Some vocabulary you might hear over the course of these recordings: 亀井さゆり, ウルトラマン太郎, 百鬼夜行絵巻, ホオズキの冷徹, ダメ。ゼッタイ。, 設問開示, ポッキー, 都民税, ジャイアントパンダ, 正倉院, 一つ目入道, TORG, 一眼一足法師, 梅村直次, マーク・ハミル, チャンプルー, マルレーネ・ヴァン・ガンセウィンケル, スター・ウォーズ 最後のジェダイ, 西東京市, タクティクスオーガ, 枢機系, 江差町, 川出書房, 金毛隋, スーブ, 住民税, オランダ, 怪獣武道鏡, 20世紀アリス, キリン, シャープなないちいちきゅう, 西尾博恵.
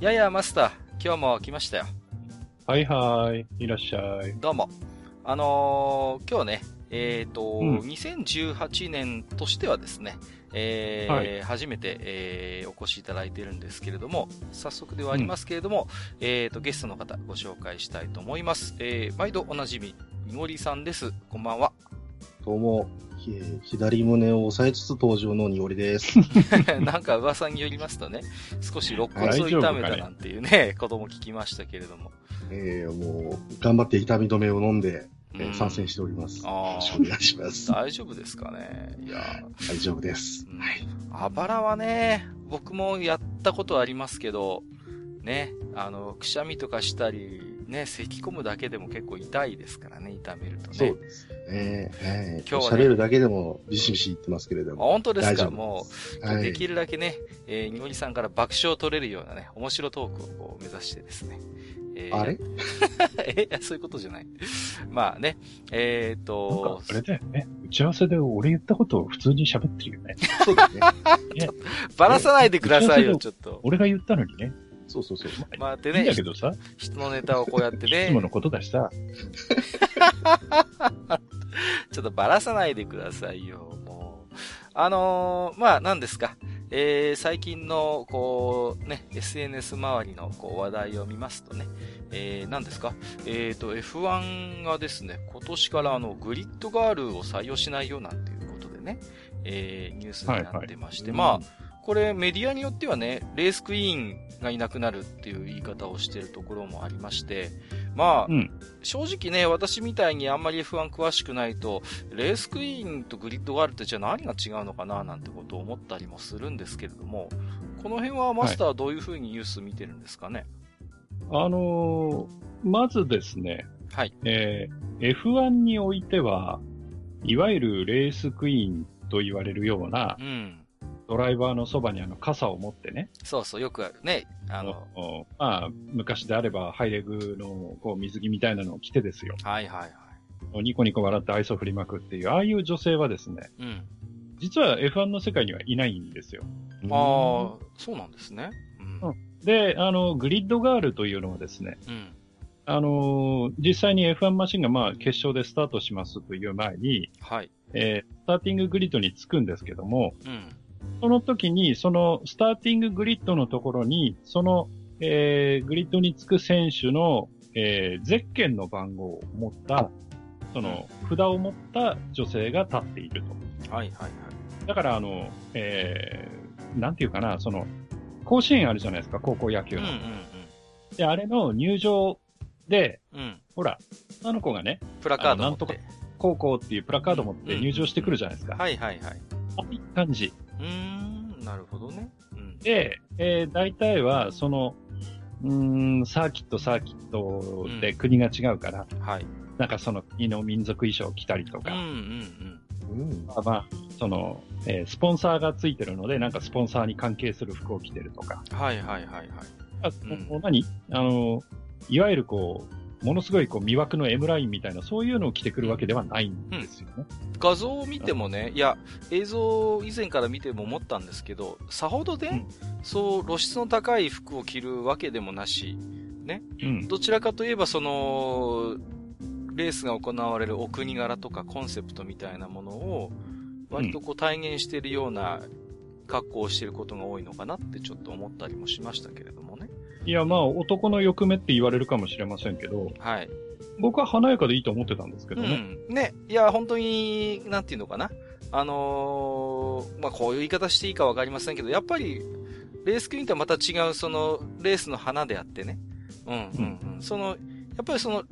いやいやマスター、今日も来ましたよ。はいはい、いらっしゃい。どうも。今日ね、2018年としてはですね、はい、初めて、お越しいただいているんですけれども、早速ではありますけれども、ゲストの方ご紹介したいと思います。毎度おなじみ、みごりさんです。こんばんは。どうも。左胸を押さえつつ登場のにおりですなんか噂によりますとね、少し肋骨を痛めたなんていうねことも聞きましたけれども、もう頑張って痛み止めを飲んで、参戦しております。よろしくお願いします。大丈夫ですかね。いや大丈夫です、うん、はい。あばらはね、僕もやったことありますけどね、くしゃみとかしたりね、咳込むだけでも結構痛いですからね、痛めるとね。そうですね。今日はね、喋るだけでもビシビシ言ってますけれども。本当ですか。もうできるだけね、にごりさんから爆笑を取れるようなね、面白トークをこう目指してですね。あれそういうことじゃない。まあね、あれだよね。打ち合わせで俺言ったことを普通に喋ってるよね。そうだね。ばらさないでくださいよ、ちょっと。俺が言ったのにね。そうそうそう。まあ、ね、いいんだけどさ、人のネタをこうやってね。いつものことだしさ。ちょっとばらさないでくださいよ、もう。まあ、何ですか。最近の、こう、ね、SNS 周りのこう話題を見ますとね、何ですか。F1 がですね、今年からグリッドガールを採用しないよなんていうことでね、ニュースになってまして、はいはい、まあ、これメディアによってはね、レースクイーンがいなくなるっていう言い方をしているところもありまして、まあ、うん、正直ね、私みたいにあんまり F1 詳しくないと、レースクイーンとグリッドがあるってじゃあ何が違うのかななんてことを思ったりもするんですけれども、この辺はマスターはどういうふうにニュース見てるんですかね。はい、まずですね、はい、F1 においては、いわゆるレースクイーンと言われるような、うん、ドライバーのそばに傘を持ってね。そうそう、よくあるね。まあ、昔であればハイレグのこう水着みたいなのを着てですよ。はいはいはい。ニコニコ笑って愛想振りまくっていう、ああいう女性はですね、うん、実は F1 の世界にはいないんですよ。ああ、うん、そうなんですね。うん、で、グリッドガールというのはですね、うん、実際に F1 マシンがまあ決勝でスタートしますという前に、はい、スターティンググリッドに着くんですけども、うん、その時に、そのスターティンググリッドのところに、その、グリッドにつく選手の、ゼッケンの番号を持った、その札を持った女性が立っていると。はいはいはい。だからなんていうかな、その、甲子園あるじゃないですか、高校野球の。うんうんうん、で、あれの入場で、うん、ほら、あの子がね、プラカードなんとか高校っていうプラカード持って入場してくるじゃないですか。うんうん、はいはいはい。ああいう感じ。なるほどね。うん、で、大体は、その、サーキットで国が違うから、うん、はい。なんかその国の民族衣装を着たりとか、まあ、その、スポンサーがついてるので、なんかスポンサーに関係する服を着てるとか。はいはいはいはい。うん、いわゆるこう、ものすごいこう魅惑の M ラインみたいな、そういうのを着てくるわけではないんですよね。うん、画像を見てもね、いや、映像以前から見ても思ったんですけど、さほどね、うん、そう露出の高い服を着るわけでもなし、ね、うん、どちらかといえばそのレースが行われるお国柄とかコンセプトみたいなものを割とこう体現しているような格好をしていることが多いのかなってちょっと思ったりもしましたけれどもね。いや、まあ、男の欲目って言われるかもしれませんけど、はい。僕は華やかでいいと思ってたんですけどね。うん、ね。いや、本当に、なんていうのかな。まあ、こういう言い方していいかわかりませんけど、やっぱり、レースクイーンとはまた違う、その、レースの花であってね。うん、うん、うん。その、やっぱりその、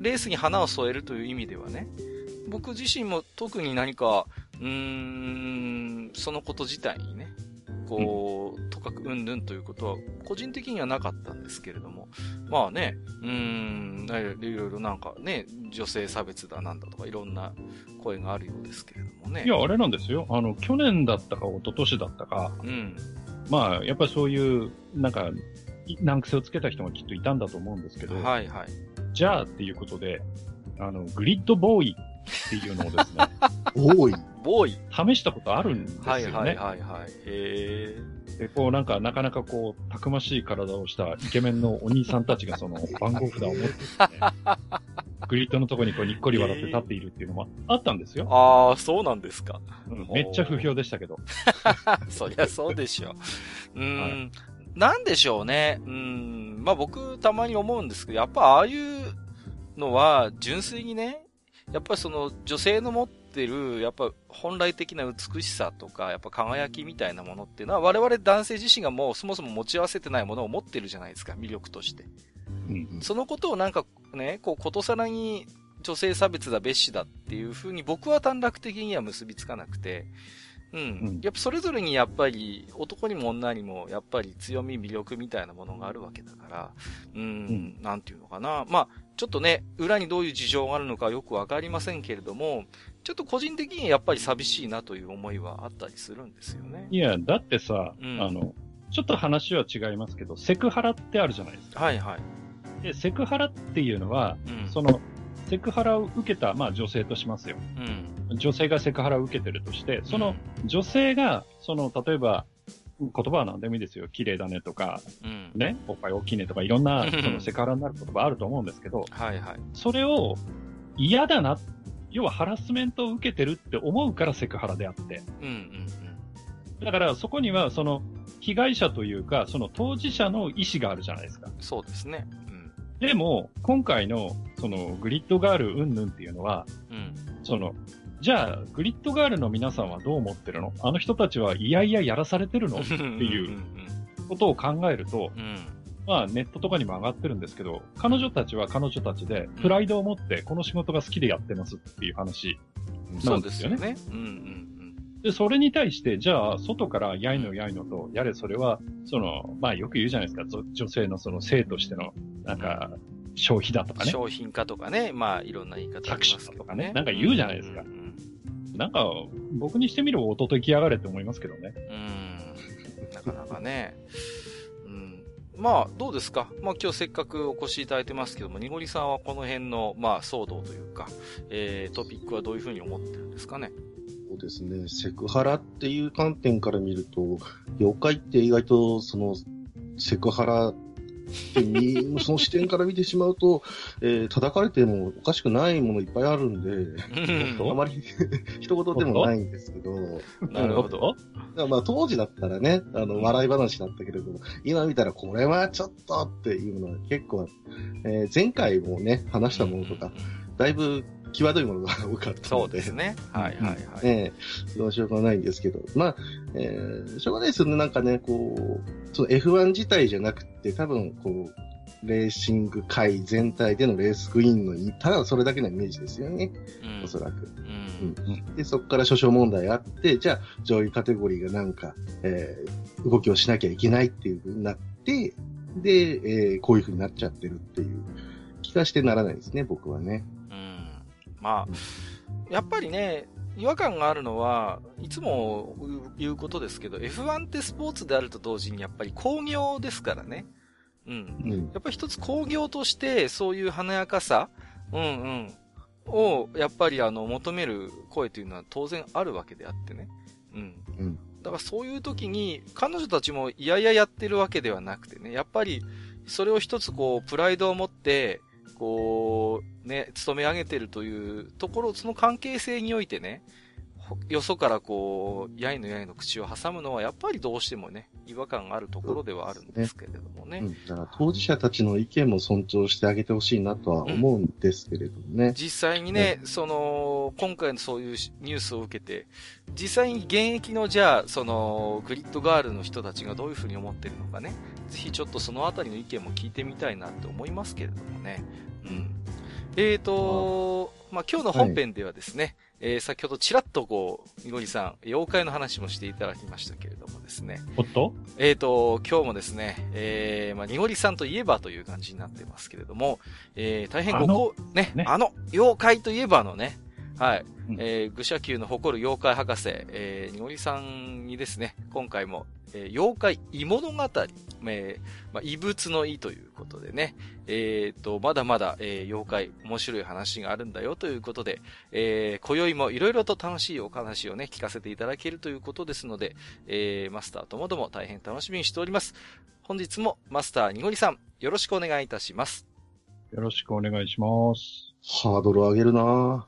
レースに花を添えるという意味ではね、僕自身も特に何かそのこと自体にね、こう、とかくうんぬんということは個人的にはなかったんですけれども、まあね、いろいろなんかね、女性差別だなんだとかいろんな声があるようですけれどもね。いや、あれなんですよ。去年だったか一昨年だったか、まあやっぱりそういうなんか難癖をつけた人がきっといたんだと思うんですけど、はいはい。じゃあっていうことで、グリッドボーイっていうのをですね、ボーイ試したことあるんですよね。はい。へえ。で、こうなんかなかなかこうたくましい体をしたイケメンのお兄さんたちがその番号札を持ってですね、グリッドのとこにこうにっこり笑って立っているっていうのもあったんですよ。ああ、そうなんですか。めっちゃ不評でしたけど。そりゃそうでしょ。はい、なんでしょうね。まあ僕たまに思うんですけど、やっぱああいうのは純粋にね、やっぱりその女性の持ってる、やっぱ本来的な美しさとか、やっぱ輝きみたいなものっていうのは、我々男性自身がもうそもそも持ち合わせてないものを持ってるじゃないですか、魅力として。そのことをなんかね、こうことさらに女性差別だ、蔑視だっていうふうに僕は短絡的には結びつかなくて、やっぱそれぞれにやっぱり男にも女にもやっぱり強み魅力みたいなものがあるわけだから、なんていうのかな。まあ、ちょっとね、裏にどういう事情があるのかよくわかりませんけれども、ちょっと個人的にやっぱり寂しいなという思いはあったりするんですよね。いや、だってさ、ちょっと話は違いますけど、セクハラってあるじゃないですか。はいはい。で、セクハラっていうのは、その、セクハラを受けた、まあ女性としますよ。女性がセクハラを受けてるとして、その女性が、その、例えば、言葉は何でもいいですよ。綺麗だねとか、ね、おっぱい大きいねとか、いろんな、そのセクハラになる言葉あると思うんですけど、それを嫌だな、要はハラスメントを受けてるって思うからセクハラであって。だからそこには、その、被害者というか、その当事者の意思があるじゃないですか。そうですね。でも、今回の、その、グリッドガールうんぬんっていうのは、その、じゃあ、グリッドガールの皆さんはどう思ってるの？あの人たちはいやいややらされてるの？っていうことを考えると、まあ、ネットとかにも上がってるんですけど、彼女たちは彼女たちで、プライドを持って、この仕事が好きでやってますっていう話なんですよね。そうですよね。で、それに対して、じゃあ、外からやいのやいのと、やれ、それは、その、まあ、よく言うじゃないですか、女性のその性としての、なんか、消費だとかね。商品化とかね、まあ、いろんな言い方ありますけどね。搾取とかね、なんか言うじゃないですか。なんか、僕にしてみればおとといきやがれって思いますけどね。なかなかね。まあ、どうですか。まあ、今日せっかくお越しいただいてますけども、にごりさんはこの辺の、まあ、騒動というか、トピックはどういうふうに思ってるんですかね。そうですね。セクハラっていう観点から見ると、業界って意外とそのセクハラってその視点から見てしまうと、叩かれてもおかしくないものいっぱいあるんで、あまり一言でもないんですけど。なるほど。まあ当時だったらね、笑い話だったけれども、今見たらこれはちょっとっていうのは結構、前回もね、話したものとか、だいぶ際どいものが多かったので。そうですね。どうしようがないんですけど。まあ、しょうがないですよね。なんかね、こう、その F1 自体じゃなくて、多分、こう、レーシング界全体でのレースクイーンの、ただそれだけのイメージですよね。おそらく。で、そこから諸々問題あって、じゃあ、上位カテゴリーがなんか、動きをしなきゃいけないっていう風になって、で、こういう風になっちゃってるっていう気がしてならないですね、僕はね。まあ、やっぱりね、違和感があるのは、いつも言うことですけど、F1 ってスポーツであると同時にやっぱり工業ですからね。やっぱり一つ工業として、そういう華やかさ、を、やっぱり求める声というのは当然あるわけであってね。だからそういう時に、彼女たちもいやいややってるわけではなくてね、やっぱり、それを一つこう、プライドを持って、こう、ね、勤め上げてるというところ、その関係性においてね、よそからこう、やいのやいの口を挟むのは、やっぱりどうしてもね、違和感があるところではあるんですけれどもね。だから当事者たちの意見も尊重してあげてほしいなとは思うんですけれどもね。実際にね、その、今回のそういうニュースを受けて、実際に現役のじゃあ、その、グリッドガールの人たちがどういうふうに思ってるのかね、ぜひちょっとそのあたりの意見も聞いてみたいなって思いますけれどもね。まあ、今日の本編ではですね、はい、先ほどちらっとこう、みごりさん、妖怪の話もしていただきましたけれどもですね。おっと？今日もですね、まあ、にごりさんといえばという感じになってますけれども、大変あの、妖怪といえばのね、はい、愚者級の誇る妖怪博士、にごりさんにですね、今回も、妖怪異物語、まあ、異物の異ということでね、まだまだ、妖怪面白い話があるんだよということで、今宵もいろいろと楽しいお話をね、聞かせていただけるということですので、マスターともども大変楽しみにしております。本日もマスターにごりさん、よろしくお願いいたします。よろしくお願いします。ハードル上げるなぁ。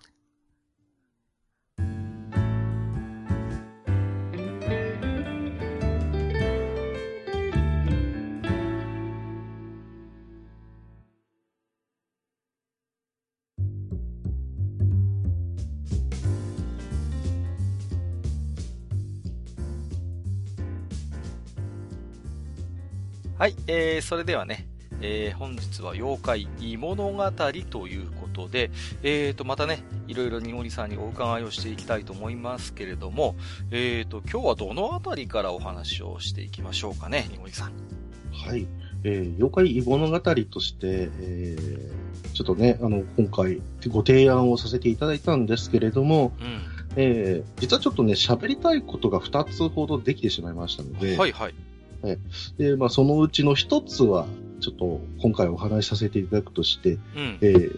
はい、それではね、本日は妖怪異物語ということで、またね、いろいろにごりさんにお伺いをしていきたいと思いますけれども、今日はどのあたりからお話をしていきましょうかね、にごりさん。はい、妖怪異物語として、ちょっとね、今回ご提案をさせていただいたんですけれども、うん実はちょっとね、喋りたいことが2つほどできてしまいましたので、はいはい。で、まあ、そのうちの一つは、ちょっと今回お話しさせていただくとして、うん、で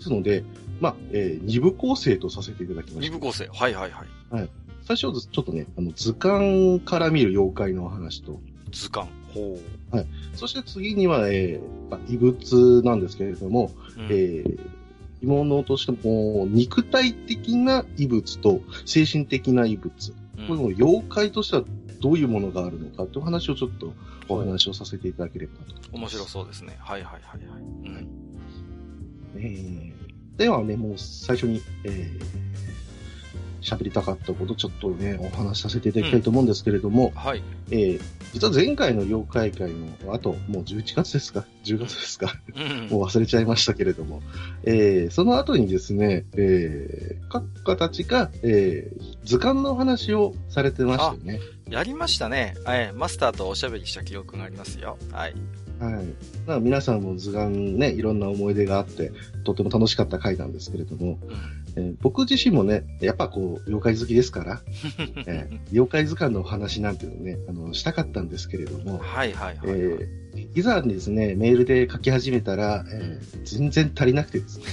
すので、まあ、二部構成とさせていただきました。二部構成、はいはいはい。はい、最初はちょっとね、図鑑から見る妖怪のお話と。図鑑。ほう。はい。そして次には、異物なんですけれども、うん異物としても、肉体的な異物と精神的な異物。これも妖怪としてはどういうものがあるのかという話をちょっとお話をさせていただければなと思います。面白そうですね。はいはいはいはい。うんではね、もう最初に喋りたかったことをちょっとね、お話しさせていただきたいと思うんですけれども、うんはい実は前回の妖怪会の後、もう11月ですか ?10 月ですかもう忘れちゃいましたけれども、その後にですね、各家たちが、図鑑のお話をされてましたよね。やりましたね。マスターとおしゃべりした記憶がありますよ。はい。はい。だから皆さんも図鑑ね、いろんな思い出があって、とても楽しかった回なんですけれども、僕自身もね、やっぱこう、妖怪好きですから、妖怪図鑑のお話なんていうのね、したかったんですけれども、はいはいはい、はいいざですね、メールで書き始めたら、全然足りなくてですね。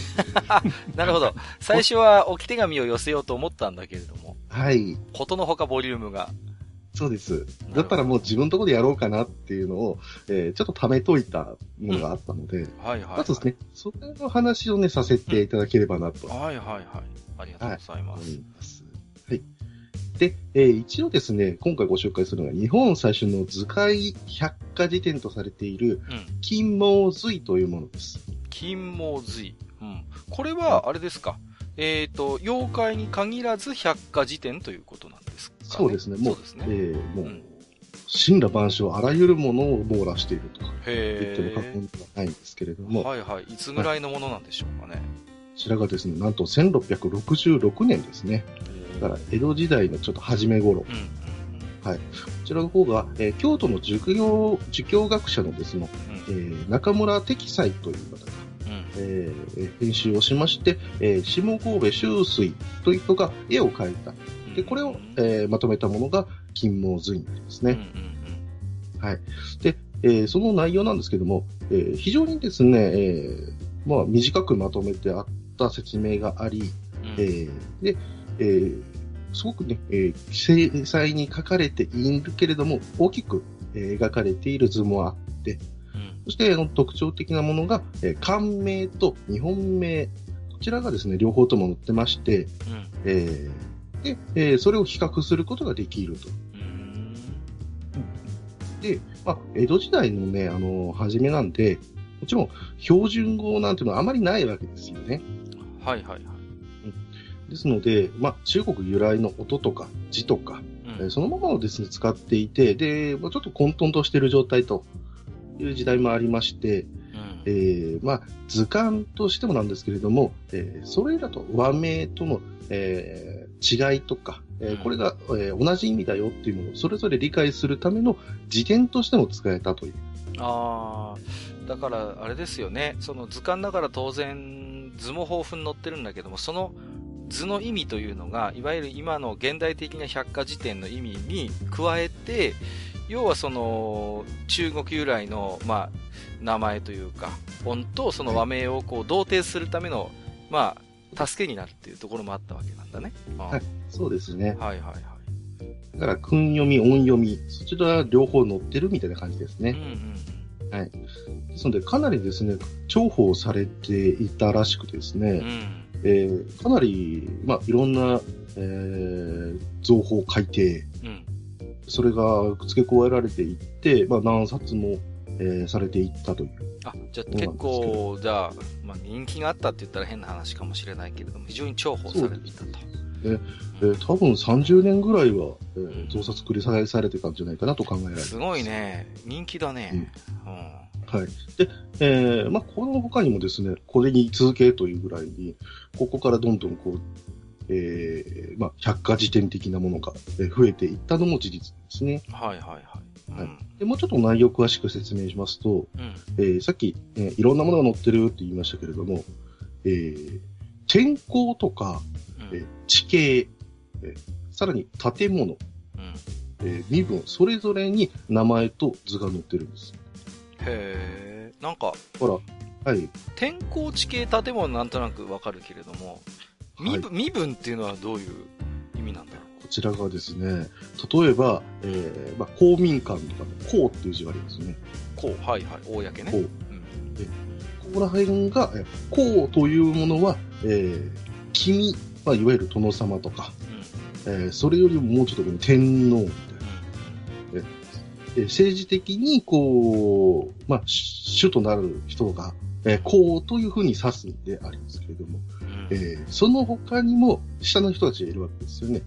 なるほど。最初は置き手紙を寄せようと思ったんだけれども、はい。ことのほかボリュームが、そうです。だったらもう自分のところでやろうかなっていうのを、ちょっと貯めといたものがあったので、うん、はいはい、はい。まずですね、それの話をね、させていただければなと。うん、はいはいはい。ありがとうございます。はい。はい、で、一応ですね、今回ご紹介するのが日本最初の図解百科事典とされている、金毛隋というものです。金毛隋。うん。これは、あれですか。妖怪に限らず百科事典ということなんですかね。そうですね。もう、もう、神羅万象、あらゆるものを網羅していると言っても過言ではないんですけれども。はいはい。いつぐらいのものなんでしょうかね。はい、こちらがですね、なんと1666年ですね。だから、江戸時代のちょっと初め頃。うん、はい。こちらの方が、京都の儒教学者のですね、中村適斎という方が、編集をしまして、下神戸秋水という人が絵を描いた。で、これを、まとめたものが金毛隋になりますね。はい。で、その内容なんですけども、非常にですね、まあ、短くまとめてあった説明があり、で、すごくね、精細に書かれているけれども、大きく描かれている図もあって、そして特徴的なものが、漢名と日本名。こちらがですね、両方とも載ってまして、で、それを比較することができると。で、まあ、江戸時代のね、初めなんで、もちろん標準語なんていうのはあまりないわけですよね。はいはいはい。ですので、まあ、中国由来の音とか字とか、そのままをですね、使っていて、で、まあ、ちょっと混沌としている状態という時代もありまして、図鑑としてもなんですけれども、それらと和名との、違いとか、これが、同じ意味だよっていうものをそれぞれ理解するための辞典としても使えたという。ああ、だからあれですよね。その図鑑だから当然図も豊富に載ってるんだけども、その図の意味というのがいわゆる今の現代的な百科事典の意味に加えて、要はその中国由来の、名前というか音とその和名をこう同定するための、助けになるっていうところもあったわけなんだね。はい、そうですね。はいはいはい。だから訓読み、音読み、そちら両方載ってるみたいな感じですね。うんうん、はい。ですのでかなりですね、重宝されていたらしくですね、かなり、いろんな、造法改訂、それが付け加えられていって、何冊も、されていったという。あ、じゃあ結構、人気があったって言ったら変な話かもしれないけれども、非常に重宝されていたと。多分30年ぐらいは、増刷繰り返されてたんじゃないかなと考えられます。すごいね。人気だね。はい。で、この他にもですね、これに続けというぐらいに、ここからどんどんこう、百科事典的なものが増えていったのも事実ですね。はいはいはい。で、もうちょっと内容を詳しく説明しますと、さっき、いろんなものが載ってるって言いましたけれども、天候とか、地形、さらに建物、身分、それぞれに名前と図が載ってるんです。へえ、なんか、ほら、はい。天候、地形、建物なんとなくわかるけれども、身分っていうのはどういう意味なんだろう。こちらがですね、例えば、公民館とかの公っていう字がありますね。公、はいはい、公ね。公。ここら辺が、公というものは、君、いわゆる殿様とか、それよりももうちょっと天皇みたいな、政治的にこう、主となる人が、公というふうに指すんでありますけれども、その他にも下の人たちがいるわけですよね。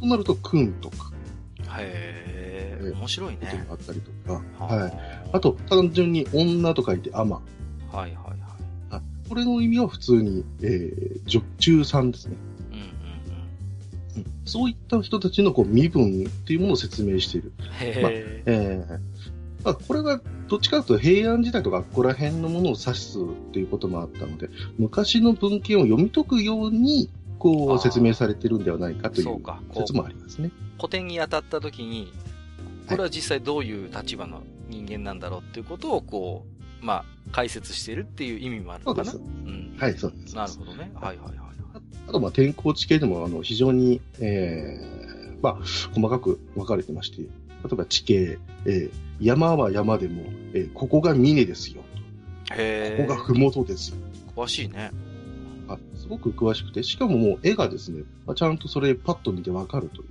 そうなると君とか、面白いね。あったりとか、あと単純に女と書いてアマ。これの意味は普通に、中産ですね。そういった人たちの身分っていうものを説明している。これがどっちかというと平安時代とかここら辺のものを指すっていうこともあったので、昔の文献を読み解くようにこう説明されてるんではないかという説もありますね。古典に当たった時に、これは実際どういう立場の人間なんだろうっていうことをこう、解説しているっていう意味もあるのかな。はい、そうです。なるほどね。あと、天候地形でも、非常に、細かく分かれてまして、例えば地形、山は山でも、ここが峰ですよ。ここが麓ですよ。詳しいね。すごく詳しくて、しかももう絵がですね、ちゃんとそれパッと見て分かるという。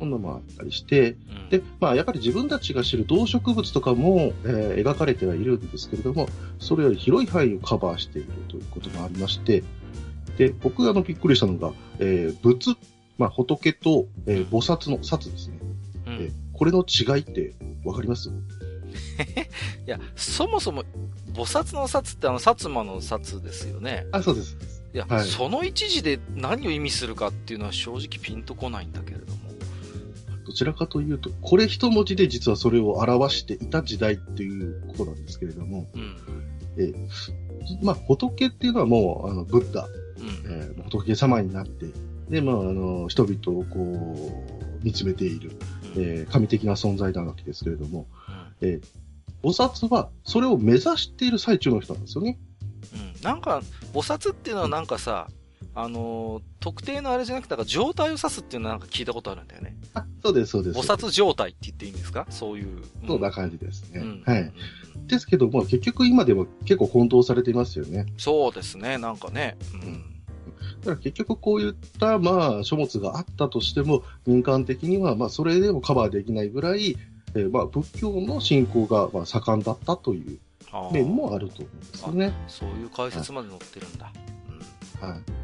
そんなのもあったりして、で、やっぱり自分たちが知る動植物とかも、描かれてはいるんですけれども、それより広い範囲をカバーしているということもありまして、で、僕がびっくりしたのが、仏、仏と、菩薩の薩ですね、これの違いってわかります？いや、そもそも、菩薩の薩って薩摩の薩ですよね。そうです。いや、その一字で何を意味するかっていうのは正直ピンとこないんだけれども。どちらかというと、これ一文字で実はそれを表していた時代っていうことなんですけれども、仏っていうのはもう、ブッダ、仏様になって、で、人々をこう、見つめている、神的な存在なわけですけれども、菩薩はそれを目指している最中の人なんですよね。なんか、菩薩っていうのはなんかさ、特定のあれじゃなくて、状態を指すっていうのはなんか聞いたことあるんだよね。そうです、そうです。菩薩状態って言っていいんですか？そういう。そんな感じですね。ですけど、結局今でも結構混同されていますよね。そうですね、なんかね。だから結局こういった、書物があったとしても、民間的には、それでもカバーできないぐらい、仏教の信仰が、盛んだったという面もあると思うんですよね。そういう解説まで載ってるんだ。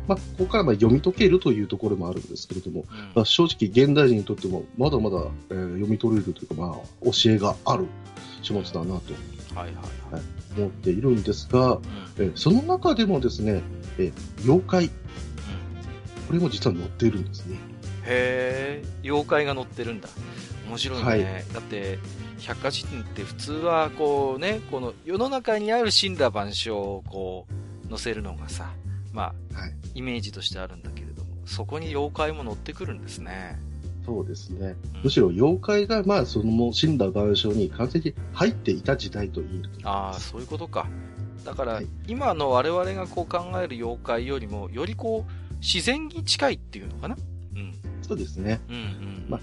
ここから読み解けるというところもあるんですけれども、正直現代人にとってもまだまだ、読み取れるというか、教えがある書物だなとはいはいはい、思っているんですが、その中でもですね、妖怪、これも実は載っているんですね。へー、妖怪が載ってるんだ。面白いね、はい、だって百科事典って普通はこうね、この世の中にある森羅万象をこう載せるのがさ、まあ、はい、イメージとしてあるんだけれども、そこに妖怪も載ってくるんですね。そうですね、むしろ妖怪が、まあ、その森羅万象に完全に入っていた時代と言える。ああ、そういうことか。だから、はい、今の我々がこう考える妖怪よりもよりこう自然に近いっていうのかな、うん、そうですね、うんうん、ま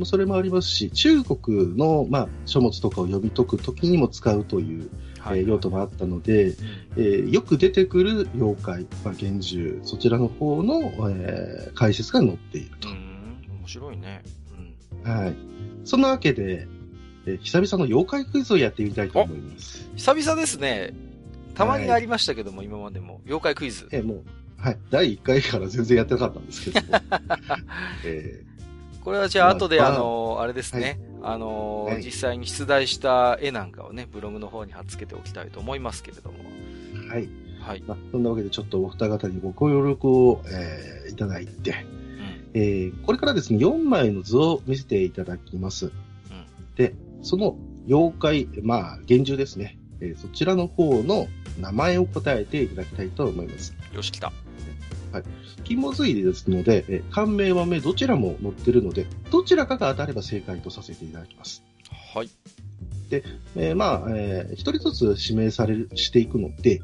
あ、それもありますし、中国の、まあ、書物とかを読み解くときにも使うという、はいはい、用途もあったので、うん、よく出てくる妖怪、まあ、幻獣、そちらの方の、解説が載っていると。うん、面白いね、うん、はい。そんなわけで、久々の妖怪クイズをやってみたいと思います。久々ですね。たまにありましたけども、はい、今までも妖怪クイズ、もう、はい、第1回から全然やってなかったんですけども、これはじゃあ後で、あれですね、はい、はい、実際に出題した絵なんかをね、ブログの方に貼っつけておきたいと思いますけれども、はい、はい、まあ、そんなわけでちょっとお二方にご協力を、いただいて、これからですね、4枚の図を見せていただきます。うん、で、その妖怪、まあ、幻獣ですね、そちらの方の名前を答えていただきたいと思います。よし、来た。はい。紐づいてですので、官名、和名、どちらも載ってるので、どちらかが当たれば正解とさせていただきます。はい。で、まあ、一人ずつ指名される、していくので、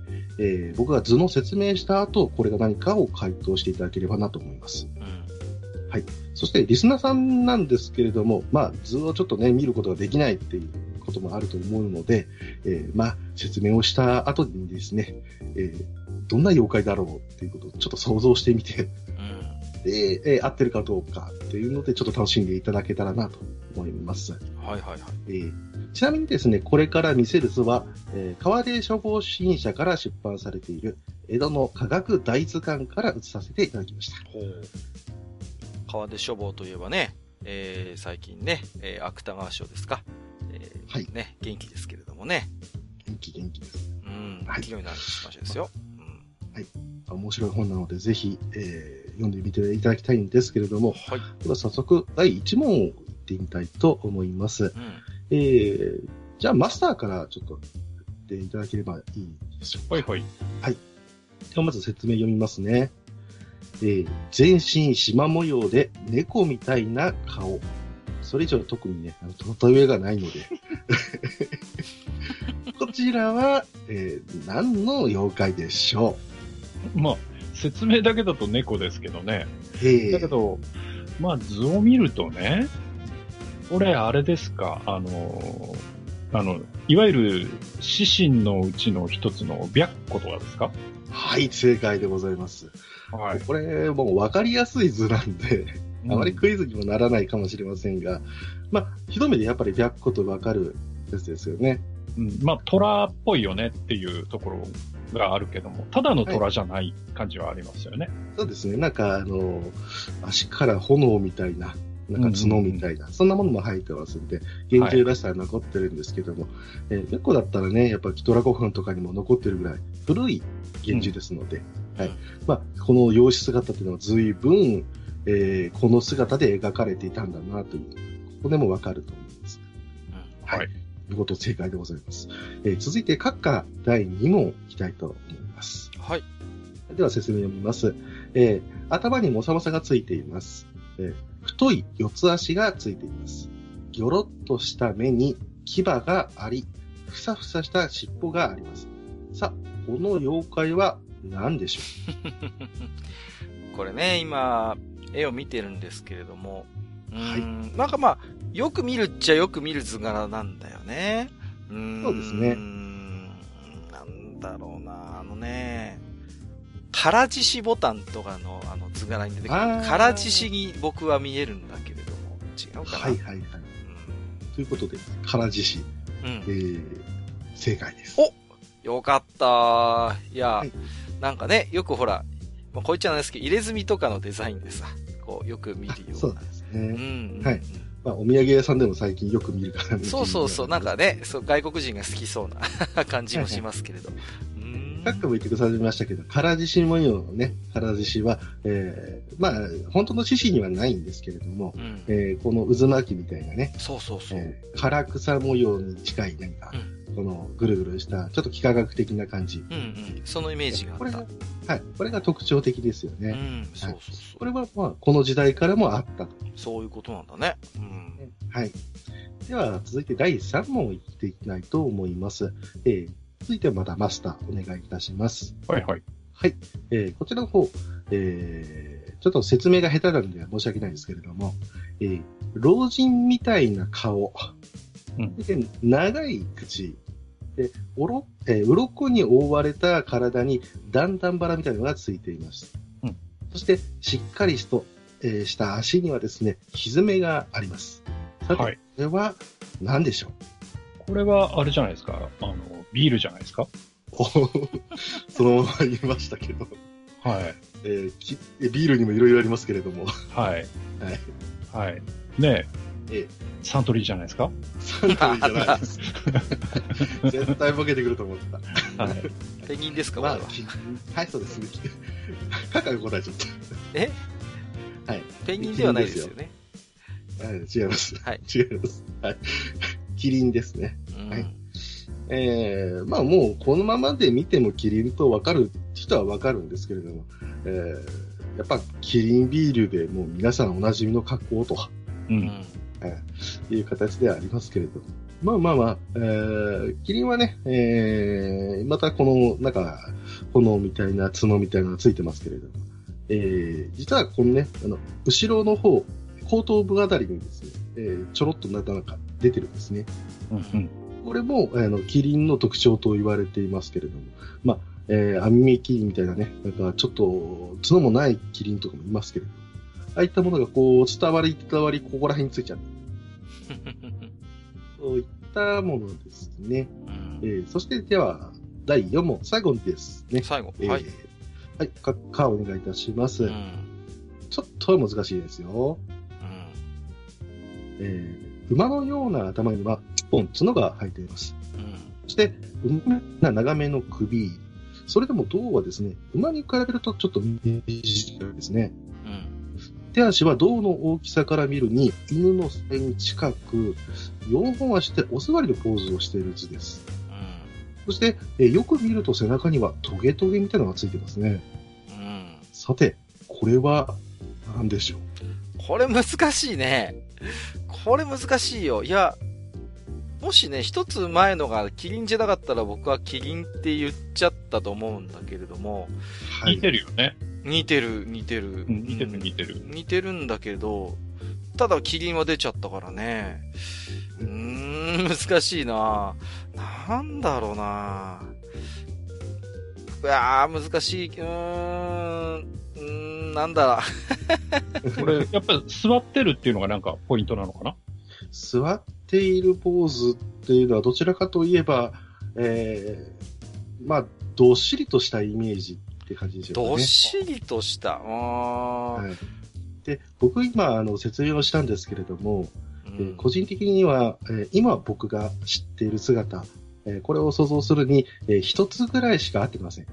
僕が図の説明した後、これが何かを回答していただければなと思います。うん、はい、そしてリスナーさんなんですけれども、まあ、図をちょっとね、見ることができないっていうこともあると思うので、まあ、説明をした後にですね、どんな妖怪だろうっていうことをちょっと想像してみて、うん、で、合ってるかどうかっていうのでちょっと楽しんでいただけたらなと思います。はいはいはい。ちなみにですね、これから見せる図は、川出書房主任社から出版されている江戸の科学大図鑑から写させていただきました。ほう、川出書房といえばね、最近ね、芥川賞ですか、はい、ね、元気ですけれどもね。元気です。うん、はい、気になる場所ですよ。うん、はい、面白い本なのでぜひ、読んでみていただきたいんですけれども、はい、では早速第1問を言ってみたいと思います。うん、じゃあマスターからちょっと言っていただければいいでしょうか。はいはい。はい。ではまず説明読みますね。全身縞模様で猫みたいな顔。それ以上特にね、例えがないのでこちらは、何の妖怪でしょう。まあ、説明だけだと猫ですけどね、だけど、まあ、図を見るとね、これあれですか、いわゆる四神のうちの一つの白虎とかですか。はい、正解でございます。はい、これもう分かりやすい図なんで、あまりクイズにもならないかもしれませんが、うん、まあ、ひどめでやっぱり白虎と分かるやつですよね。うん、まあ、虎っぽいよねっていうところがあるけども、ただの虎じゃない感じはありますよね。はい、そうですね。なんか、足から炎みたいな、なんか角みたいな、うん、そんなものも入ってますんで、幻獣らしさは残ってるんですけども、白虎だったらね、やっぱりキトラ古墳とかにも残ってるぐらい古い幻獣ですので、うん、はい。まあ、この容姿姿というのは随分、この姿で描かれていたんだなという、ここでもわかると思います。うん、はい。見事正解でございます。続いて、閣下第2問いきたいと思います。はい。では説明を読みます。頭にモサモサがついています。太い四つ足がついています。ギョロッとした目に牙があり、ふさふさした尻尾があります。さあ、この妖怪は何でしょう。これね、今、絵を見てるんですけれども、はい、なんかまあ、よく見るっちゃよく見る図柄なんだよね。そうですね。なんだろうな、からじしボタンとかのあの図柄に出てくるからじしに僕は見えるんだけれども、違うかな。はいはいはい。うん、ということでからじし、うん、正解です。お、よかった。いや、はい、なんかね、よくほら、まあ、こう言っちゃなんですけど入れ墨とかのデザインでさ、こうよく見るような。そうですね。うん、うん、はい。まあ、お土産屋さんでも最近よく見るからね。そうそうそう、なんかね、そう外国人が好きそうな感じもしますけれど。さっきも言ってくださいましたけど、唐獅子模様のね、唐獅子は、まあ、本当の獅子にはないんですけれども、うんこの渦巻きみたいなね、そうそうそう。唐草模様に近い何か、うん、このぐるぐるした、ちょっと幾何学的な感じ。うんうん、そのイメージがあった。これが特徴的ですよね。うん、そうそうそう。これは、まあ、この時代からもあったと。そういうことなんだね。うん。はい。では、続いて第3問いっていきたいと思います。続いてはまたマスターお願いいたします。はいはい。はい。こちらの方、ちょっと説明が下手なんで申し訳ないですけれども、老人みたいな顔、うん、で長い口、で鱗に覆われた体に段々腹みたいなのがついています。うん、そしてしっかりと、した足にはですね、ひずめがあります。さて、これは何でしょう？これはあれじゃないですか、ビールじゃないですか。そのまま言いましたけど、はいビールにもいろいろありますけれども、はいはいはいねえサントリーじゃないですか。サントリーじゃないです。絶対ボケてくると思った。はい、ペンギンですか。まあ、はいそうですね。カカが答えちゃった。え？はいペンギンではないですよね。違います。はい違います。はい。キリンですね。うん、はい。まあもうこのままで見てもキリンと分かる人は分かるんですけれども、やっぱキリンビールでもう皆さんおなじみの格好と、うんいう形ではありますけれども、まあまあまあ、キリンはね、またこのなんか炎みたいな角みたいなのがついてますけれども、実はこのね後ろの方後頭部あたりにですね、ちょろっとなんか出てるんですね。うんうんこれもキリンの特徴と言われていますけれども、まあアミメキリンみたいなね、なんかちょっと角もないキリンとかもいますけれども、ああいったものがこう伝わりここら辺についちゃう。そういったものですね。そしてでは第4問最後ですね。最後はい、はい、かお願いいたします。うん、ちょっと難しいですよ。うん馬のような頭には1本角が生えています。うん、そして、長めの首。それでも胴はですね、馬に比べるとちょっと短いですね。うん、手足は胴の大きさから見るに、犬の背に近く、4本足でお座りのポーズをしている図です。うん、そしてよく見ると背中にはトゲトゲみたいなのがついてますね。うん、さて、これは何でしょう？これ難しいね。これ難しいよ。いや、もしね、一つ前のがキリンじゃなかったら僕はキリンって言っちゃったと思うんだけれども。はい、似てるよね。似てる。うん、似てる。似てるんだけど、ただキリンは出ちゃったからね。難しいな。なんだろうな。うわー、難しい。なんだこれやっぱり座ってるっていうのがなんかポイントなのかな。座っているポーズっていうのはどちらかといえば、まあどっしりとしたイメージって感じですよね。どっしりとした。はい、で僕今説明をしたんですけれども、個人的には、今僕が知っている姿、これを想像するに一つぐらいしか合ってません。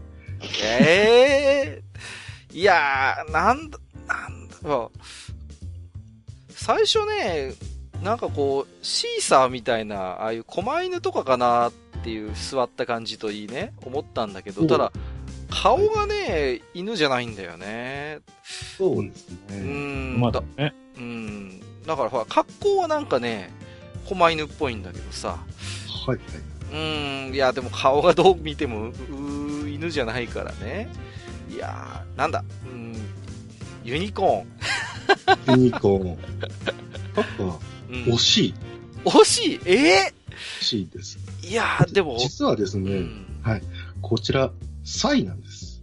いやー、なんだろう。最初ね、なんかこう、シーサーみたいな、ああいう狛犬とかかなっていう座った感じといいね、思ったんだけど、ただ、顔がね、犬じゃないんだよね。そうですね。まだね。だからほら、格好はなんかね、狛犬っぽいんだけどさ。はい。いや、でも顔がどう見ても、犬じゃないからね。いやーなんだ、ユニコーンなんか、惜しい惜しいです。いやーでも実はですね、はい、こちらサイなんです。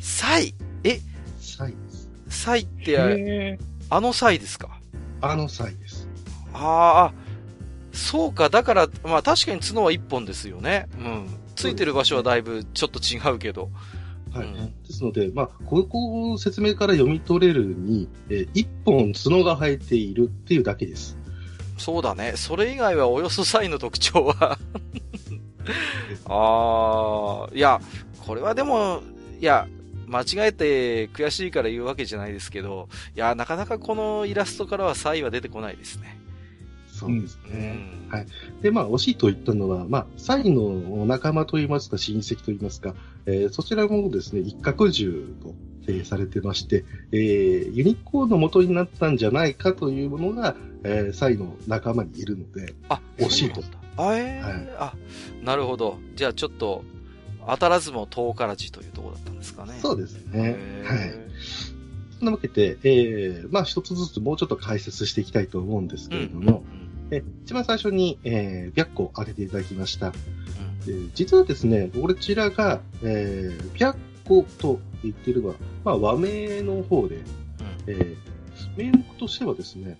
サイです。サイってあのサイですか。あのサイです。ああそうか。だからまあ確かに角は一本ですよね。ついてる場所はだいぶちょっと違うけど、はい、ですので、まあ、ここを説明から読み取れるに、一本角が生えているっていうだけです。そうだね。それ以外はおよそ差異の特徴は。ああ、いや、これはでも、いや、間違えて悔しいから言うわけじゃないですけど、いや、なかなかこのイラストからは差異は出てこないですね。そうですね。うん、はい。で、まあ、惜しいと言ったのは、まあ、サイの仲間といいますか、親戚といいますか、そちらもですね、一角獣と定義されてまして、ユニコーンの元になったんじゃないかというものが、サイの仲間にいるので、あ、惜しいと。はい、あ、なるほど。じゃあ、ちょっと、当たらずも遠からじというところだったんですかね。そうですね。はい。そんなわけで、まあ、一つずつもうちょっと解説していきたいと思うんですけれども、一番最初に、白虎を挙げていただきました。実はですね、こちらが、白虎と言っているのは、まあ、和名の方で、名目としてはですね、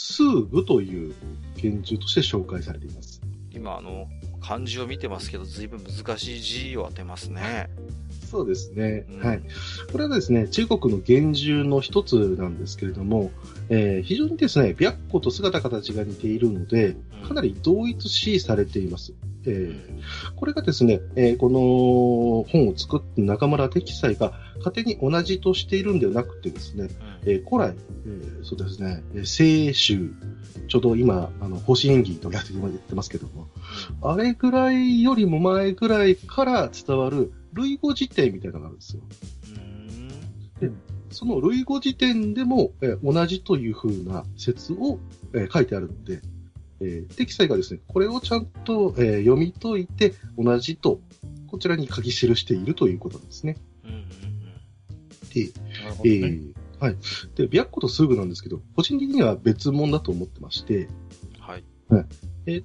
スーブという拳銃として紹介されています。今、漢字を見てますけど、ずいぶん難しい字を当てますね。そうですね、うん、はい。これはですね、中国の幻獣の一つなんですけれども、非常にですね、白虎と姿形が似ているので、かなり同一視されています。これがですね、この本を作った中村適斎が勝手に同じとしているんではなくてですね、古来、そうですね、清州、ちょうど今、星演技とやってますけども、あれぐらいよりも前ぐらいから伝わる類語辞典みたいなのがあるんですよ。で、その類語辞典でも、同じという風な説を、書いてあるので、適斎がですね、これをちゃんと、読み解いて同じとこちらに書き記しているということなんですね。で、はい。で、白虎とスーブなんですけど、個人的には別物だと思ってまして、はい。はい、指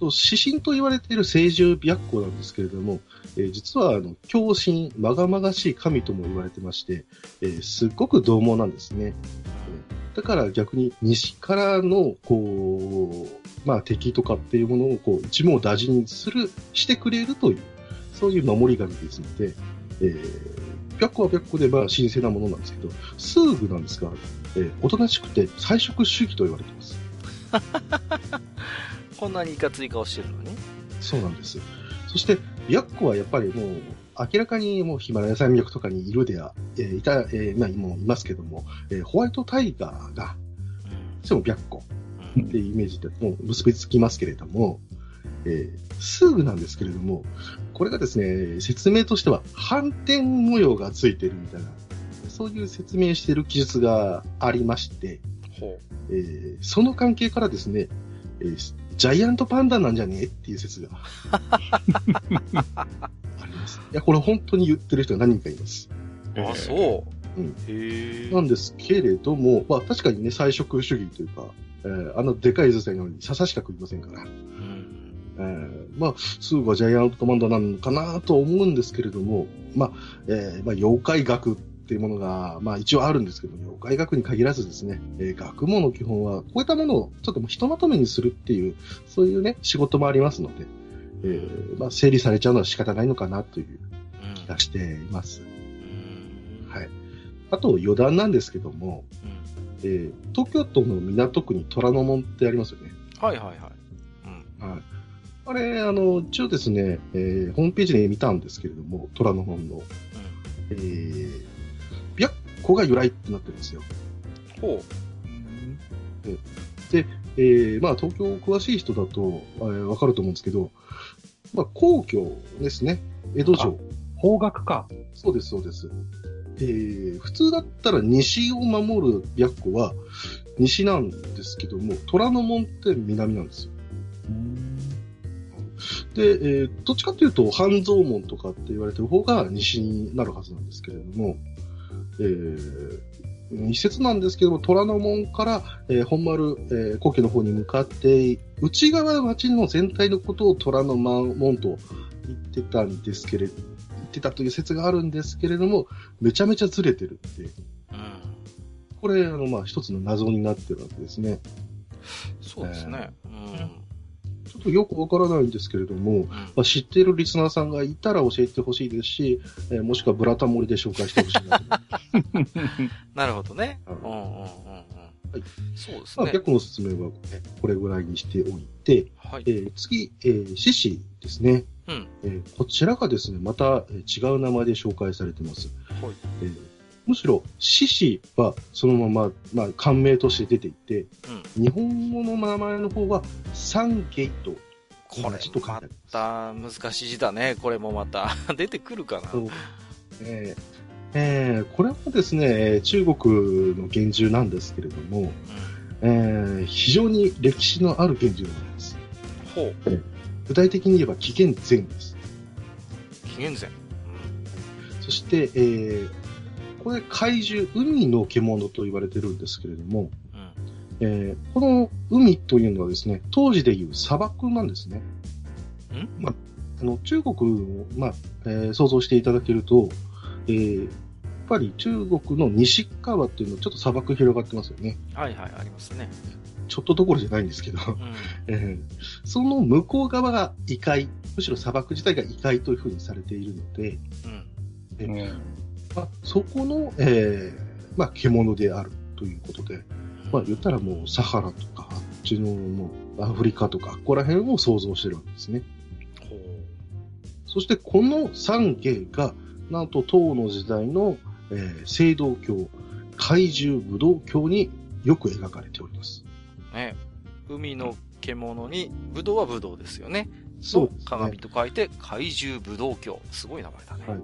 針と言われている清獣白虎なんですけれども、実は狂神、まがまがしい神とも言われてまして、すっごく獰猛なんですね。だから逆に西からのこう、まあ、敵とかっていうものをこう一網打尽にしてくれるという、そういう守り神ですので、白虎は白虎でまあ神聖なものなんですけど、スーブなんですが、おとなしくて菜食主義と言われています。こんなにいかつい顔してるのね。そうなんです。そして白虎はやっぱりもう明らかにもうヒマラヤ山脈とかにいるでは、今もいますけども、ホワイトタイガーが、しかも白虎っていうイメージでもう結びつきますけれども、スーブなんですけれども、これがですね、説明としては反転模様がついてるみたいな、そういう説明してる記述がありまして、その関係からですね、ジャイアントパンダなんじゃねえっていう説があります。いや、これ本当に言ってる人が何人かいます。あ、そう。うん。なんですけれども、まあ確かにね、菜食主義というか、でかい頭線なのに笹しか食いませんから。まあ、スーがジャイアントパンダなのかなと思うんですけれども、まあ、まあ、妖怪学っていうものが、まあ一応あるんですけど、妖怪学に限らずですね、学問の基本は、こういったものをちょっとひとまとめにするっていう、そういうね、仕事もありますので、まあ整理されちゃうのは仕方ないのかなという気がしています。はい。あと余談なんですけども、東京都の港区に虎ノ門ってありますよね。はいはいはい。はい。あれ、一応ですね、ホームページで見たんですけれども、虎ノ門の。白虎が由来ってなってるんですよ。ほう。で、まあ、東京詳しい人だと、わかると思うんですけど、まあ、皇居ですね。江戸城。方角か。そうです、そうです。普通だったら西を守る白虎は西なんですけども、虎ノ門って南なんですよ。で、どっちかというと、半蔵門とかって言われてる方が西になるはずなんですけれども、一説なんですけども、虎ノ門から、本丸、皇居の方に向かって、内側の町の全体のことを虎ノ門と言ってたという説があるんですけれども、めちゃめちゃずれてるって。これ、まあ、一つの謎になってるわけですね。そうですね。ちょっとよくわからないんですけれども、まあ、知っているリスナーさんがいたら教えてほしいですし、もしくはブラタモリで紹介してほしいなと思います。なるほどね。はい、そうですね。まあ、逆のおすすめはこれぐらいにしておいて、はい、次、CC ですね、うん、こちらがですね、また違う名前で紹介されてます。はい、むしろ獅子はそのまま、まあ、官名として出ていて、うん、日本語の名前の方はサンゲイト。これまた難しい字だね。これもまた出てくるかな。これはですね、中国の源氏なんですけれども、うん、非常に歴史のある源氏なんです。ほう。具体的に言えば紀元前です。紀元前。うん、そして、これ怪獣、海の獣と言われてるんですけれども、うん、この海というのはですね、当時でいう砂漠なんですね。まあ、中国を、まあ想像していただけると、やっぱり中国の西側っていうのはちょっと砂漠広がってますよね。はいはい、ありますね。ちょっとどころじゃないんですけど、うん、その向こう側が異界、むしろ砂漠自体が異界というふうにされているので、うん、まあ、そこの、まあ、獣であるということで、まあ、言ったらもうサハラとかあっちのもうアフリカとかここら辺を想像してるわけですね。ほう。そしてこの三芸がなんと唐の時代の、青銅鏡、怪獣武道鏡によく描かれております、ね、海の獣に武道は武道ですよね。そうですね。鏡と書いて怪獣武道鏡、すごい名前だね。はい、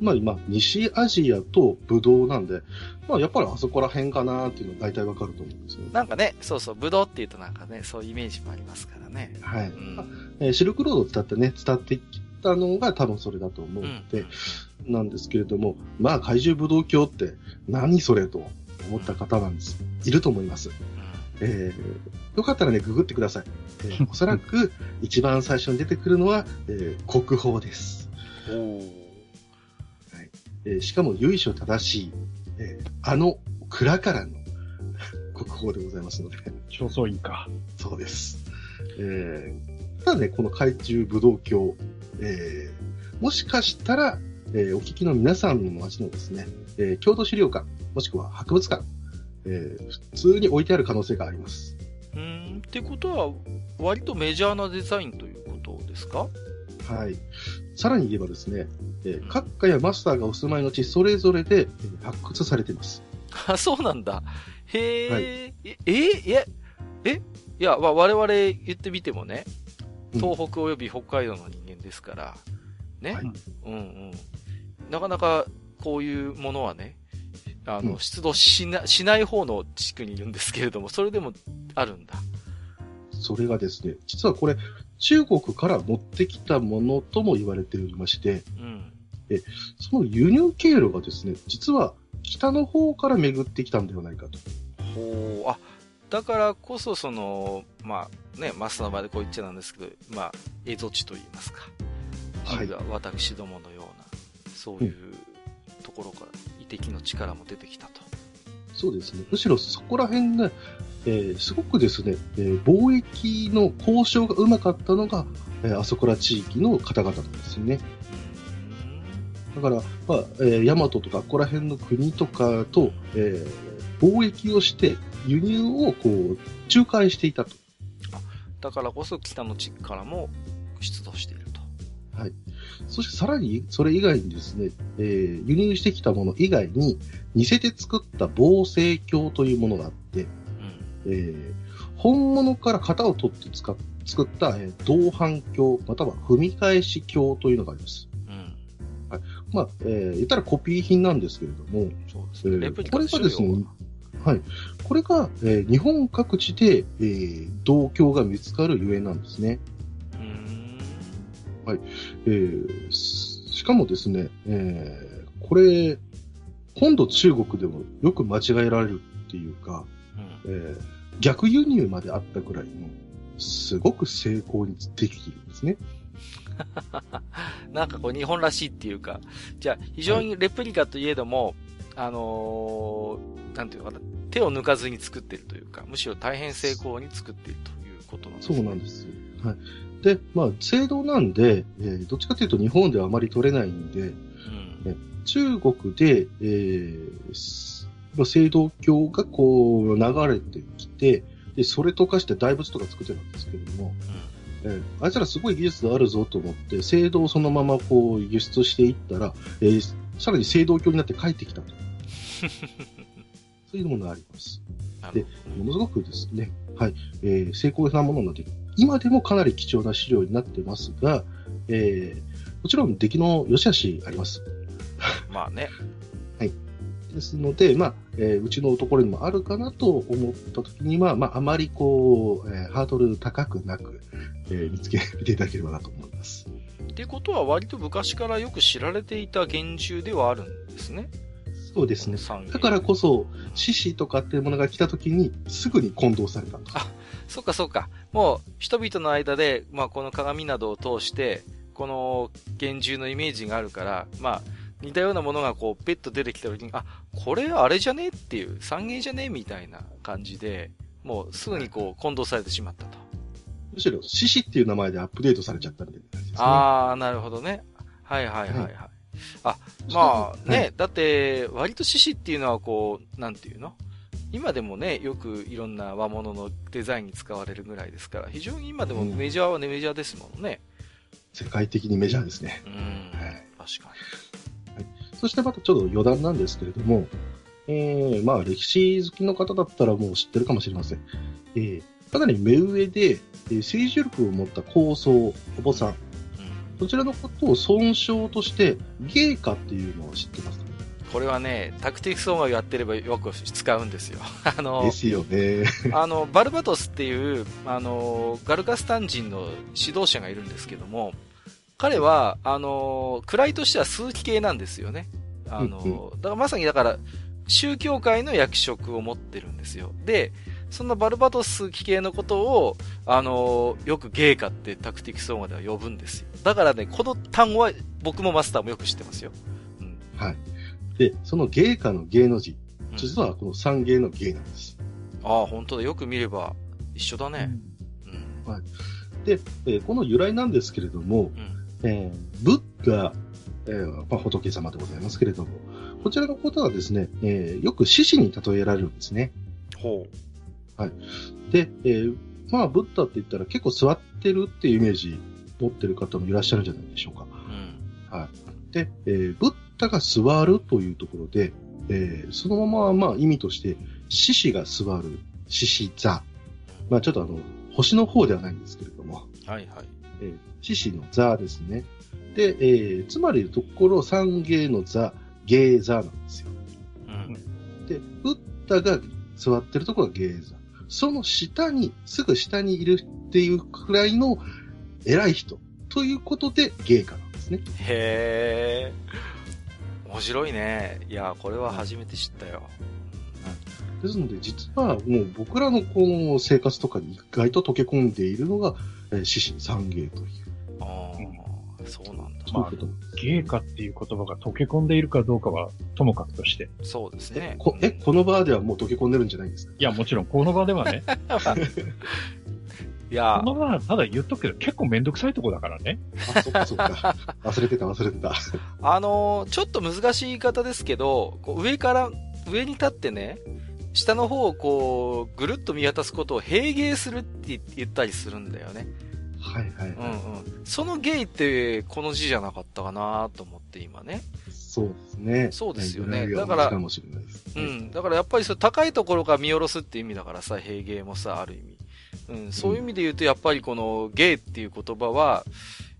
まあ、今西アジアとブドウなんで、まあ、やっぱりあそこら辺かなっていうのは大体わかると思うんですよね。なんかね、そうそう、ブドウっていうとなんかね、そういうイメージもありますからね。はい、うん、シルクロードを伝ってきたのが多分それだと思うので、うん、なんですけれども、まあ怪獣ブドウ教って何それと思った方なんです、いると思います。よかったらね、ググってください。おそらく一番最初に出てくるのは、国宝です。しかも由緒正しい、蔵からの国宝でございますので。正倉院か。そうです。ただね、この怪獣武道教、もしかしたら、お聞きの皆さんの街のですね、郷土資料館、もしくは博物館、普通に置いてある可能性があります。ってことは、割とメジャーなデザインということですか？はい。さらに言えばですね、閣下やマスターがお住まいの地それぞれで発掘されています。あ、そうなんだ。へえ、はい、いや、我々言ってみてもね、東北および北海道の人間ですから、ね、はい、うんうん。なかなかこういうものはね、出土しない方の地区にいるんですけれども、それでもあるんだ。それがですね、実はこれ、中国から持ってきたものとも言われておりまして、うん、その輸入経路がですね、実は北の方から巡ってきたんではないかと。ほう、あ、だからこそその、まあね、マスターの場でこう言っちゃなんですけど、まあ、蝦夷地といいますか、はい、私どものような、そういうところから遺跡の力も出てきたと。そうですね、むしろそこら辺が、ね、すごくですね、貿易の交渉がうまかったのが、あそこら地域の方々なんですよね。だから、まあ、大和とかここら辺の国とかと、貿易をして輸入をこう仲介していたと。だからこそ北の地域からも出土していると。はい。そしてさらにそれ以外にですね、輸入してきたもの以外に似せて作った防生鏡というものがあって。本物から型を取って作った、銅版鏡または踏み返し鏡というのがあります。うん、はい、まあ、言ったらコピー品なんですけれども、そうですね、これがですね、はい、これが、日本各地で、銅鏡が見つかるゆえなんですね。はい、しかもですね、これ今度中国でもよく間違えられるっていうか。逆輸入まであったくらいのすごく成功にできているんですね。なんかこう日本らしいっていうか、じゃあ非常にレプリカといえども、はい、なんていうのかな、手を抜かずに作っているというか、むしろ大変成功に作っているということなんですね。そうなんです。はい。で、まあ青銅なんで、どっちかというと日本ではあまり取れないんで、うん、中国で、の青銅鏡がこう流れてきて、でそれと化して大仏とか作ってたんですけれども、あいつらすごい技術があるぞと思って青銅をそのままこう輸出していったら、さらに青銅鏡になって帰ってきたとそういうものがあります。でものすごくですね、はい、精巧なものになって今でもかなり貴重な資料になってますが、もちろん出来の良し悪しありますまあねはいですので、まあうちのところにもあるかなと思ったときには、まあ、あまりこう、ハードル高くなく、見ていただければなと思います。ってことは割と昔からよく知られていた原獣ではあるんですね。そうですね。だからこそ獅子とかっていうものが来たときにすぐに混同されたと。あ、そうかそうか。もう人々の間で、まあ、この鏡などを通してこの原獣のイメージがあるから、まあ似たようなものがこうペッと出てきた時に、あ、これあれじゃねっていう、三芸じゃねみたいな感じで、もうすぐにこう混同されてしまったと。むしろ獅子っていう名前でアップデートされちゃったみたいな感じですね。ああ、なるほどね。はいはいはいはい。はい、あ、まあね、はい、だって割と獅子っていうのはこうなんていうの？今でもね、よくいろんな和物のデザインに使われるぐらいですから、非常に今でもメジャーはね、メジャーですもんね。世界的にメジャーですね。はい、確かに。そしてまたちょっと余談なんですけれども、まあ歴史好きの方だったらもう知ってるかもしれません。かなり目上で政治力を持った高僧、お坊さん、そちらのことを尊称として芸家っていうのを知ってますか？これはね、タクティクス音楽やってればよく使うんですよ。ですよね。バルバドスっていうガルカスタン人の指導者がいるんですけども、彼は位としては枢機系なんですよね。だからまさにだから宗教界の役職を持ってるんですよ。で、そんなバルバドス枢機系のことをよく芸家ってタクティクスオーガでは呼ぶんですよ。だからね、この単語は僕もマスターもよく知ってますよ。うん、はい。で、その芸家の芸の字、実はこの三芸の芸なんです。ああ、本当だ。よく見れば一緒だね。うんうん、はい。で、この由来なんですけれども。仏が、まあ、仏様でございますけれども、こちらのことはですね、よく獅子に例えられるんですね。ほう。はい。で、まあ、ブッダって言ったら結構座ってるっていうイメージ持ってる方もいらっしゃるんじゃないでしょうか。うん、はい。で、ブッダが座るというところで、そのまま、まあ、意味として、獅子が座る、獅子座。まあ、ちょっと星の方ではないんですけれども。はいはい。獅子の座ですね。で、つまりところ三芸の座、芸座なんですよ。うん、で、ブッダが座ってるところが芸座。その下に、すぐ下にいるっていうくらいの偉い人ということで芸家なんですね。へー。面白いね。いや、これは初めて知ったよ。うん、ですので、実はもう僕らのこの生活とかに意外と溶け込んでいるのが、獅子三芸という。ああ、そうなんだ。まあ、芸家っていう言葉が溶け込んでいるかどうかはともかくとして。そうですね。この場ではもう溶け込んでるんじゃないんですか？いや、もちろん、この場ではね。いや、この場はただ言っとくけど、結構めんどくさいとこだからね。あ、そっかそっか。忘れてた。ちょっと難しい言い方ですけど、こう上に立ってね、下の方をこう、ぐるっと見渡すことを平芸するって言ったりするんだよね。はいはいはい。うんうん。その芸って、この字じゃなかったかなと思って今ね。そうですね。そうですよね。だから、うん。だからやっぱりそれ高いところから見下ろすって意味だからさ、平芸もさ、ある意味。うん。そういう意味で言うと、やっぱりこの芸っていう言葉は、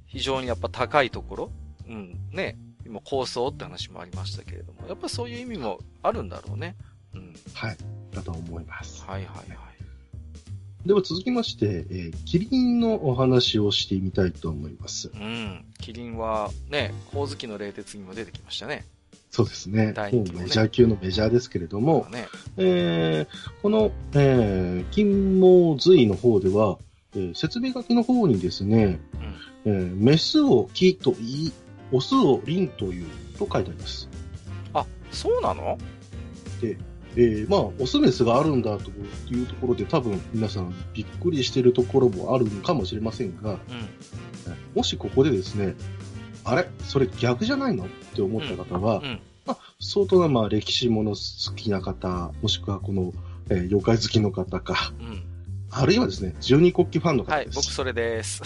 非常にやっぱ高いところ。うん。ね。今、高僧って話もありましたけれども、やっぱそういう意味もあるんだろうね。うん、はい。だと思います。はいはいはい。では続きまして、キリンのお話をしてみたいと思います。うん。キリンはね、ホオズキの冷徹にも出てきましたね。そうですね。もうメジャー級のメジャーですけれども、ね、この、金毛髄の方では、説明書きの方にですね、メスを木と言い、オスをリンというと書いてあります。あ、そうなの？で、まあオスメスがあるんだというところで多分皆さんびっくりしているところもあるのかもしれませんが、もしここでですね、あれそれ逆じゃないのって思った方は、相当なまあ歴史もの好きな方、もしくはこの、妖怪好きの方か、うん、あるいはですね十二国旗ファンの方です。はい、僕それです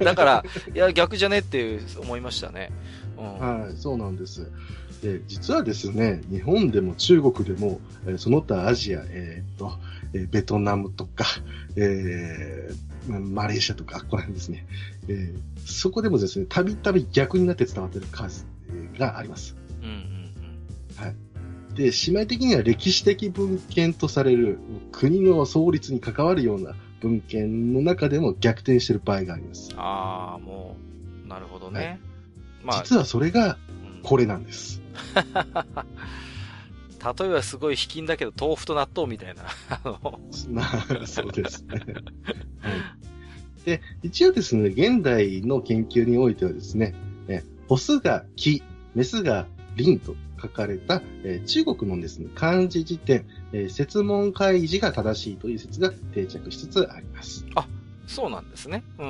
だからいや逆じゃねっていう思いましたね、うん、はい、そうなんです。で実はですね日本でも中国でも、その他アジア、ベトナムとか、マレーシアとかここら辺ですね、そこでもですねたびたび逆になって伝わっている数があります。うんうんうん、はい。で姉妹的には歴史的文献とされる国の創立に関わるような文献の中でも逆転している場合があります。ああ、もうなるほどね、はい、まあ、実はそれがこれなんです、うん、例えばすごい卑近だけど豆腐と納豆みたいなまあそうですね、はい、で一応ですね現代の研究においてはですねオスが木メスが輪と書かれた、中国のですね漢字辞典、設問開示が正しいという説が定着しつつあります。あ、そうなんですね、うん、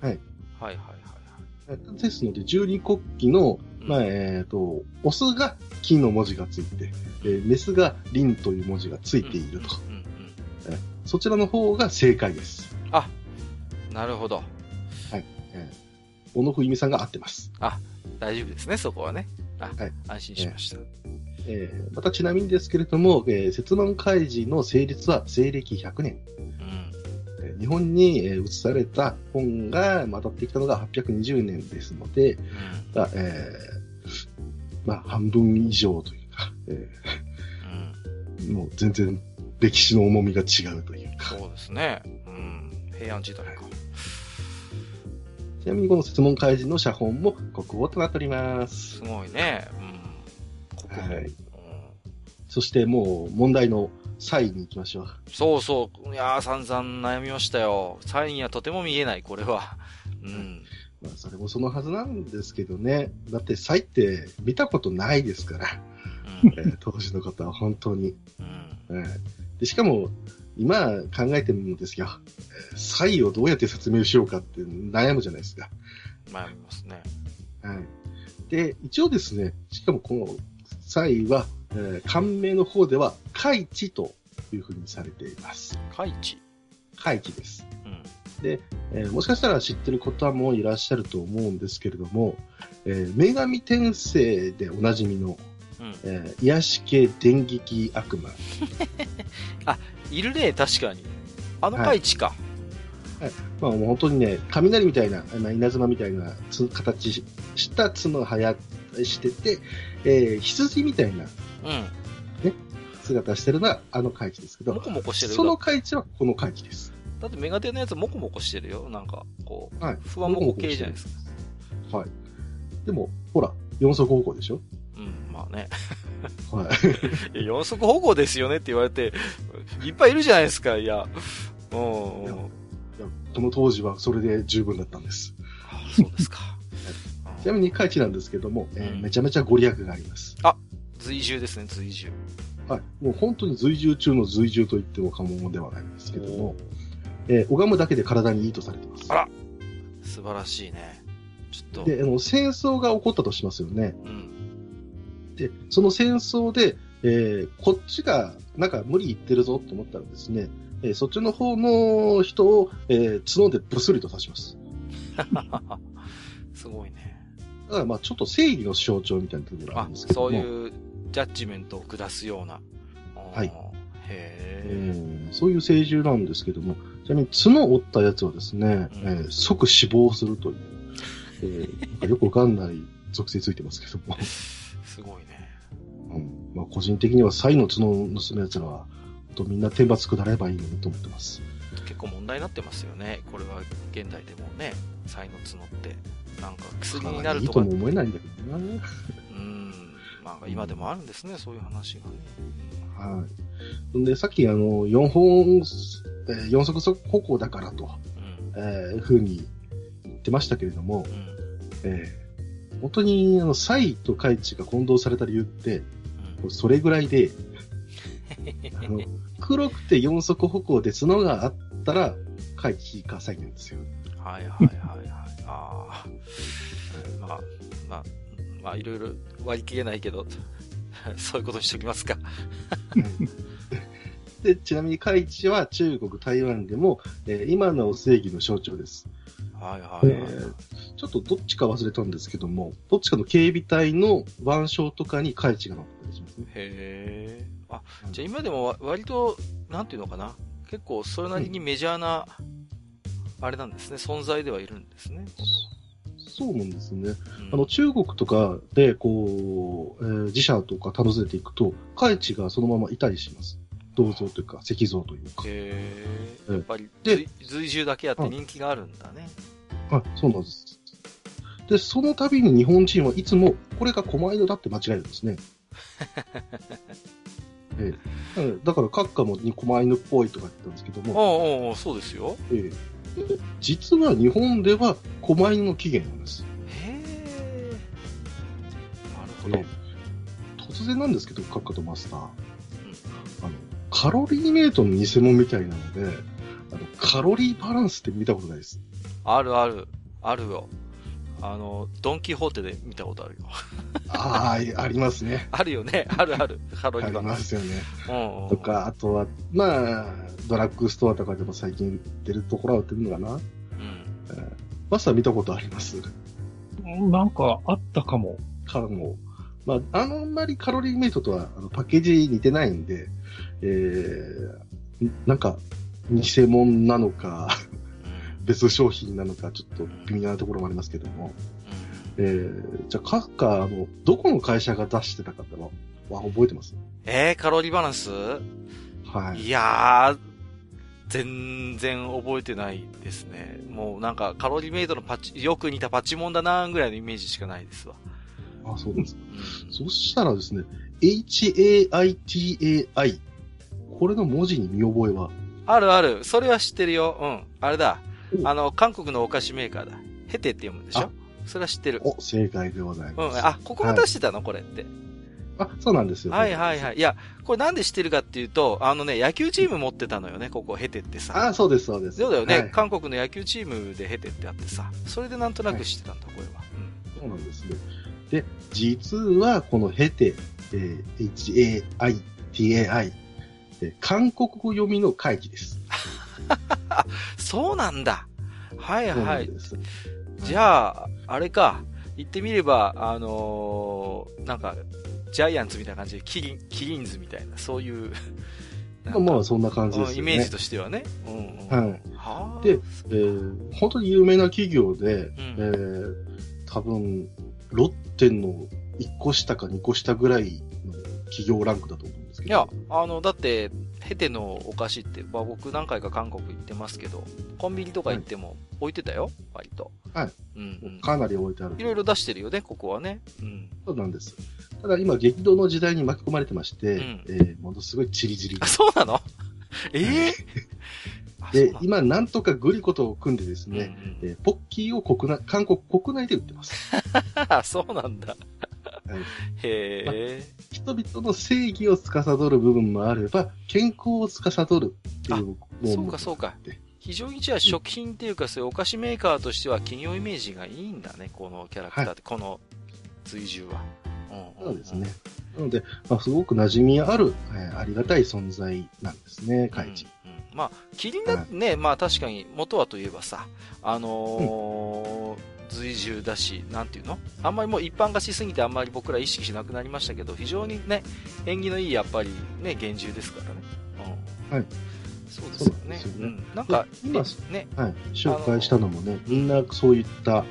はい、はいはいはいはい。ですので十二国旗の、まあオスが木の文字がついて、メスが輪という文字がついていると、うんうんうん、そちらの方が正解です。あ、なるほど、はい、小野冬美さんが合ってます。あ、大丈夫ですねそこはね。あ、はい、安心しました。またちなみにですけれども、設問開示の成立は西暦100年、うん、日本に移された本が渡ってきたのが820年ですので、うん、まあ、半分以上というか、うん、もう全然歴史の重みが違うというか。そうですね、うん、平安時代か、はい。ちなみにこの設問開示の写本も国語となっております。すごいね。うん、国語、はい、うん。そしてもう問題の3位に行きましょう。そうそう。いやー、散々悩みましたよ。3位にはとても見えない、これは。うん。まあ、それもそのはずなんですけどね。だって3位って見たことないですから。うん当時の方は本当に。うんでしかも、今考えてるんですけど、差異をどうやって説明しようかって悩むじゃないですか。悩みますね。はい。で、一応ですね、しかもこの差異は、漢名の方では、開地というふうにされています。開地？開地です。うん。で、もしかしたら知ってる方もいらっしゃると思うんですけれども、女神転生でおなじみの、うん癒し系電撃悪魔。あ、いるね、確かに。あのカイチか。はいはい、まあ、もう本当にね、雷みたいな、稲妻みたいな形した角生やしてて、羊みたいな、うんね、姿してるのはあのカイチですけど、モコモコしてるそのカイチはこのカイチです。だってメガテンのやつモコモコしてるよ。なんか、こう、はい、ふわモコ系じゃないですか。モコモコはい。でも、ほら、四足歩行でしょ。うん、まあね。はい。いや、四足歩行ですよねって言われて、いっぱいいるじゃないですか、いや。うん。いや、この当時はそれで十分だったんです。ああ、そうですか。ちなみにカイチなんですけども、うんめちゃめちゃご利益があります。あ、随従ですね、随従。はい。もう本当に随従中の随従と言っても過言ではないんですけども、拝むだけで体にいいとされてます。あら、素晴らしいね。ちょっと。で、戦争が起こったとしますよね。うん。でその戦争で、こっちがなんか無理言ってるぞと思ったらですね、そっちの方の人を、角でブスリと刺します。すごいね。だからまあちょっと正義の象徴みたいなところがあるんですけども、そういうジャッジメントを下すような、はい、へそういう聖獣なんですけども、ちなみに角を折ったやつはですね、うん即死亡するという、なんかよくわかんない属性ついてますけども。すごいね。うん。まあ、個人的には、サイの角を盗む奴らは、みんな天罰下ればいいのにと思ってます。結構問題になってますよね。これは現代でもね、サイの角って、なんか薬になるとか。いいとも思えないんだけどね。まあ、今でもあるんですね、そういう話が、ね。はい。で、さっき、4足歩行だからと、ふうに言ってましたけれども、本当にサイとカイチが混同された理由って、うん、それぐらいで黒くて四足歩行で角があったらカイチかサイなんですよ。はいはいはいはい。ああ、まあまあまあいろいろ割り切れないけどそういうことにしておきますかでちなみに海地は中国台湾でも、今の正義の象徴です。はいはいはい、ちょっとどっちか忘れたんですけども、どっちかの警備隊の腕章とかに海地が載ったりしますね。へー、あ、じゃあ今でも割となんていうのかな、結構それなりにメジャーな、あれなんですね、存在ではいるんですね。そうなんですね、うん、中国とかでこう、寺社とか訪ねていくと海地がそのままいたりします。銅像というか石像というか、やっぱりで随従だけあって人気があるんだね。はい、そうなんです。でその度に日本人はいつもこれが狛江戸だって間違えるんですね、だから閣下も狛江戸っぽいとか言ったんですけども、そうですよ、実は日本では狛江戸の起源なんです。へー、なるほど。突然なんですけど閣下とマスター、カロリーメイトの偽物みたいなので、カロリーバランスって見たことないです。あるあるあるよ。ドンキホーテで見たことあるよ。ああ、ありますね。あるよね。あるある。カロリーバランス。ありますよね。うんうん、とかあとはまあドラッグストアとかでも最近売ってるところは売ってるのかな。マスター見たことあります？なんかあったかも。まあ、あんまりカロリーメイトとはパッケージ似てないんで、なんか偽物なのか別商品なのかちょっと微妙なところもありますけども、じゃあ閣下どこの会社が出してたかってのは覚えてます？カロリーバランス、はい、いやー全然覚えてないですね。もうなんかカロリーメイトのよく似たパチモンだなーぐらいのイメージしかないですわ。あ、そうです。そしたらですね、HAITAI。これの文字に見覚えはあるある。それは知ってるよ。うん。あれだ。韓国のお菓子メーカーだ。ヘテって読むんでしょ？それは知ってる。お、正解でございます。うん。あ、ここが出してたの、はい、これって。あ、そうなんですよ。はいはいはい。いや、これなんで知ってるかっていうと、野球チーム持ってたのよね、ここ、ヘテってさ。あ、そうですそうです。そうだよね、はい。韓国の野球チームでヘテってあってさ。それでなんとなく知ってたんだ、これは。うん、そうなんですね。で実はこのヘテ、HAITAI、韓国語読みの会議ですそうなんだ。はいはい。じゃああれか、言ってみればなんかジャイアンツみたいな感じでキリンズみたいな、そういうまあそんな感じですよね、イメージとしてはね、はい。で、本当に有名な企業で、多分ロッテの1個下か2個下ぐらいの企業ランクだと思うんですけど。いや、だってヘテのお菓子って、まあ、僕何回か韓国行ってますけど、コンビニとか行っても置いてたよ、割と。はい、かなり置いてある。いろいろ出してるよね、ここはね。そうなんです。ただ今激動の時代に巻き込まれてまして、ものすごいチリチリ。あ、そうなの？で今なんとかグリコと組んでですね、ポッキーを韓国国内で売ってますそうなんだ、へえ、人々の正義を司る部分もあれば健康を司るっていうものも。そうかそうか。非常にじゃあ食品っていうか、そういうお菓子メーカーとしては企業イメージがいいんだね、このキャラクターって、この追従は。そうですね。なので、まあ、すごく馴染みある、ありがたい存在なんですね、カイチ。まあ、キリンだってね、まあ確かに元はといえばさ、随従だし、なんていうの？あんまりもう一般化しすぎてあんまり僕ら意識しなくなりましたけど、非常にね、縁起のいいやっぱりね、幻獣ですからね。はい。そうですよね。なんか、今、ね、紹介したのもね、みんなそういった、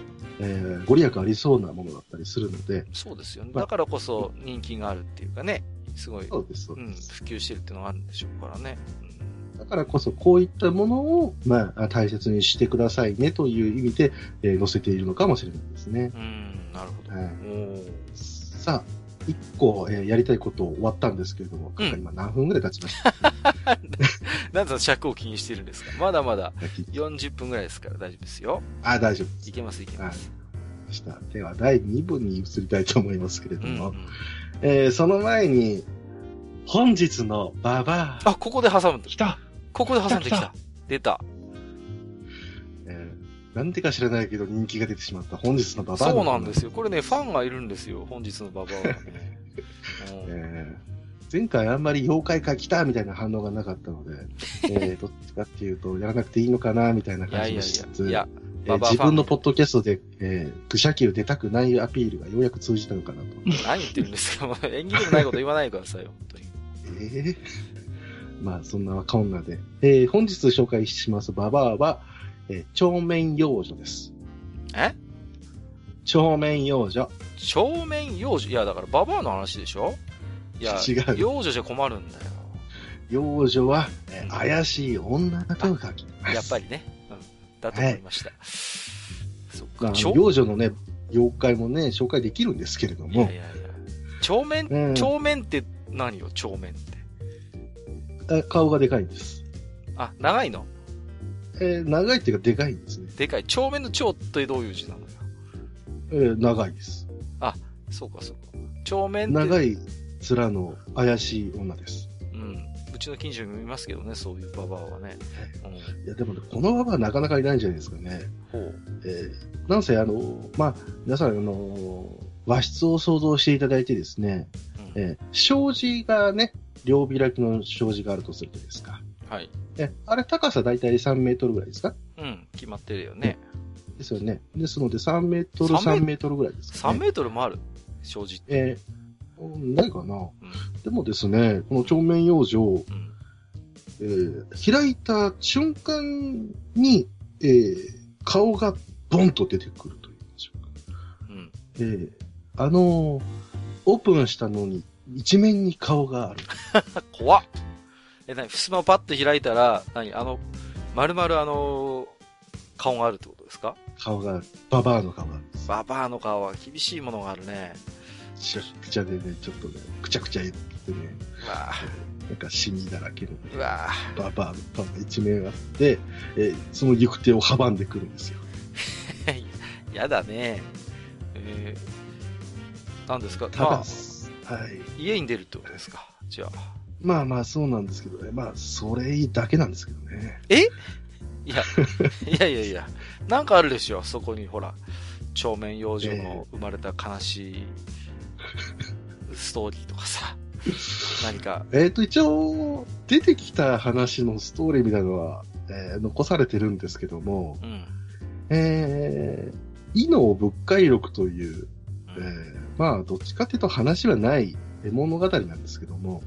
ご利益ありそうなものだったりするので。そうですよね。だからこそ人気があるっていうかね、すごい、そうです、そうです。普及してるっていうのがあるんでしょうからね。だからこそこういったものを、まあ、大切にしてくださいねという意味で、載せているのかもしれないですね。なるほど。さあ1個、やりたいこと終わったんですけれども、今何分ぐらい経ちましたなんで尺を気にしてるんですか。まだまだ40分ぐらいですから大丈夫ですよ。あ、大丈夫。いけますいけます。では第2部に移りたいと思いますけれども、その前に本日のババア。あ、ここで挟むんだ。来た。ここで挟んできた。出た。なんでか知らないけど人気が出てしまった本日のババア。そうなんですよ。これね、ファンがいるんですよ、本日のババアはね。前回あんまり妖怪界来たみたいな反応がなかったので、どっちかっていうとやらなくていいのかなみたいな感じもしつつ、自分のポッドキャストで、グシャキル出たくないアピールがようやく通じたのかなと。何言ってるんですか。演技でもないこと言わないでくださいよ、本当に。まあそんな若女で、本日紹介しますババアは、帳面養女です。え？帳面養女。帳面養女、いやだからババアの話でしょ。いや違う。養女じゃ困るんだよ。養女は、怪しい女と書きます。やっぱりね。だと思いました。はい、そっか。幼女のね、妖怪もね、紹介できるんですけれども。帳面、帳面って何よ、帳面って。顔がでかいんです。あ、長いの？長いっていうかでかいんですね。でかい。帳面の帳ってどういう字なのよ。長いです。あ、そうかそうか。帳面って。長い面の怪しい女です。うん。うちの近所に見ますけどね、そういうババアはね。いやでも、ね、このババアなかなかいないんじゃないですかね。ほう。なんせまあ皆さん和室を想像していただいてですね、障子がね、両開きの障子があるとするとですか。はい。あれ高さだいたい3メートルぐらいですか。うん、決まってるよね。ですよね。ですので3メートルぐらいですかね。3メートルもある障子って。ないかな、でもですね、この帳面養女、開いた瞬間に、顔がボンと出てくるというんでしょうか、オープンしたのに一面に顔がある。怖っ。襖をパッと開いたら、丸々顔があるってことですか。顔がある。ババアの顔がある。ババアの顔は厳しいものがあるね。くちゃでね、ちょっとね、くちゃくちゃ言ってね、なんかシミだらけの、ね、ババアの顔が一面あって、その行く手を阻んでくるんですよ。やだね。なんですか、ただ、家に出るってことですか、じゃあ。まあまあそうなんですけどね、まあそれだけなんですけどね。いや、なんかあるでしょ、そこにほら、帳面養女の生まれた悲しい、ストーリーとかさ、何か。一応、出てきた話のストーリーみたいなのは、残されてるんですけども、異能仏懐録という、まあ、どっちかっていうと話はない物語なんですけども、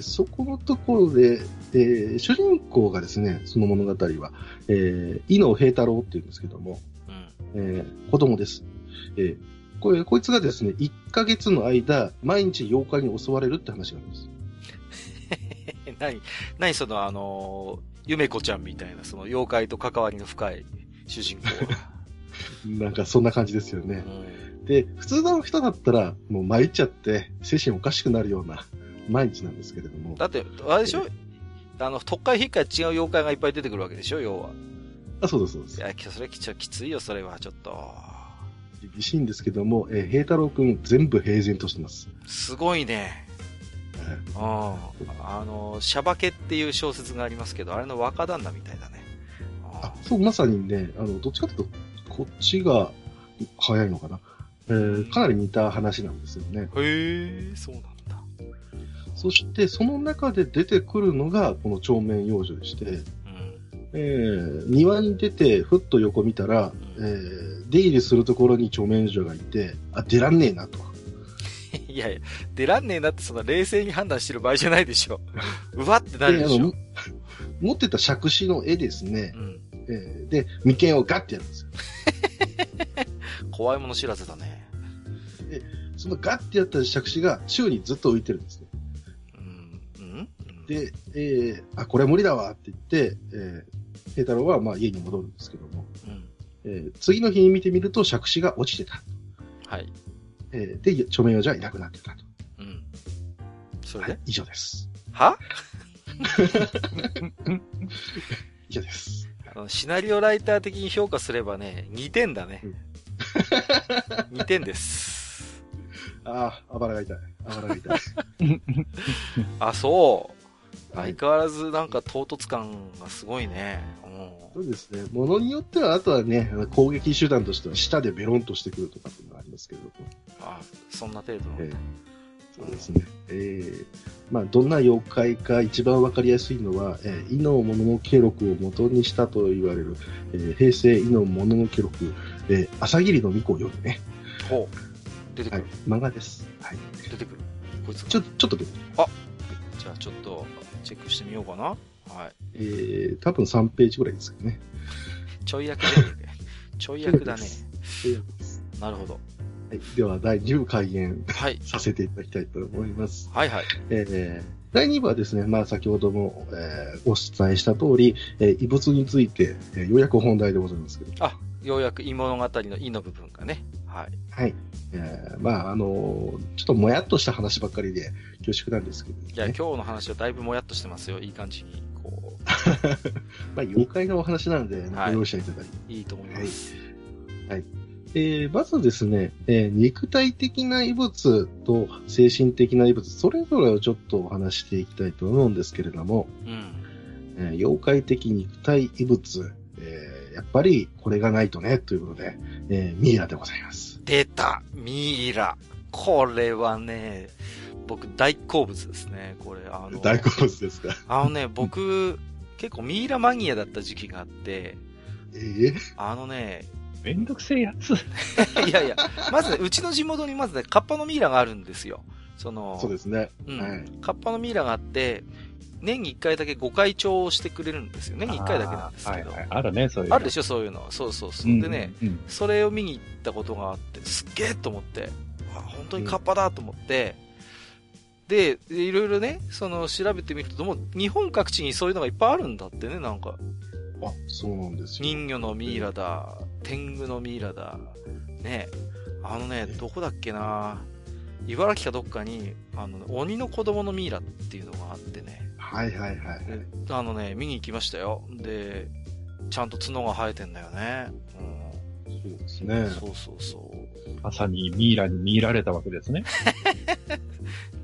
そこのところで、主人公がですね、その物語は、異能平太郎っていうんですけども、子供です。こいつがですね、1ヶ月の間、毎日妖怪に襲われるって話があるんです。何その、ゆめこちゃんみたいな、その妖怪と関わりの深い主人公は。なんかそんな感じですよね。で、普通の人だったら、もう参っちゃって、精神おかしくなるような毎日なんですけれども。だって、あれでしょ、とっかいひっかい違う妖怪がいっぱい出てくるわけでしょ、要は。あ、そうです、そうです。いや、それきついよ、それは、ちょっと。厳しいんですけども、平太郎くん全部平然としてます。すごいね。シャバケっていう小説がありますけど、あれの若旦那みたいだね。そう、まさにね、どっちかというと、こっちが早いのかな。かなり似た話なんですよね。そうなんだ。そして、その中で出てくるのが、この帳面養女でして、庭に出て、ふっと横見たら、出入りするところに帳面養女がいて、あ、出らんねえなと。いや、出らんねえなってそんな冷静に判断してる場合じゃないでしょ。うわってなるでしょ。持ってた杓子の絵ですね。で、眉間をガッてやるんですよ。怖いもの知らずだね。そのガッてやった杓子が宙にずっと浮いてるんですね。で、あ、これ無理だわって言って、平太郎はまあ家に戻るんですけども、次の日に見てみると杓子が落ちてた。はい。で、帳面養女はいなくなってたと。それで、以上です。は？以上です。シナリオライター的に評価すればね、2点だね。2点です。あばらが痛い。あばらが痛い。あ、そう。相変わらずなんか唐突感がすごいね。そうですね。ものによってはあとはね、攻撃手段としては舌でベロンとしてくるとかっていうのがありますけど。あ、そんな程度の、そうですね。まあどんな妖怪か一番わかりやすいのは、異能ものの記録を元にしたと言われる、平成異能ものの記録、朝霧の巫女を読むね。ほう。出てくる。はい、漫画です。はい。出てくる。こいつ。ちょっと出てくる。あ、じゃあちょっとチェックしてみようかな。はい。多分3ページぐらいですけどね。ちょい役だね。ちょい役だね。なるほど。はい、では第2部開演、はい、させていただきたいと思います。はいはい。第2部はですね、まあ先ほども、お伝えした通り、異物について、ようやく本題でございますけど。あ、ようやく異物語の異の部分がね。はい。はい。まあちょっともやっとした話ばっかりで恐縮なんですけど、ね。いや、今日の話はだいぶもやっとしてますよ。いい感じにこう。まあ妖怪のお話なので、ご容赦いただいて、はい。いいと思います。はい。はい、まずですね、肉体的な異物と精神的な異物、それぞれをちょっとお話していきたいと思うんですけれども、うん、妖怪的肉体異物、やっぱりこれがないとね、ということで、ミイラでございます。出た、ミイラ。これはね、僕大好物ですね、これ。大好物ですか。僕、結構ミイラマニアだった時期があって、めんどくせえやつ。いやいや、まず、ね、うちの地元にまずね、カッパのミイラがあるんですよ。そうですね。うん。はい、カッパのミイラがあって、年に1回だけご開帳をしてくれるんですよ。年に1回だけなんですけど。はいはい、あるね、そういうの。あるでしょ、そういうの。そうそうそう。うん、でね、うん、それを見に行ったことがあって、すっげえと思って、あ、本当にカッパだと思って、うん、で、いろいろね、調べてみると、もう日本各地にそういうのがいっぱいあるんだってね、なんか。あ、そうなんですよ。人魚のミイラだ、天狗のミイラだ、ね、どこだっけな、茨城かどっかに、鬼の子供のミイラっていうのがあってね。はいはいはい、はい。見に行きましたよ。で、ちゃんと角が生えてんだよね。うん。そうですね。そうそうそう。まさにミイラに見られたわけですね。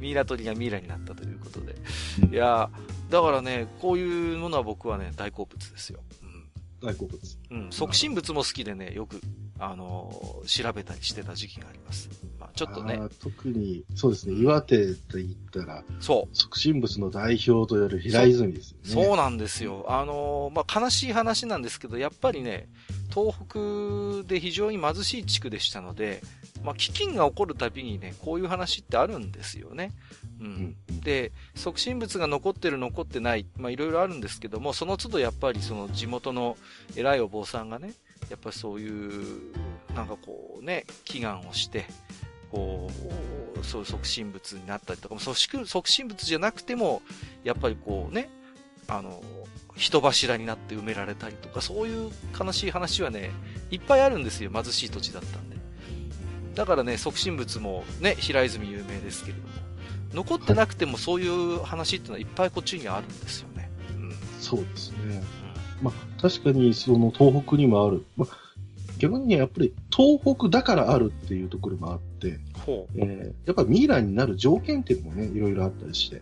ミイラ取りがミイラになったということで。いや、だからね、こういうものは僕はね、大好物ですよ。うん、大好物。うん、即身物も好きでね、よく、調べたりしてた時期があります。まあ、ちょっとね。特に、そうですね、岩手と言ったら、そう。即身物の代表と言われる平泉ですよね。そうなんですよ。まあ、悲しい話なんですけど、やっぱりね、東北で非常に貧しい地区でしたので、まあ、飢饉が起こるたびにね、こういう話ってあるんですよね。うん。で、即身物が残ってる残ってない、まあ、いろいろあるんですけども、その都度やっぱり地元の偉いお坊さんがね、やっぱりそういう、なんかこうね、祈願をして、こう、そういう即身物になったりとかも、即身物じゃなくても、やっぱりこうね、人柱になって埋められたりとか、そういう悲しい話はね、いっぱいあるんですよ。貧しい土地だったんで。だからね、即身仏もね、平泉有名ですけれども、残ってなくてもそういう話っていうのはいっぱいこっちにあるんですよね。うん、そうですね。まあ、確かに東北にもある。まあ、逆にやっぱり東北だからあるっていうところもあって、やっぱりミイラになる条件っていうのもね、いろいろあったりして、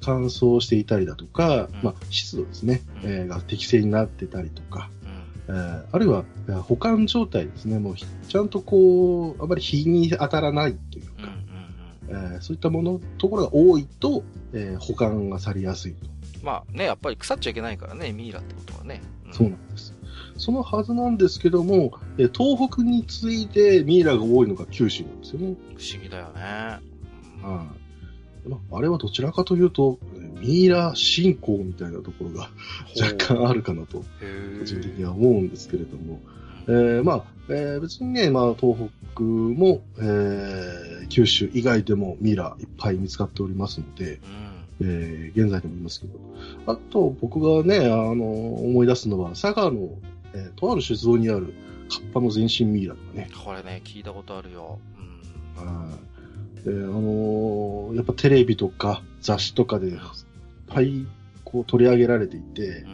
乾燥していたりだとか、まあ、湿度ですね、が適正になってたりとか、あるいは保管状態ですね。もうちゃんとこうあまり日に当たらないというか、そういったものところが多いと、保管がされやすいと。まあね、やっぱり腐っちゃいけないからね、ミイラってことはね。うん、そうなんです。そのはずなんですけども、東北に次いでミイラが多いのが九州なんですよね。不思議だよね。はい。あれはどちらかというと、ミイラ信仰みたいなところが若干あるかなと、個人的には思うんですけれども、まあ、別にね、まあ、東北も、九州以外でもミイラいっぱい見つかっておりますので、現在でも言いますけど、あと僕がね、思い出すのは、佐賀の、とある酒造にあるカッパの全身ミイラとかね。これね、聞いたことあるよ。うん、やっぱテレビとか雑誌とかでいっぱいこう取り上げられていて、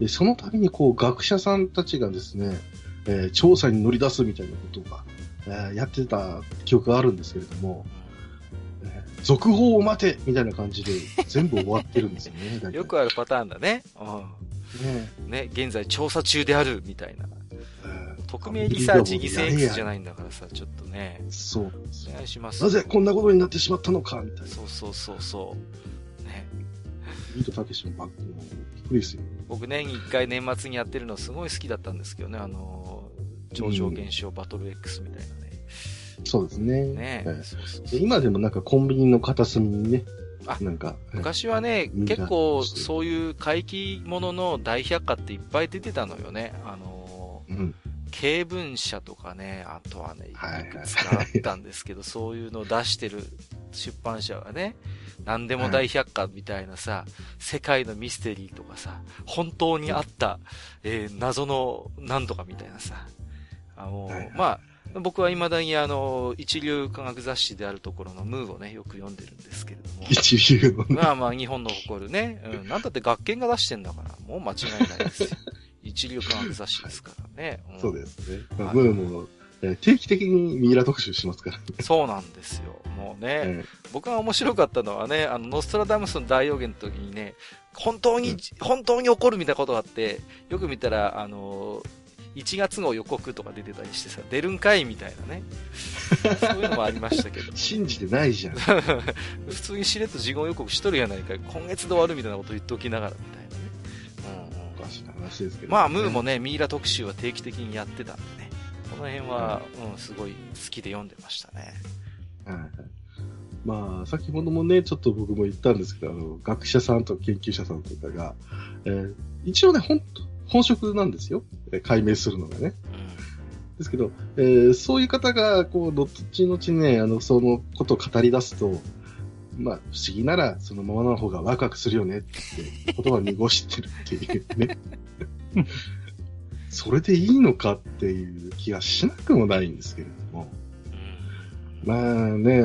でその度にこう学者さんたちがですね、調査に乗り出すみたいなことが、やってた記憶があるんですけれども、続報を待てみたいな感じで全部終わってるんですよね。よくあるパターンだね。うん、ね、現在調査中であるみたいな。匿名リサーチ犠牲 X じゃないんだからさ、ちょっとね。そう。お願いします。なぜこんなことになってしまったのかみたいな。そうそうそうそう。ね。ビートたけしのバッグもびっくりですよ。僕年一回年末にやってるのすごい好きだったんですけどね、超常現象バトル X みたいなね。そうですね。ね、そうそうそう。今でもなんかコンビニの片隅にね。あ、なんか昔はね、結構そういう怪奇物の大百科っていっぱい出てたのよね。うん、軽文社とかね、あとはね、いくつかあったんですけど、はい、そういうのを出してる出版社がね、何でも大百科みたいなさ、はい、世界のミステリーとかさ、本当にあった、謎のなんとかみたいなさ、はい、まあ、僕は未だに一流科学雑誌であるところのムーをね、よく読んでるんですけれども。一流のね。まあまあ、日本の誇るね、うん、なんだって学研が出してんだから、もう間違いないですよ。一流科学雑誌ですからね。はい、うん、そうですね。まあ、ムーも、定期的にミイラ特集しますから、ね。そうなんですよ。もうね、僕が面白かったのはね、ノストラダムスの大予言の時にね、本当に起こるみたいなことがあって、よく見たら、1月の予告とか出てたりしてさ、出るんかいみたいなね。そういうのもありましたけど。信じてないじゃん。普通にしれっと事後予告しとるやないかい。今月で終わるみたいなこと言っておきながらみたいなね。おかしな話ですけど、ね。まあ、ムーもね、ミイラ特集は定期的にやってたんでね。この辺は、うん、すごい好きで読んでましたね。はい、まあ、先ほどもね、ちょっと僕も言ったんですけど、学者さんと研究者さんとかが、一応ね、本職なんですよ。解明するのがね。ですけど、そういう方が、こう、後々ね、そのことを語り出すと、まあ、不思議なら、そのままの方がワクワクするよねって、言葉を濁してるっていうね。それでいいのかっていう気がしなくもないんですけれども。まあね、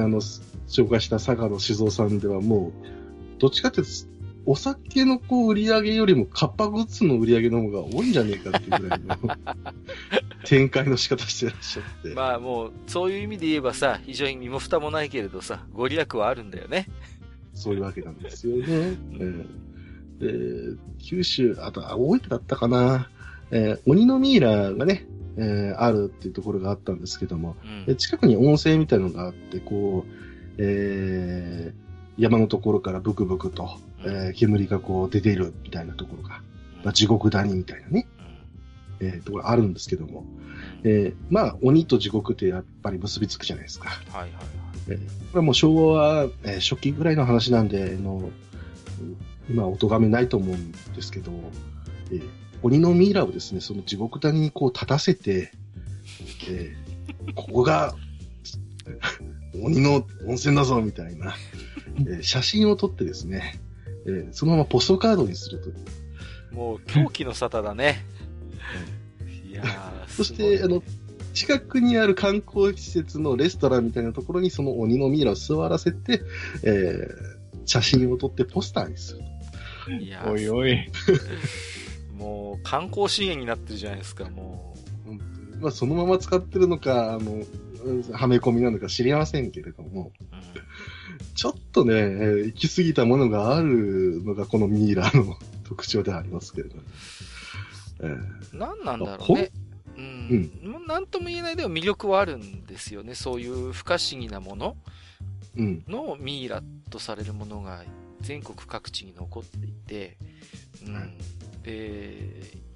紹介した佐賀の静雄さんではもう、どっちかっていうと、お酒のこう売り上げよりもカッパグッズの売り上げの方が多いんじゃねえかっていうぐらいの展開の仕方してらっしゃって。まあもう、そういう意味で言えばさ、非常に身も蓋もないけれどさ、ご利益はあるんだよね。そういうわけなんですよね。で、九州、あと大分だったかな、鬼のミイラがね、あるっていうところがあったんですけども、近くに温泉みたいのがあって、こう、山のところからブクブクと、煙がこう出ているみたいなところが、まあ、地獄谷みたいなね、ところあるんですけども、まあ鬼と地獄ってやっぱり結びつくじゃないですか。はいはいはい。これはもう昭和、初期ぐらいの話なんで、今お咎めないと思うんですけど、鬼のミイラをですね、その地獄谷にこう立たせて、ここが鬼の温泉だぞみたいな。写真を撮ってですね、そのままポストカードにするという。もう狂気の沙汰だね。いやー、そして、ね、近くにある観光施設のレストランみたいなところにその鬼のミイラを座らせて、写真を撮ってポスターにすると。いやー、おいおい。もう観光資源になってるじゃないですか、もう。まあ、そのまま使ってるのか、はめ込みなのか知りませんけれども。ちょっとね、行き過ぎたものがあるのがこのミイラの特徴ではありますけれども、何なんだろうね、なんとも言えない。でも魅力はあるんですよね、そういう不可思議なもののミイラとされるものが全国各地に残っていて、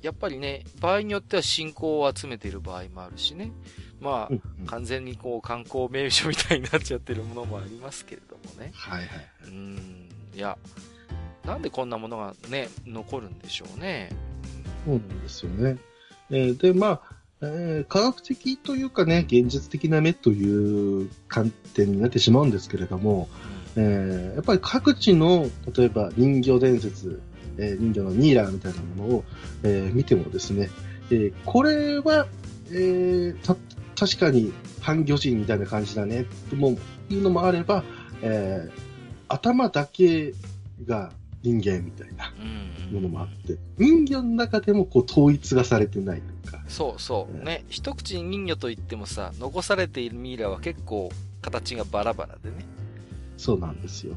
やっぱりね、場合によっては信仰を集めている場合もあるしね、まあ、完全にこう観光名所みたいになっちゃってるものもありますけれどもね。はいはい。いや、なんでこんなものがね、残るんでしょうね。そうなんですよね。で、まあ、科学的というかね、現実的な目という観点になってしまうんですけれども、やっぱり各地の、例えば人魚伝説、人魚のミイラみたいなものを、見てもですね、これは、確かに半魚人みたいな感じだねというのもあれば、頭だけが人間みたいなものもあって、人魚の中でもこう統一がされてないというか。そうそう、ね。一口に人魚といってもさ、残されているミイラは結構形がバラバラでね。そうなんですよ。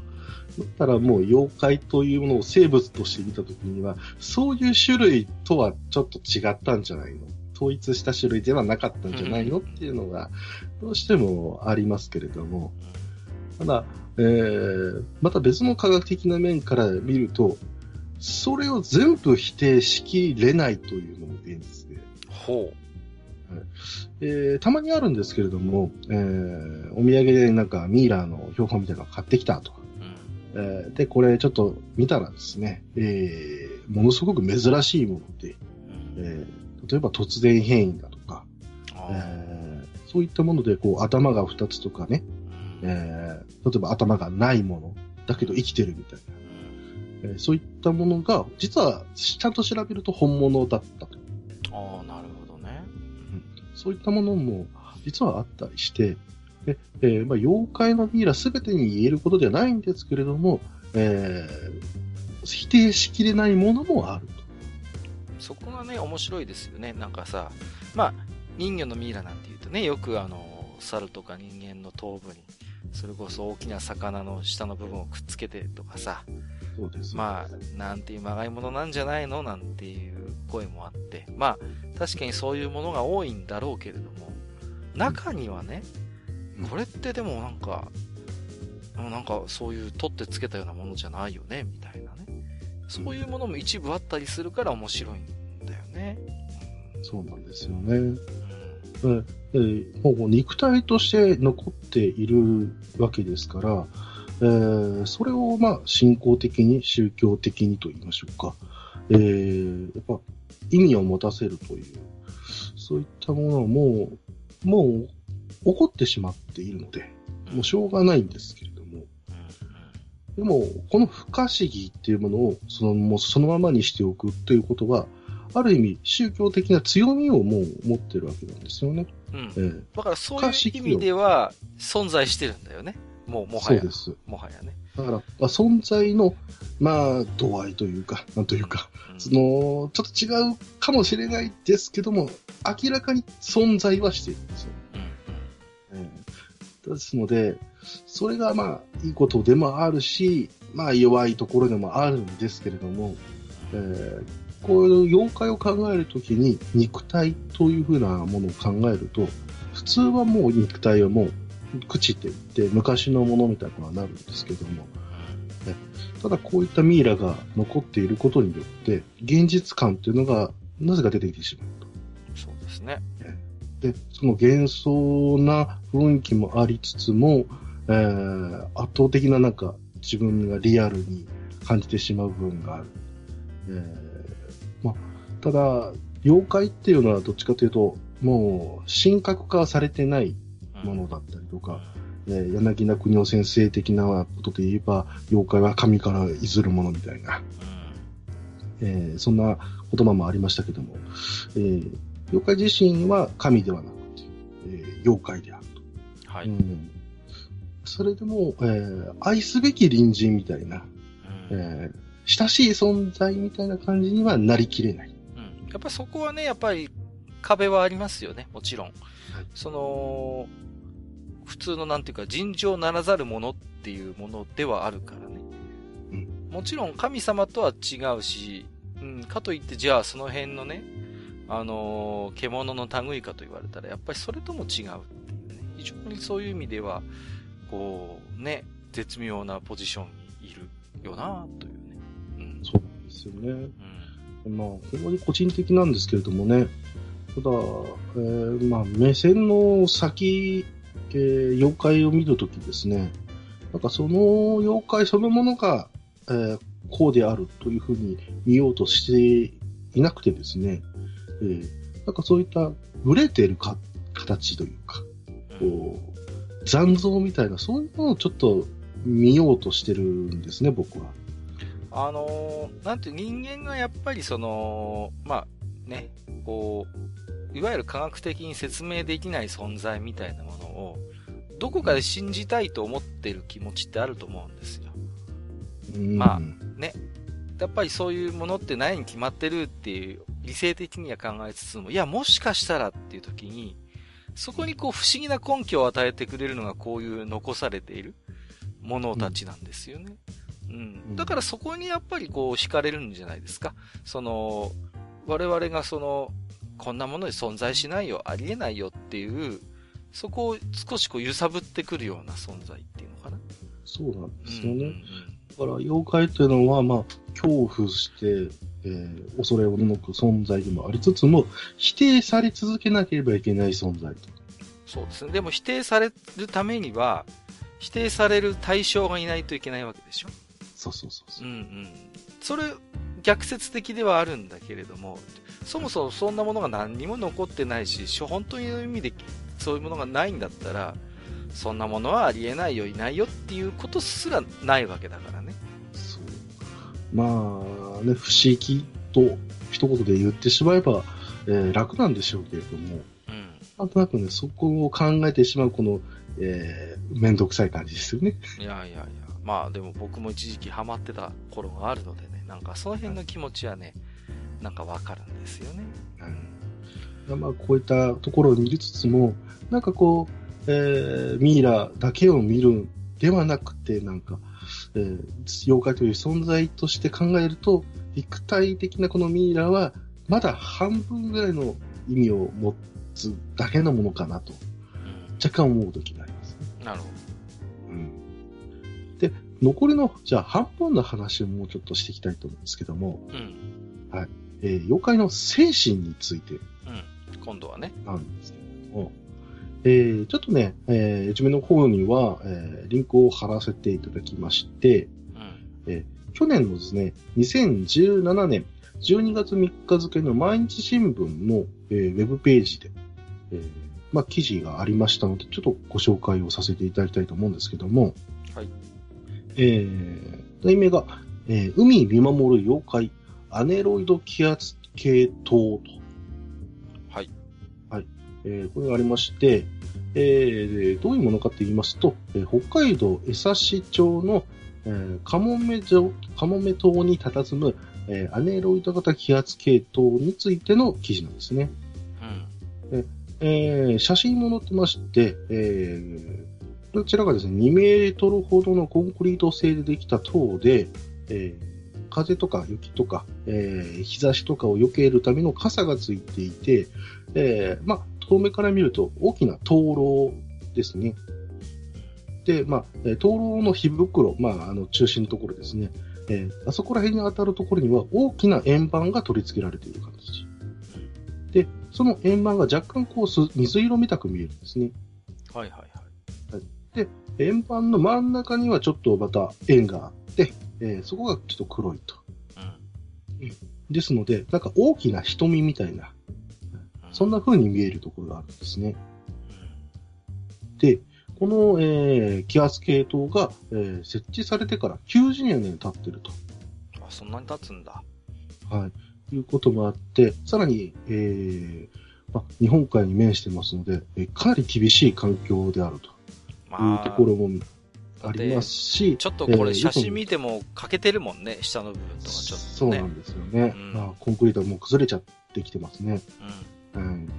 だったらもう妖怪というものを生物として見たときには、そういう種類とはちょっと違ったんじゃないの、統一した種類ではなかったんじゃないのっていうのがどうしてもありますけれども、ただ、また別の科学的な面から見ると、それを全部否定しきれないというのも現実で、ほう、たまにあるんですけれども、お土産でなんかミイラの標本みたいなのを買ってきたと、でこれちょっと見たらですね、ものすごく珍しいもので、例えば突然変異だとか、そういったものでこう頭が2つとかね、例えば頭がないものだけど生きてるみたいな、そういったものが実はちゃんと調べると本物だったと。ああ、なるほど。そういったものも実はあったりして、で、まあ、妖怪のミイラ全てに言えることではないんですけれども、否定しきれないものもあると。そこがね、面白いですよね。なんかさ、まあ、人魚のミイラなんていうとね、よく猿とか人間の頭部にそれこそ大きな魚の下の部分をくっつけてとかさ、そうです、まあなんていうまがいものなんじゃないのなんていう声もあって、まあ確かにそういうものが多いんだろうけれども、中にはね、これってでもなんかそういう取ってつけたようなものじゃないよねみたいなね、そういうものも一部あったりするから面白いんだよね。そうなんですよね。もう肉体として残っているわけですから、それをまあ信仰的に宗教的にと言いましょうか、やっぱ意味を持たせるという、そういったものはもう起こってしまっているので、もうしょうがないんですけれども、でもこの不可思議っていうものをそのままにしておくということは、ある意味宗教的な強みをもう持ってるわけなんですよね、だからそういう意味では存在してるんだよね。もはやね。だから、まあ、存在のまあ度合いというかなんというか、そのちょっと違うかもしれないですけども、明らかに存在はしているんですよ、ですのでそれがまあいいことでもあるし、まあ弱いところでもあるんですけれども、こういう妖怪を考えるときに肉体というふうなものを考えると、普通はもう肉体はもう朽ちていって昔のものみたいにはなるんですけども、ただこういったミイラが残っていることによって現実感というのがなぜか出てきてしまうと。そうですね。で、その幻想な雰囲気もありつつも、圧倒的ななんか自分がリアルに感じてしまう部分がある。ただ妖怪っていうのはどっちかというともう神格化されてないものだったりとか、柳名国夫先生的なことで言えば妖怪は神から譲るものみたいな、そんな言葉もありましたけども、妖怪自身は神ではなくて、妖怪であると、それでも、愛すべき隣人みたいな、親しい存在みたいな感じにはなりきれない。やっぱりそこはね、やっぱり壁はありますよね、もちろん。その、普通のなんていうか、尋常ならざるものっていうものではあるからね。もちろん神様とは違うし、かといってじゃあその辺のね、獣の類かと言われたら、やっぱりそれとも違うっていうね。非常にそういう意味では、こうね、絶妙なポジションにいるよなという。そうなんですよね。まあ非常に個人的なんですけれどもね。ただ、まあ目線の先、妖怪を見るときですね。なんかその妖怪そのものが、こうであるというふうに見ようとしていなくてですね。なんかそういったブレてるか形というか、こう残像みたいなそういうのをちょっと見ようとしてるんですね、僕は。なんて人間がやっぱりそのまあね、こういわゆる科学的に説明できない存在みたいなものをどこかで信じたいと思ってる気持ちってあると思うんですよ。まあね、やっぱりそういうものってないに決まってるっていう理性的には考えつつも、いやもしかしたらっていう時にそこにこう不思議な根拠を与えてくれるのがこういう残されているものたちなんですよね、うんうん、だからそこにやっぱりこう惹かれるんじゃないですか。その我々がそのこんなものに存在しないよ、ありえないよっていう、そこを少しこう揺さぶってくるような存在っていうのかな。そうなんですよね、うん、だから妖怪というのは、まあ、恐怖して、恐れおののく存在でもありつつも、否定され続けなければいけない存在と。そうですね。でも否定されるためには否定される対象がいないといけないわけでしょ。そうそうそうそう。うんうん。それ逆説的ではあるんだけれども、そもそもそんなものが何にも残ってないし、本当にの意味でそういうものがないんだったら、そんなものはありえないよ、いないよっていうことすらないわけだからね。そう。まあね、不思議と一言で言ってしまえば、楽なんでしょうけれども、うん、なんとなくね、そこを考えてしまうこの、めんどくさい感じですよね。いやいやいや。まあでも僕も一時期ハマってた頃があるのでね、なんかその辺の気持ちはね、なんかわかるんですよね。うん、まあこういったところを見るつつも、なんかこう、ミイラだけを見るんではなくて、なんか、妖怪という存在として考えると、肉体的なこのミイラはまだ半分ぐらいの意味を持つだけのものかなと、若干思うときがあります、ね。なるほど。うん。で、残りの、じゃあ半分の話をもうちょっとしていきたいと思うんですけども、うん、はい。妖怪の精神について。うん。今度はね。なんですけども。ちょっとね、一面の方には、リンクを貼らせていただきまして、うん、去年のですね、2017年12月3日付の毎日新聞の、ウェブページで、まあ、記事がありましたので、ちょっとご紹介をさせていただきたいと思うんですけども、はい。題名が、海見守る妖怪、アネロイド気圧系統と。はい。はい。これがありまして、どういうものかと言いますと、北海道江差町の、カモメ島に佇む、アネロイド型気圧系統についての記事なんですね。うん。写真も載ってまして、こちらがですね、2メートルほどのコンクリート製でできた塔で、風とか雪とか、日差しとかを避けるための傘がついていて、まあ、遠目から見ると大きな灯籠ですね。で、まあ、灯籠の火袋、まあ、中心のところですね。あそこら辺に当たるところには大きな円盤が取り付けられている形。で、その円盤が若干こう水色みたく見えるんですね。はいはいはい。で、円盤の真ん中にはちょっとまた円があって、そこがちょっと黒いと。うん。ですので、なんか大きな瞳みたいな、そんな風に見えるところがあるんですね。で、この、気圧系統が、設置されてから90年経ってると。あ、そんなに経つんだ。はい。いうこともあって、さらに、ま、日本海に面してますので、かなり厳しい環境であるというところもありますし、まあ、ちょっとこれ写真見ても欠けてるもんね、下の部分とかちょっとね。そうなんですよね。うん、まあ、コンクリートはもう崩れちゃってきてますね。うんうん、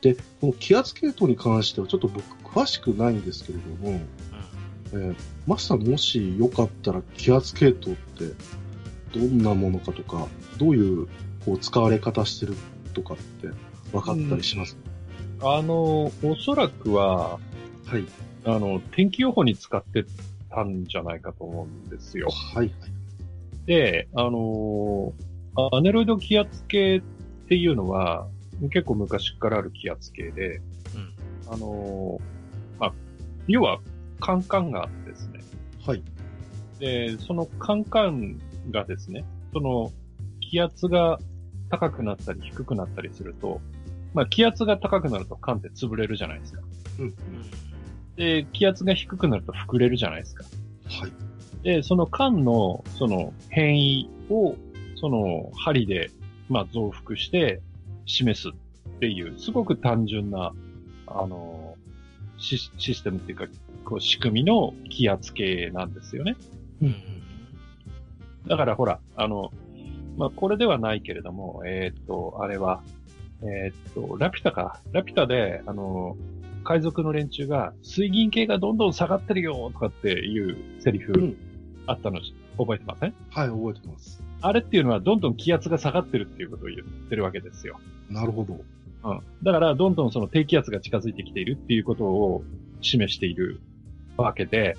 で、この気圧系統に関してはちょっと僕詳しくないんですけれども、うん、マスターもしよかったら気圧系統ってどんなものかとか、どういうこう使われ方してるとかって分かったりします、うん、おそらくは、はい、天気予報に使ってたんじゃないかと思うんですよ。はいはい。で、アネロイド気圧系っていうのは、結構昔からある気圧系で、うん、まあ、要は、カンカンがあってですね。はい。で、そのカンカンがですね、その気圧が高くなったり低くなったりすると、まあ気圧が高くなると缶って潰れるじゃないですか。うん。で、気圧が低くなると膨れるじゃないですか。はい。で、その缶のその変異をその針でまあ増幅して示すっていうすごく単純なシステムっていうかこう仕組みの気圧系なんですよね。うん。だからほら、まあ、これではないけれども、あれは、ラピュタで、海賊の連中が水銀系がどんどん下がってるよとかっていうセリフ、うん、あったの覚えてません？はい、覚えてます。あれっていうのはどんどん気圧が下がってるっていうことを言ってるわけですよ。なるほど。うん。だからどんどんその低気圧が近づいてきているっていうことを示しているわけで、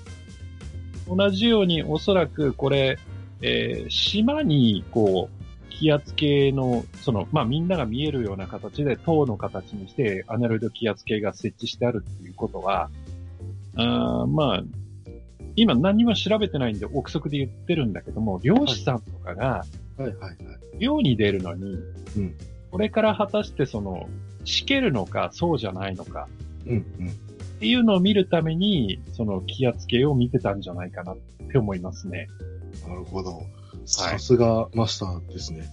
同じようにおそらくこれ、島にこう、気圧計の、その、まあ、みんなが見えるような形で塔の形にしてアナロイド気圧計が設置してあるっていうことは、まあ、今何も調べてないんで憶測で言ってるんだけども、漁師さんとかが、漁に出るのに、うん、これから果たしてその、しけるのかそうじゃないのか、うんうん、っていうのを見るために、その気圧計を見てたんじゃないかなって思いますね。なるほど。さすがマスターですね。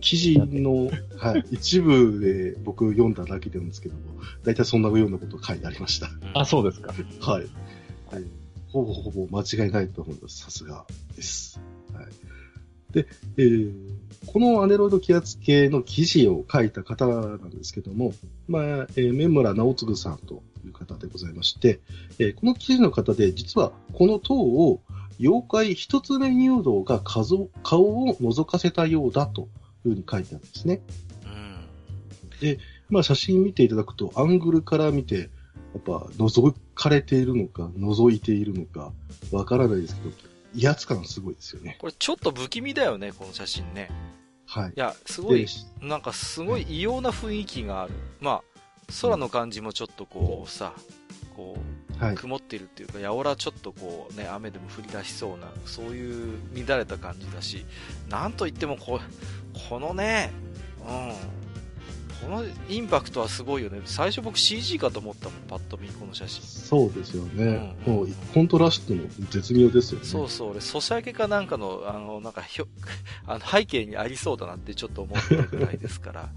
記事の、はい、一部で僕読んだだけなんですけども、大体そんなようなことが書いてありました。あ、そうですか。はい。ほぼ間違いないと思います。さすがです。はい、で、このアネロイド気圧計の記事を書いた方なんですけども、まあ、目村直次さんという方でございまして、この記事の方で、実はこの塔を妖怪一つ目入道が顔を覗かせたようだというふうに書いてあるんですね。うん、で、まあ写真見ていただくとアングルから見て、やっぱ覗かれているのか、覗いているのか、わからないですけど、威圧感すごいですよね。これちょっと不気味だよね、この写真ね。はい。いや、すごい、なんかすごい異様な雰囲気がある。まあ、空の感じもちょっとこうさ、はい、曇っているっていうか、やおらちょっとこうね、雨でも降り出しそうな、そういう乱れた感じだし、なんといってもこのね、うん、このインパクトはすごいよね。最初僕 CG かと思ったもん、パッと見この写真。そうですよね。うん、もうコントラストも絶妙ですよね。そうそう、俺ソシャゲかなんかのなんか背景にありそうだなってちょっと思ったぐらいですから。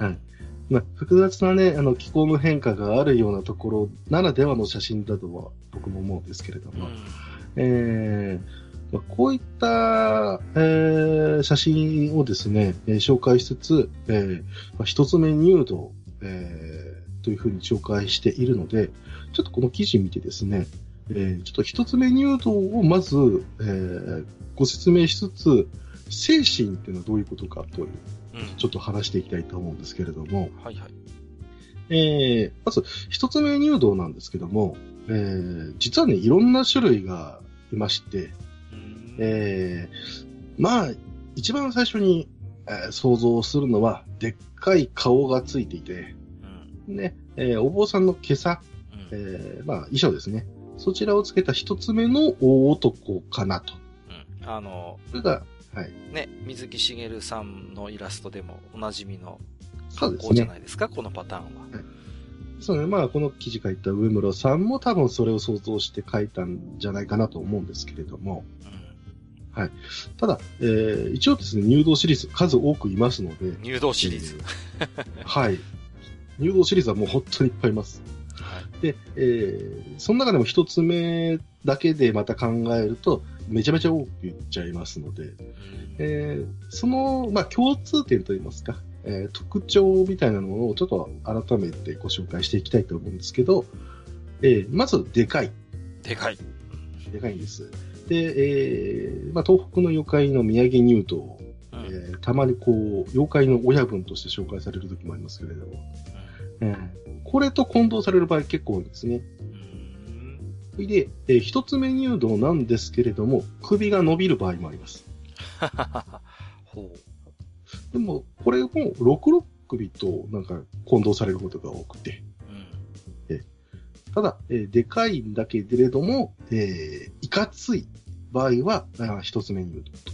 うん、はい。まあ、複雑なね、気候の変化があるようなところならではの写真だとは僕も思うんですけれども、まあ、こういった、写真をですね、紹介しつつ、まあ、一つ目入道、というふうに紹介しているので、ちょっとこの記事見てですね、ちょっと一つ目入道をまず、ご説明しつつ、精神っていうのはどういうことかという、ちょっと話していきたいと思うんですけれども、はいはい。まず一つ目入道なんですけども、実はね、いろんな種類がいまして、まあ一番最初に、想像するのはでっかい顔がついていて、うん、ね、お坊さんの袈裟、まあ衣装ですね。そちらをつけた一つ目の大男かなと。うん、それがはい。ね、水木しげるさんのイラストでもおなじみの格好じゃないですか、このパターンは。はい、そうね、まあこの記事書いた上村さんも多分それを想像して書いたんじゃないかなと思うんですけれども。うん、はい。ただ、一応ですね、入道シリーズ数多くいますので。入道シリーズ。はい。入道シリーズはもう本当にいっぱいいます。はい、で、その中でも一つ目だけでまた考えると、めちゃめちゃ多く言っちゃいますので、その、まあ、共通点といいますか、特徴みたいなのをちょっと改めてご紹介していきたいと思うんですけど、まず、でかい。でかい。でかいんです。で、まあ、東北の妖怪の土産入道、たまにこう、妖怪の親分として紹介される時もありますけれども、これと混同される場合結構多いですね。それで、一つ目入道なんですけれども、首が伸びる場合もあります。ほう。でも、これも66首となんか混同されることが多くて。うん、ただ、でかいんだけれども、いかつい場合は、一つ目入道と。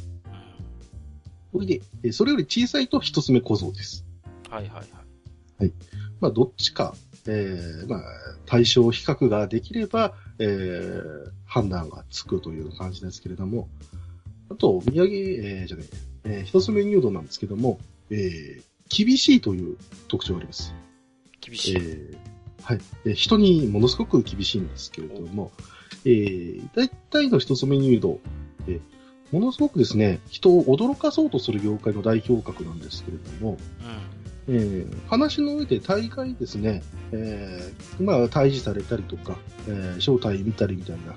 それで、それより小さいと一つ目小僧です。はいはいはい。はい。まあ、どっちか。まあ、対象比較ができれば、判断がつくという感じですけれども、あと、土産、一つ目入道なんですけども、厳しいという特徴があります。厳しい。はい、人にものすごく厳しいんですけれども、大体の一つ目入道、ものすごくですね、人を驚かそうとする業界の代表格なんですけれども、話の上で大概ですね、退治されたりとか、正体見たりみたいな、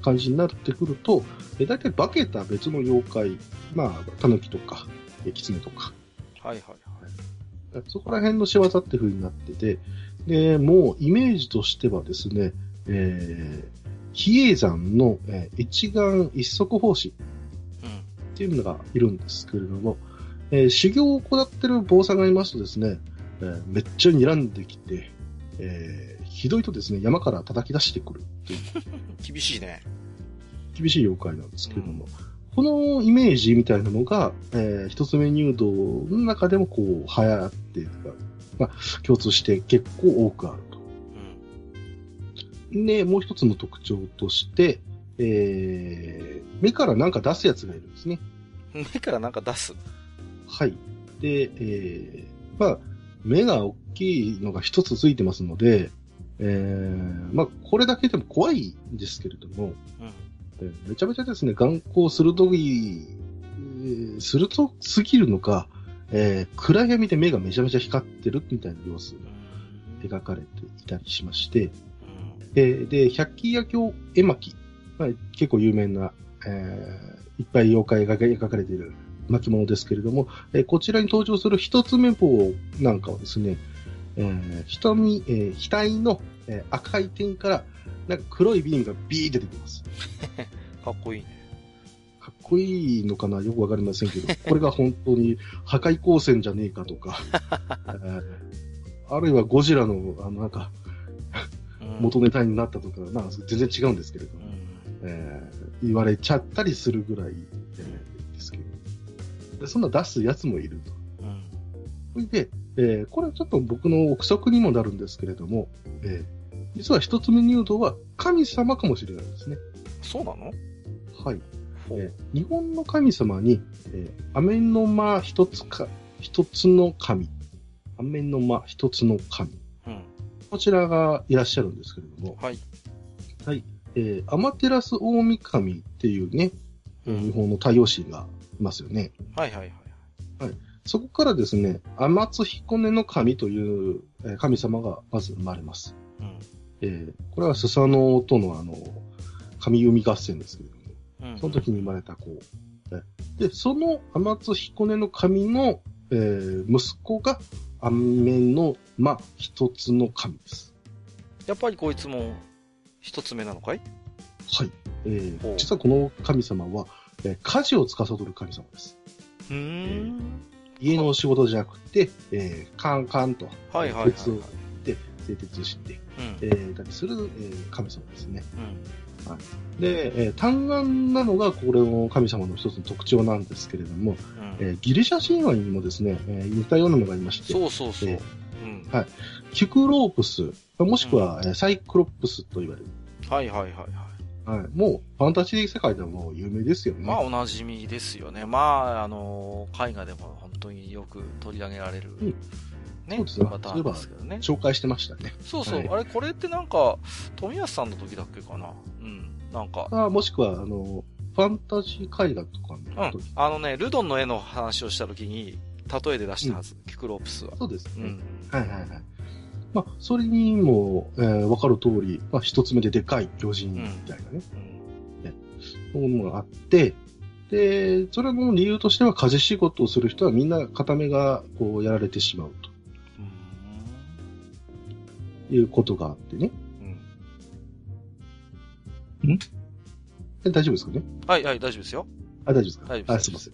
感じになってくると、大体化けた別の妖怪、タヌキとか、キツネとか、そこら辺の仕業って風になってて、でもうイメージとしてはですね、比叡山の、一眼一足法師っていうのがいるんですけれども、修行を行ってる坊さんがいますとですね、めっちゃ睨んできて、ひどいとですね、山から叩き出してくるっていう厳しいね、厳しい妖怪なんですけれども、このイメージみたいなのが、一つ目入道の中でもこう流行っているか、共通して結構多くあると。で、もう一つの特徴として、目からなんか出すやつがいるんですね。目からなんか出す。はい。で、目が大きいのが一つついてますので、これだけでも怖いんですけれども、めちゃめちゃですね、眼光鋭すぎるのか、暗闇で目がめちゃめちゃ光ってるみたいな様子が描かれていたりしまして、で、百鬼夜行絵巻、結構有名な、いっぱい妖怪が描かれている巻物ですけれども、こちらに登場する一つ目棒なんかはですね、額の、赤い点からなんか黒いビームがビーって出てきます。かっこいいね。かっこいいのかな、よくわかりませんけど、これが本当に破壊光線じゃねえかとか、あるいはゴジラの、なんか元ネタになったとか、全然違うんですけれど、言われちゃったりするぐらい、ですけど、でそんな出すやつもいると。それで、これはちょっと僕の憶測にもなるんですけれども、実は一つ目入道は神様かもしれないですね。そうなの？はい。日本の神様に、雨の間一つの神。雨の間一つの神。こちらがいらっしゃるんですけれども。天照大御神っていうね、日本の太陽神がいますよね。そこからですね、天津彦根の神という神様がまず生まれます。これはスサノオとの神海合戦ですけれども、その時に生まれた子。で、その天津彦根の神の、息子が雨の間一つの神です。やっぱりこいつも一つ目なのかい？はい。実はこの神様は、家事を司る神様です。家の仕事じゃなくて、カンと鉄を打って製鉄して、たりする、神様ですね。で、単眼なのがこれの神様の一つの特徴なんですけれども、ギリシャ神話にもですね、似たようなのがありまして、キクロープス、もしくは、サイクロプスと言われる。もうファンタジー世界でも有名ですよね。おなじみですよね。絵画でも本当によく取り上げられる、そうですね。パターンですけどね。紹介してましたね。あれ、これってなんか冨安さんの時だっけかな。もしくはファンタジー絵画とかの時、ルドンの絵の話をした時に例えで出したはず。キクロプスは。それにも、分かる通り、一つ目ででかい巨人みたいなね、そういうものがあって、で、それも理由としては家事仕事をする人はみんな片目がこうやられてしまうと。いうことがあってね。大丈夫ですかね？大丈夫ですよ。大丈夫ですか？すいません。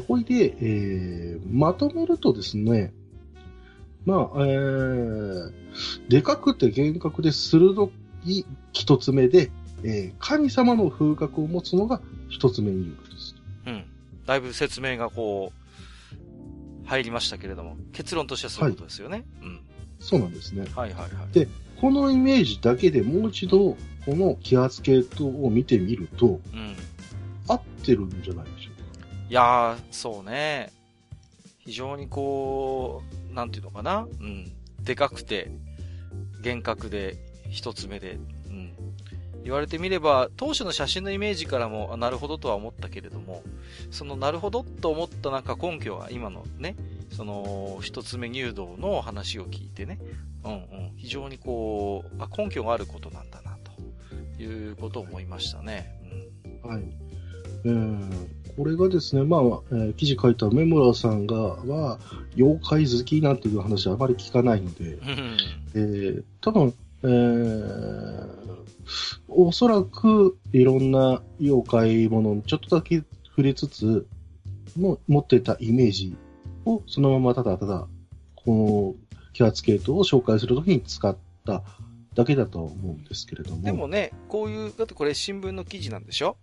ほいで、まとめるとですね、でかくて厳格で鋭い一つ目で、神様の風格を持つのが一つ目入道です。だいぶ説明がこう、入りましたけれども、結論としてはそういうことですよね。そうなんですね。で、このイメージだけでもう一度、この気圧系統を見てみると、合ってるんじゃないでしょうか。そうね。非常にこう、なんていうのかな、でかくて、厳格で、一つ目で、言われてみれば当初の写真のイメージからもなるほどとは思ったけれども、そのなるほどと思ったなんか根拠は今のね、その一つ目入道の話を聞いてね、非常にこう根拠があることなんだなということを思いましたね。はい。これがですね、まあ、記事書いた梅村さんがは妖怪好きなんていう話はあまり聞かないので、多分、おそらくいろんな妖怪ものにちょっとだけ触れつつも持ってたイメージをそのままただただこの揮発系統を紹介するときに使っただけだと思うんですけれども、でもね、こういうだってこれ新聞の記事なんでしょ。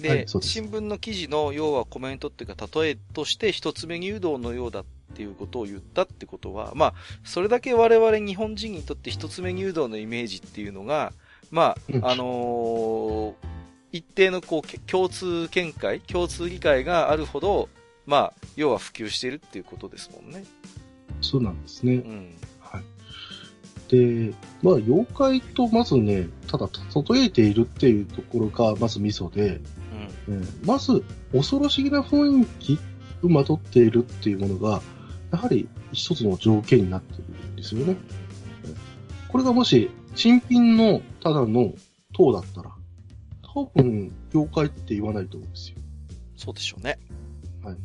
で、はい、そうです。新聞の記事の要はコメントっていうか例えとして一つ目入道のようだっていうことを言ったってことは、まあそれだけ我々日本人にとって一つ目入道のイメージっていうのがまあ一定のこう共通理解があるほど、まあ要は普及しているっていうことですもんね。そうなんですね。はい。で、まあ妖怪とまずね、ただ例えているっていうところがまずミソで、まず恐ろしげな雰囲気をまとっているっていうものがやはり一つの条件になっているんですよね。これがもし新品のただの塔だったら多分妖怪って言わないと思うんですよ。そうでしょうね。はい。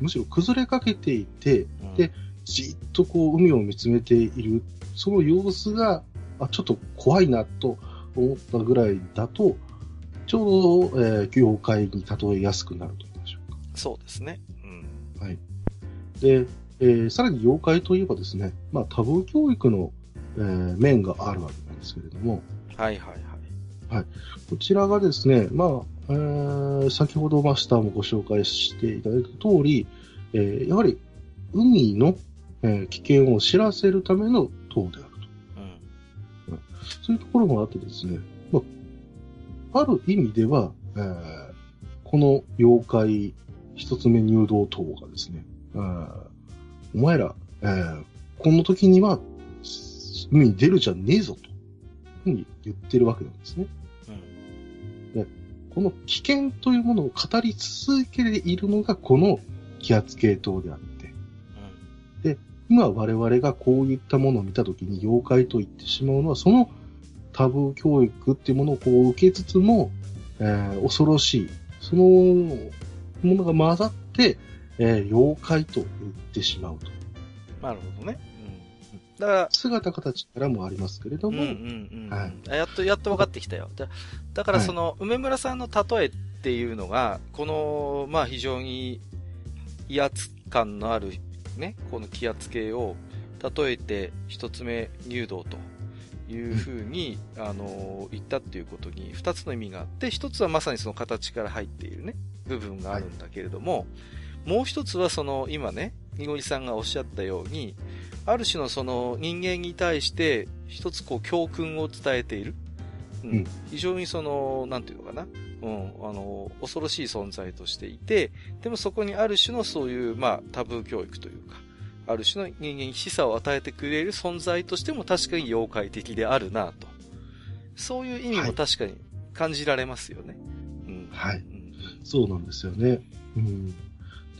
むしろ崩れかけていて、でじっとこう海を見つめているその様子がちょっと怖いなと思ったぐらいだとちょうど、妖怪に例えやすくなると言いましょうか。そうですね。はい。で、さらに妖怪といえばですね、まあ多文教育の面があるわけなんですけれども。はい。こちらがですね、まあ、先ほどマスターもご紹介していただいた通り、やはり海の、危険を知らせるための塔であると。そういうところもあってですね、まあ、ある意味では、この妖怪一つ目入道塔がですね、お前ら、この時には海に出るじゃねえぞとふうに言ってるわけなんですね。で、この危険というものを語り続けているのがこの気圧系統であって、で、今我々がこういったものを見たときに妖怪と言ってしまうのはそのタブー教育っていうものをこう受けつつも、恐ろしいそのものが混ざって、妖怪と言ってしまうと。なるほどね。だから姿形からもありますけれども、やっと分かってきたよ。だからその梅村さんの例えっていうのがこのまあ非常に威圧感のあるねこの気圧計を例えて一つ目入道というふうに、言ったっていうことに二つの意味があって、一つはまさにその形から入っているね部分があるんだけれども、もう一つはその今ねにごりさんがおっしゃったようにある種のその人間に対して一つこう教訓を伝えている、非常にそのなんていうのかな、恐ろしい存在としていて、でもそこにある種のそういうまあタブー教育というかある種の人間に示唆を与えてくれる存在としても確かに妖怪的であるなと、そういう意味も確かに感じられますよね。そうなんですよね。で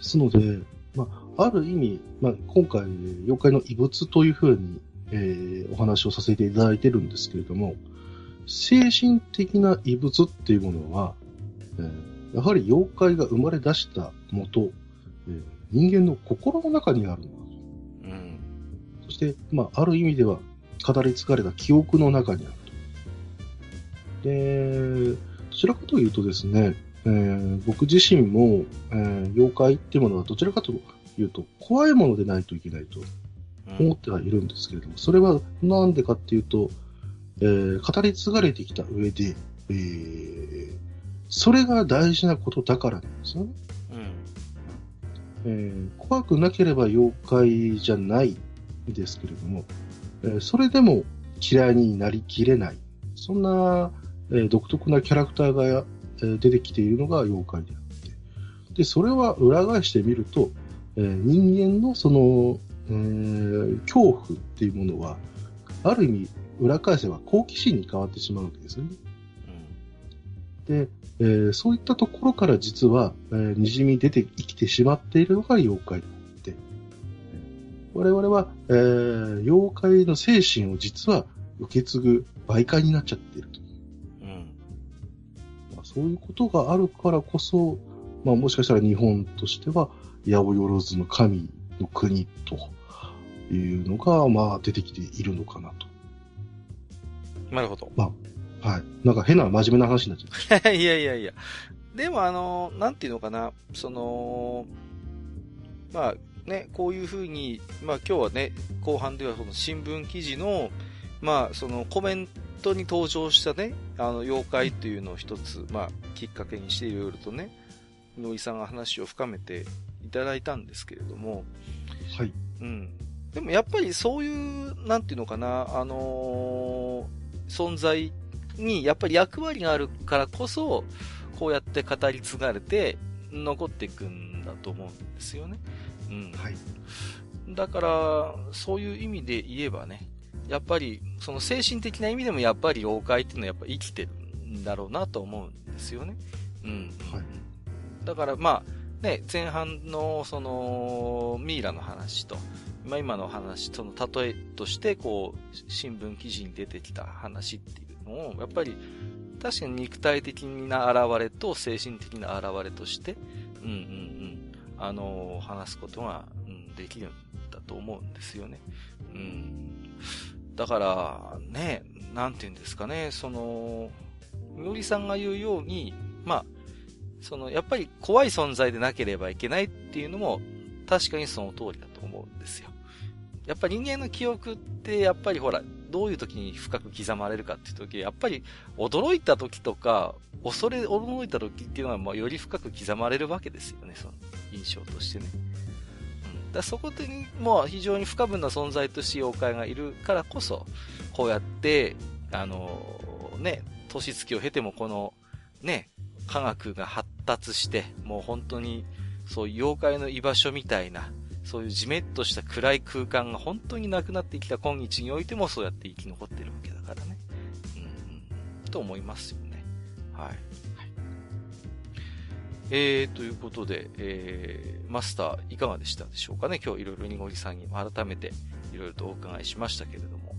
すので、まあある意味、まあ、今回、妖怪の異物というふうに、お話をさせていただいてるんですけれども、精神的な異物っていうものは、やはり妖怪が生まれ出した元、人間の心の中にあるんだと。そして、まあ、ある意味では、語り継がれた記憶の中にあると。で、どちらかというとですね、僕自身も、妖怪っていうものはどちらかというと、怖いものでないといけないと思ってはいるんですけれども、それはなんでかっていうと、語り継がれてきた上で、それが大事なことだからなんですよね。怖くなければ妖怪じゃないですけれども、それでも嫌いになりきれないそんな、独特なキャラクターが、出てきているのが妖怪であって、でそれは裏返してみると人間のその、恐怖っていうものはある意味裏返せば好奇心に変わってしまうわけですよね。で、そういったところから実は、にじみ出てきてしまっているのが妖怪で、我々は、妖怪の精神を実は受け継ぐ媒介になっちゃっていると、まあ、そういうことがあるからこそ、まあ、もしかしたら日本としては八百万の神の国というのが、まあ、出てきているのかなと。なるほど。まあ、はい。なんか変な真面目な話になっちゃった。いやいやいや。でもなんていうのかな、まあね、こういうふうに、まあ今日はね、後半ではその新聞記事の、まあそのコメントに登場したね、妖怪というのを一つ、まあきっかけにしていろいろとね、野井さんが話を深めていただいたんですけれども。はい。うん。でもやっぱりそういう、なんていうのかな、存在にやっぱり役割があるからこそこうやって語り継がれて残っていくんだと思うんですよね、うん、はい。だからそういう意味で言えばね、やっぱりその精神的な意味でもやっぱり妖怪っていうのはやっぱ生きてるんだろうなと思うんですよね、うん、はい。だからまあね、前半のそのミイラの話と今の話、その例えとして、こう、新聞記事に出てきた話っていうのを、やっぱり、確かに肉体的な現れと精神的な現れとして、うんうんうん、話すことが、うん、できるんだと思うんですよね。うん。だから、ね、なんていうんですかね、みおりさんが言うように、まあ、やっぱり怖い存在でなければいけないっていうのも、確かにその通りだと思うんですよ。やっぱり人間の記憶ってやっぱりほらどういう時に深く刻まれるかっていう時、やっぱり驚いた時とか驚いた時っていうのはまあより深く刻まれるわけですよね、その印象としてね。うん、だそこでもう非常に不可分な存在として妖怪がいるからこそこうやってね年月を経てもこのね科学が発達してもう本当にそういう妖怪の居場所みたいなそういうじめっとした暗い空間が本当になくなってきた今日においてもそうやって生き残ってるわけだからね、うん、と思いますよね。はい、はい、ということで、マスターいかがでしたでしょうかね。今日いろいろにごりさんに改めていろいろとお伺いしましたけれども。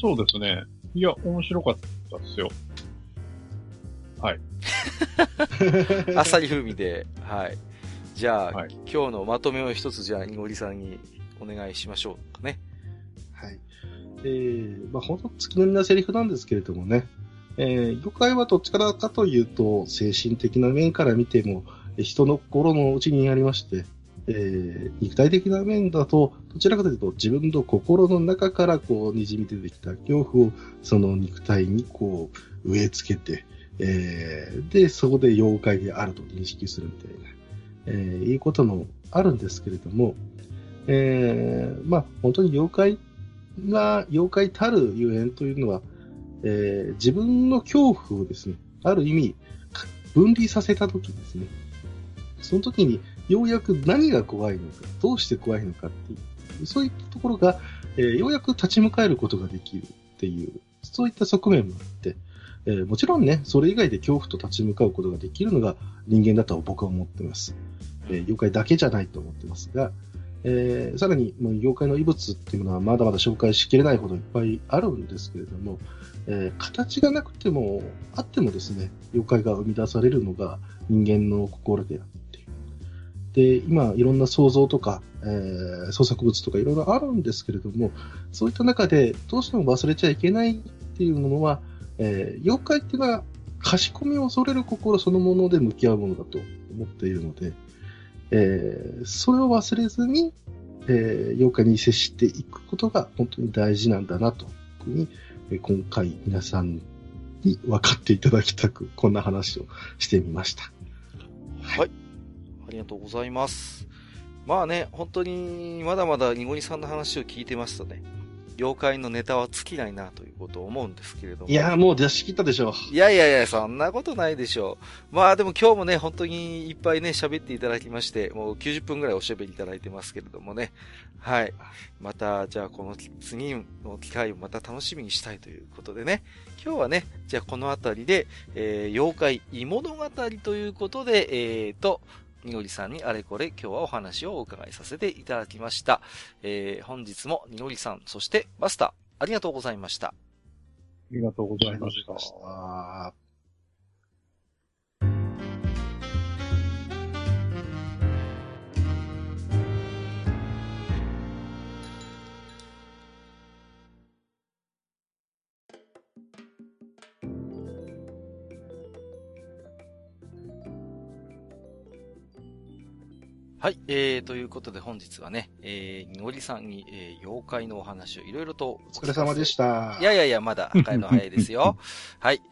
そうですね、いや面白かったですよ。はいあさり風味で、はい。じゃあ、はい、今日のまとめを一つじゃあにごりさんにお願いしましょうかね。はい。まあ本当月並みなセリフなんですけれどもね、妖怪はどっちからかというと精神的な面から見ても人の心の内にありまして、肉体的な面だとどちらかというと自分の心の中からこうにじみ出てきた恐怖をその肉体にこう植え付けて、でそこで妖怪であると認識するみたいな。いうこともあるんですけれども、まあ本当に妖怪たるゆえんというのは、自分の恐怖をですね、ある意味分離させたときですね、その時にようやく何が怖いのか、どうして怖いのかっていうそういったところが、ようやく立ち向かえることができるっていうそういった側面もあって。もちろんね、それ以外で恐怖と立ち向かうことができるのが人間だと僕は思っています。妖怪だけじゃないと思ってますが、さらにもう妖怪の遺物っていうのはまだまだ紹介しきれないほどいっぱいあるんですけれども、形がなくてもあってもですね、妖怪が生み出されるのが人間の心であって、で今いろんな想像とか、創作物とかいろいろあるんですけれども、そういった中でどうしても忘れちゃいけないっていうのは。妖怪っていうのは貸し込みを恐れる心そのもので向き合うものだと思っているので、それを忘れずに、妖怪に接していくことが本当に大事なんだなというふうに、今回皆さんに分かっていただきたくこんな話をしてみました。はい、はい、ありがとうございます。まあね、本当にまだまだにごりさんの話を聞いてましたね。妖怪のネタは尽きないなということを思うんですけれども。いや、もう出し切ったでしょう。いやいやいや、そんなことないでしょう。まあでも今日もね、本当にいっぱいね、喋っていただきまして、もう90分ぐらいおしゃべりいただいてますけれどもね。はい。また、じゃあこの次の機会をまた楽しみにしたいということでね。今日はね、じゃあこのあたりで、妖怪異物語ということで、みのりさんにあれこれ今日はお話をお伺いさせていただきました。本日もみのりさん、そしてマスター、ありがとうございました。ありがとうございました。はい、ということで本日はね、のりさんに、妖怪のお話をいろいろとお疲れ様でした。いやいやいや、まだ赤いの早いですよ。はい、こ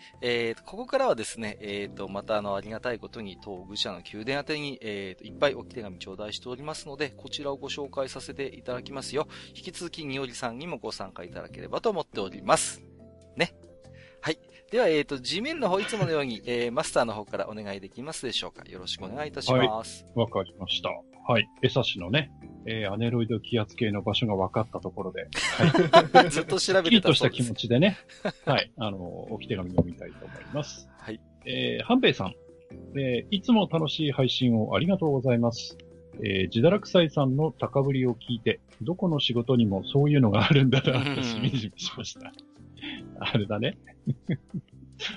こからはですね、またありがたいことに当愚者の宮殿宛てに、いっぱいお手紙頂戴しておりますので、こちらをご紹介させていただきますよ。引き続きにおりさんにもご参加いただければと思っております。ね。はい。では、G メールの方いつものように、マスターの方からお願いできますでしょうか。よろしくお願いいたします。はい、わかりました。はい。江差のね、アネロイド気圧計の場所が分かったところで、はい、ずっと調べてたそうです。キリッとした気持ちでね、はい、置き手紙を見たいと思います。はい。ハンベイさん、いつも楽しい配信をありがとうございます。自堕落斎さんの高ぶりを聞いて、どこの仕事にもそういうのがあるんだな、としみじみしました。あれだね。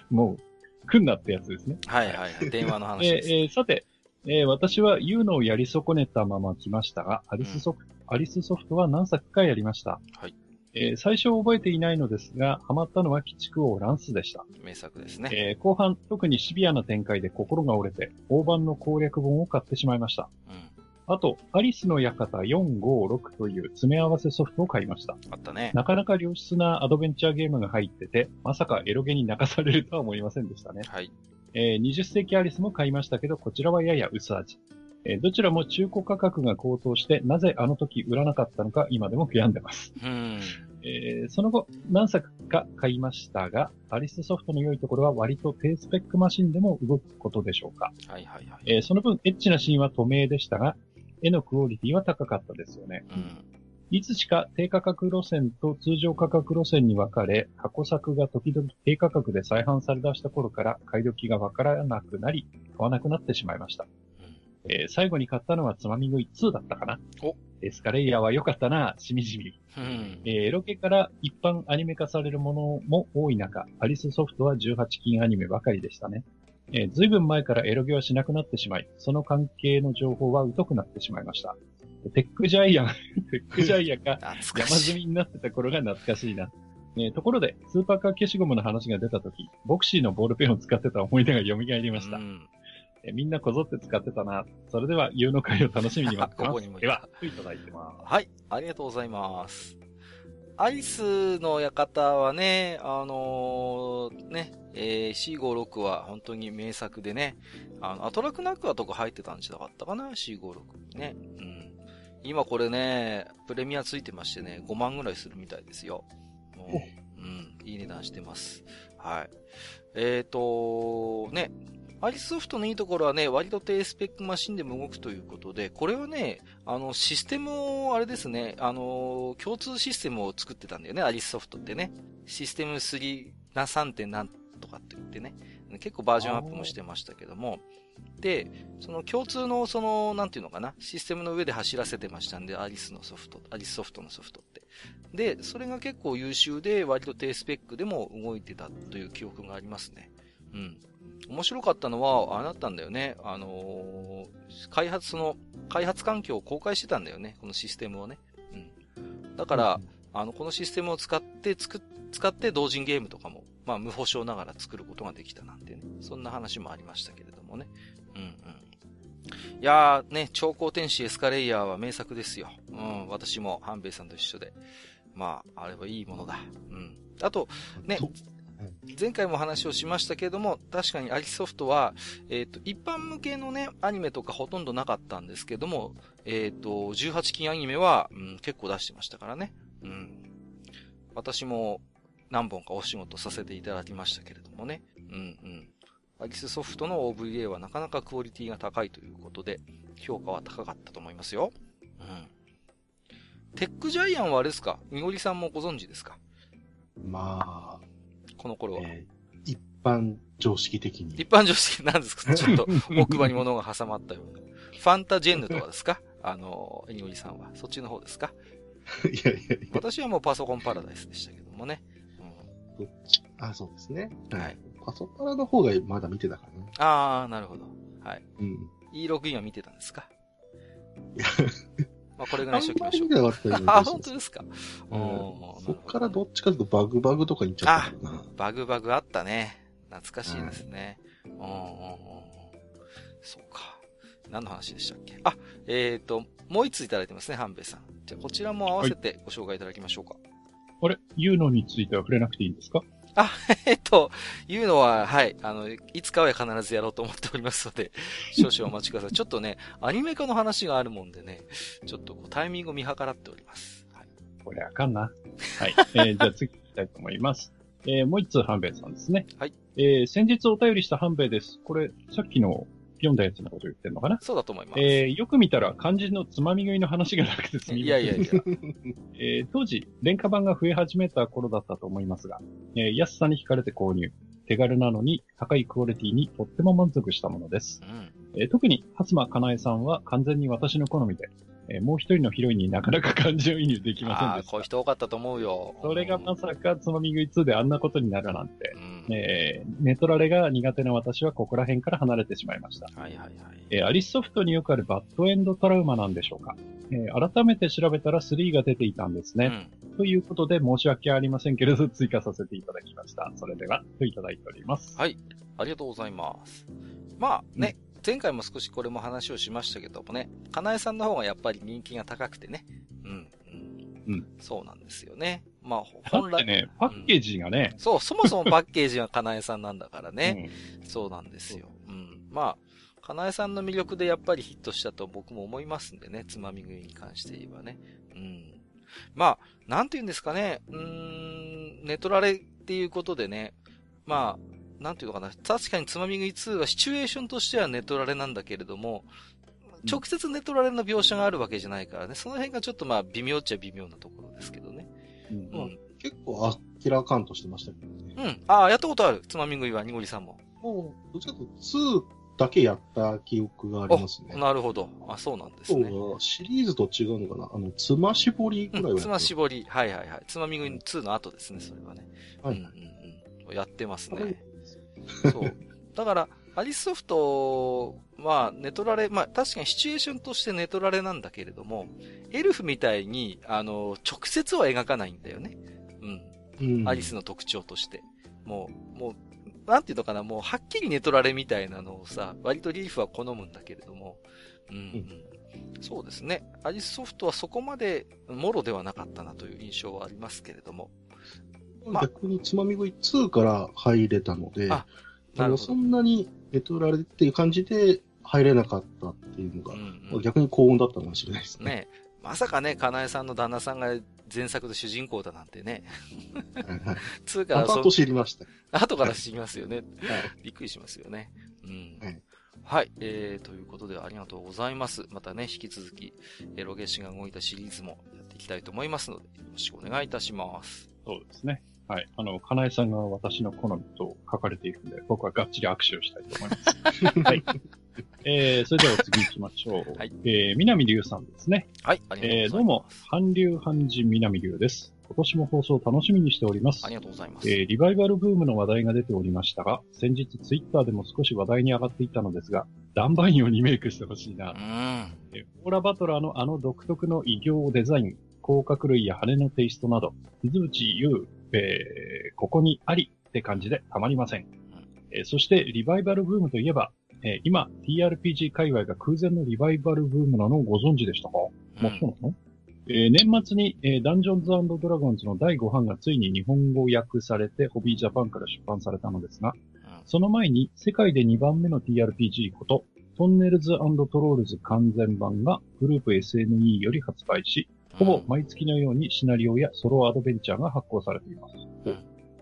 もう、来んなってやつですね。はいはい。電話の話です。さて、私は言うのをやり損ねたまま来ましたが、アリスソフトは何作かやりました。はい。最初覚えていないのですが、ハマったのは鬼畜王ランスでした。名作ですね。後半、特にシビアな展開で心が折れて、大判の攻略本を買ってしまいました。うん。あと、アリスの館456という詰め合わせソフトを買いました。あったね。なかなか良質なアドベンチャーゲームが入ってて、まさかエロゲに泣かされるとは思いませんでしたね。はい。20世紀アリスも買いましたけど、こちらはやや薄味。どちらも中古価格が高騰して、なぜあの時売らなかったのか今でも悔やんでます。うん。その後、何作か買いましたが、アリスソフトの良いところは割と低スペックマシンでも動くことでしょうか。はいはいはい。その分、エッチなシーンは透明でしたが、絵のクオリティは高かったですよね。うん、いつしか低価格路線と通常価格路線に分かれ、過去作が時々低価格で再販され出した頃から買い時が分からなくなり、買わなくなってしまいました。うん最後に買ったのはつまみ食い2だったかな。おエスカレイヤーは良かったな、しみじみ。うんエロ系から一般アニメ化されるものも多い中、アリスソフトは18禁アニメばかりでしたね。ずいぶん前からエロゲはしなくなってしまい、その関係の情報は疎くなってしまいました。テックジャイアンが山積みになってた頃が懐かしいな。ところで、スーパーカー消しゴムの話が出たとき、ボクシーのボールペンを使ってた思い出が蘇りました。うんみんなこぞって使ってたな。それでは、夕の会を楽しみに待ってます。ここにもでは、いただいてます。はい、ありがとうございます。アリスの館はね、C56 は本当に名作でね、アトラクナクアとか入ってたんじゃなかったかな ?C56 にね。うん。今これね、プレミアついてましてね、5万ぐらいするみたいですよ。うん、いい値段してます。はい。ね、アリスソフトのいいところはね、割と低スペックマシンでも動くということで、これはね、システムを、あれですね、共通システムを作ってたんだよね、アリスソフトってね。システム3な 3. 何とかって言ってね。結構バージョンアップもしてましたけども。で、その共通の、なんていうのかな、システムの上で走らせてましたんで、アリスソフトのソフトって。で、それが結構優秀で、割と低スペックでも動いてたという記憶がありますね。うん。面白かったのは、あれだったんだよね。開発環境を公開してたんだよね。このシステムをね。うん。だから、このシステムを使って同人ゲームとかも、まあ、無保証ながら作ることができたなんてね。そんな話もありましたけれどもね。うんうん。いやー、ね、超高天使エスカレイヤーは名作ですよ。うん。私も、ハンベイさんと一緒で。まあ、あれはいいものだ。うん。あと、ね、前回も話をしましたけれども、確かにアリスソフトは、一般向けのね、アニメとかほとんどなかったんですけども、18禁アニメは、結構出してましたからね。うん。私も何本かお仕事させていただきましたけれどもね。うんうん。アギスソフトの OVA はなかなかクオリティが高いということで、評価は高かったと思いますよ。うん。テックジャイアンはあれですか？みごりさんもご存知ですか？まあ。この頃は。一般常識的に。一般常識なんですか？ちょっと奥歯に物が挟まったような。ファンタジェンヌとかですか？えにおりさんは。そっちの方ですか？いやいやいや。私はもうパソコンパラダイスでしたけどもね。うん、あ、そうですね。はい。パソパラの方がまだ見てたかな。ああ、なるほど。はい。うん。E64 は見てたんですか？いや。まあ、これぐらいにしときましょう。あんまり見てなかったよ。あ、本当ですか。うん、そっからどっちかというとバグとかに行っちゃったかな。あ、バグあったね。懐かしいですね。うん、そうか。何の話でしたっけ？あ、もう一ついただいてますね、半兵衛さん。じゃあこちらも合わせてご紹介いただきましょうか。はい、あれ、ユーノについては触れなくていいんですか？あ、ユーノは、はい、いつかは必ずやろうと思っておりますので、少々お待ちください。ちょっとね、アニメ化の話があるもんでね、ちょっとこうタイミングを見計らっております。はい、これあかんな。はい、じゃあ次行きたいと思います。もう一つ半兵衛さんですね。はい。先日お便りした半兵衛です。これ、さっきの、読んだやつのこと言ってんのかな？そうだと思います。よく見たら漢字のつまみ食いの話がなくてすみません。いやいやいや。当時、廉価版が増え始めた頃だったと思いますが、安さに惹かれて購入。手軽なのに高いクオリティにとっても満足したものです。うん、特に、蓮間かなえさんは完全に私の好みで、もう一人のヒロインになかなか漢字を移入できませんでした。ああ、こういう人多かったと思うよ。それがまさかつまみ食い2であんなことになるなんて、うん、ネトラレが苦手な私はここら辺から離れてしまいました。はいはいはい。アリスソフトによくあるバッドエンドトラウマなんでしょうか。改めて調べたら3が出ていたんですね、うん。ということで申し訳ありませんけれど追加させていただきました。それでは、といただいております。はい。ありがとうございます。まあね。うん、前回も少しこれも話をしましたけどもね、かなえさんの方がやっぱり人気が高くてね。うん。うん。うん、そうなんですよね。まあ、本来。だってね、パッケージがね。うん、そう、そもそもパッケージがかなえさんなんだからね。うん、そうなんですよ。うん。まあ、かなえさんの魅力でやっぱりヒットしたと僕も思いますんでね、つまみ食いに関して言えばね。うん。まあ、なんて言うんですかね、ネトラレっていうことでね、まあ、なんていうのかな、確かにつまみ食い2はシチュエーションとしてはネトラレなんだけれども、直接ネトラレの描写があるわけじゃないからね、その辺がちょっとまあ微妙っちゃ微妙なところですけどね。うんうん、まあ、結構キラーカントしてましたけどね。うん。ああ、やったことある。つまみ食いは、にごりさんも。もう、どっちかというと2だけやった記憶がありますね。なるほど。あ、そうなんですね。シリーズと違うのかな、つましぼりぐらいは、うん。つましぼり。はいはいはい。つまみ食い2の後ですね、それはね。はい。うんうん、やってますね。そう。だから、アリスソフトはネトラレ、まあ確かにシチュエーションとしてネトラレなんだけれども、エルフみたいに、直接は描かないんだよね。うん。うん、アリスの特徴として。もう、なんていうのかな、もうはっきりネトラレみたいなのをさ、割とリーフは好むんだけれども、うん。うん、そうですね。アリスソフトはそこまでもろではなかったなという印象はありますけれども。逆につまみ食い2から入れたので、まあ、そんなにネトラレっていう感じで入れなかったっていうのが、うんうん、逆に幸運だったかもしれないですね。まさかね、かなえさんの旦那さんが前作で主人公だなんてね。2から後知りました。後から知りますよね。はい、びっくりしますよね。うん、はいはい、ということでありがとうございます。またね、引き続き、ロゲシが動いたシリーズもやっていきたいと思いますので、よろしくお願いいたします。そうですね。はい。かなえさんが私の好みと書かれているんで、僕はがっちり握手をしたいと思います。はい。それでは次行きましょう。はい。南龍さんですね。はい。ありがとうございます。どうも、韓流韓人南龍です。今年も放送楽しみにしております。ありがとうございます。リバイバルブームの話題が出ておりましたが、先日ツイッターでも少し話題に上がっていたのですが、ダンバインをリメイクしてほしいな。オーラバトラーの独特の異形デザイン、甲殻類や羽のテイストなど、水内優、ここにありって感じでたまりません。そしてリバイバルブームといえば、今 TRPG 界隈が空前のリバイバルブームなのをご存知でしたか？もうそうなの？年末に、ダンジョンズ&ドラゴンズの第5版がついに日本語訳されてホビージャパンから出版されたのですが、その前に世界で2番目の TRPG ことトンネルズ&トロールズ完全版がグループ SNE より発売し、ほぼ毎月のようにシナリオやソロアドベンチャーが発行されています。うん、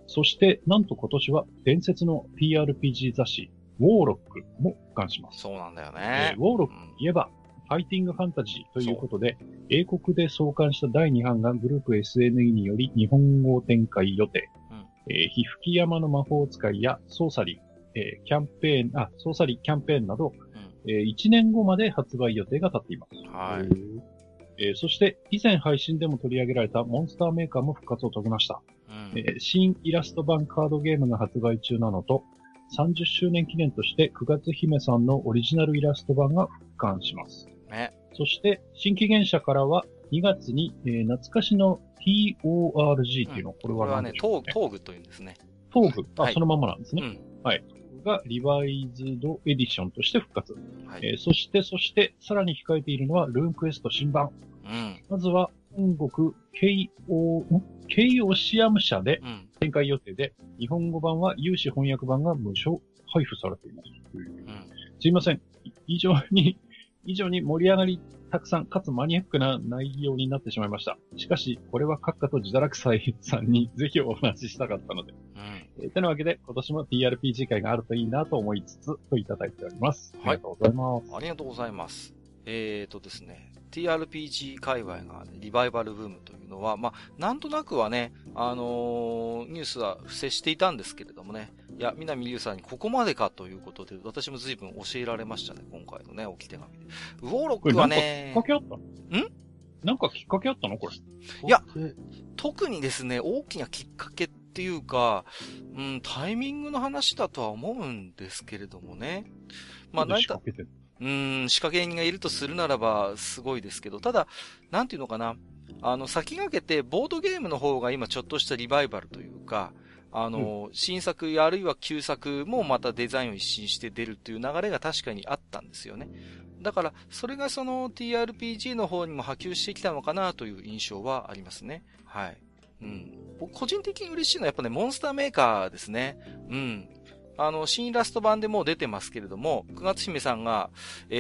そして、なんと今年は伝説の PRPG 雑誌、ウォーロックも復刊します。そうなんだよね。ウォーロックといえば、ファイティングファンタジーということで、英国で創刊した第2版がグループ SNE により日本語展開予定。火吹き山の魔法使いやソーサリーキャンペーンなど、1年後まで発売予定が立っています。はい。そして以前配信でも取り上げられたモンスターメーカーも復活を遂げました。新イラスト版カードゲームが発売中なのと、30周年記念として9月姫さんのオリジナルイラスト版が復刊します。ね、そして新紀元社からは2月に、懐かしの TORG っていうの、これは何でしょうね。これはね、TORGというんですね。TORG、はい、そのままなんですね。うん、はい。がリバイズドエディションとして復活。はい、そして、さらに控えているのはルーンクエスト新版。うん、まずは、本国 K オシアム社で展開予定で、日本語版は有志翻訳版が無償配布されています。うん、すいません。以上に盛り上がりたくさんかつマニアックな内容になってしまいました。しかし、これは閣下と自堕落斎さんにぜひお話ししたかったので。うん、てなわけで、今年も TRPG 会があるといいなと思いつつ、といただいております。はい、ありがとうございます。ありがとうございます。ですね、TRPG 界隈がリバイバルブームというのは、まあ、なんとなくはね、ニュースは伏せしていたんですけれどもね、いや、南龍さんにここまでかということで、私も随分教えられましたね、今回のね、置き手紙で。ウォーロックはね、これなんかきっかけあったの？なんかきっかけあったのこれ。いや、特にですね、大きなきっかけっていうか、うん、タイミングの話だとは思うんですけれどもね。まあ、何か。仕掛け人がいるとするならばすごいですけど、ただ、なんていうのかな、先駆けてボードゲームの方が今ちょっとしたリバイバルというか、新作やあるいは旧作もまたデザインを一新して出るという流れが確かにあったんですよね。だから、それがその TRPG の方にも波及してきたのかなという印象はありますね。はい。うん。僕個人的に嬉しいのはやっぱね、モンスターメーカーですね。うん。新イラスト版でもう出てますけれども、9月姫さんが、リ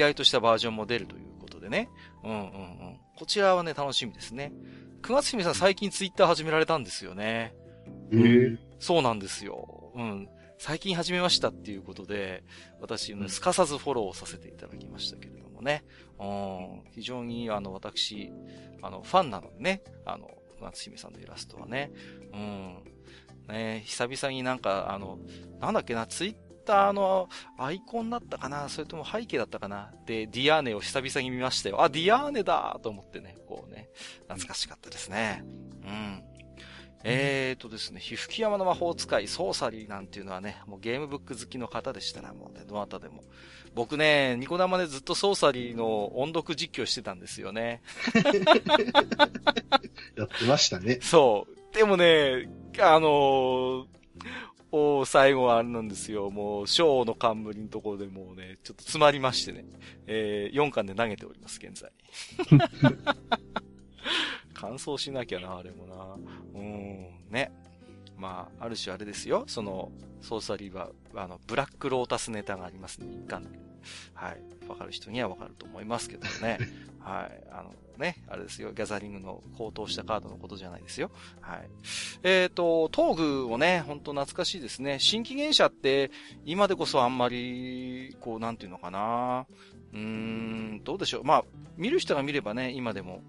ライトしたバージョンも出るということでね。こちらはね、楽しみですね。9月姫さん最近ツイッター始められたんですよね。そうなんですよ。うん。最近始めましたっていうことで、私、すかさずフォローさせていただきましたけれどもね。非常に、私、ファンなのでね。9月姫さんのイラストはね。うん。ね、久々になんか、なんだっけな、ツイッターのアイコンだったかな、それとも背景だったかな。で、ディアーネを久々に見ましたよ。あ、ディアーネだと思ってね、こうね、懐かしかったですね。うん。ですね、火吹き山の魔法使い、ソーサリーなんていうのはね、もうゲームブック好きの方でしたら、もうね、どなたでも。僕ね、ニコ生でずっとソーサリーの音読実況してたんですよね。やってましたね。そう。でもね、最後はあれなんですよ。もう、章の冠のところでもうね、ちょっと詰まりましてね。4巻で投げております、現在。完走しなきゃな、あれもな。ね。まあ、ある種あれですよ。ソーサリーは、ブラックロータスネタがありますね、1巻で。はい。わかる人にはわかると思いますけどね。はい。あれですよ。ギャザリングの高騰したカードのことじゃないですよ。はい。TORGをね、ほんと懐かしいですね。新紀元社って、今でこそあんまり、こう、なんていうのかな。どうでしょう。まあ、見る人が見ればね、今でも、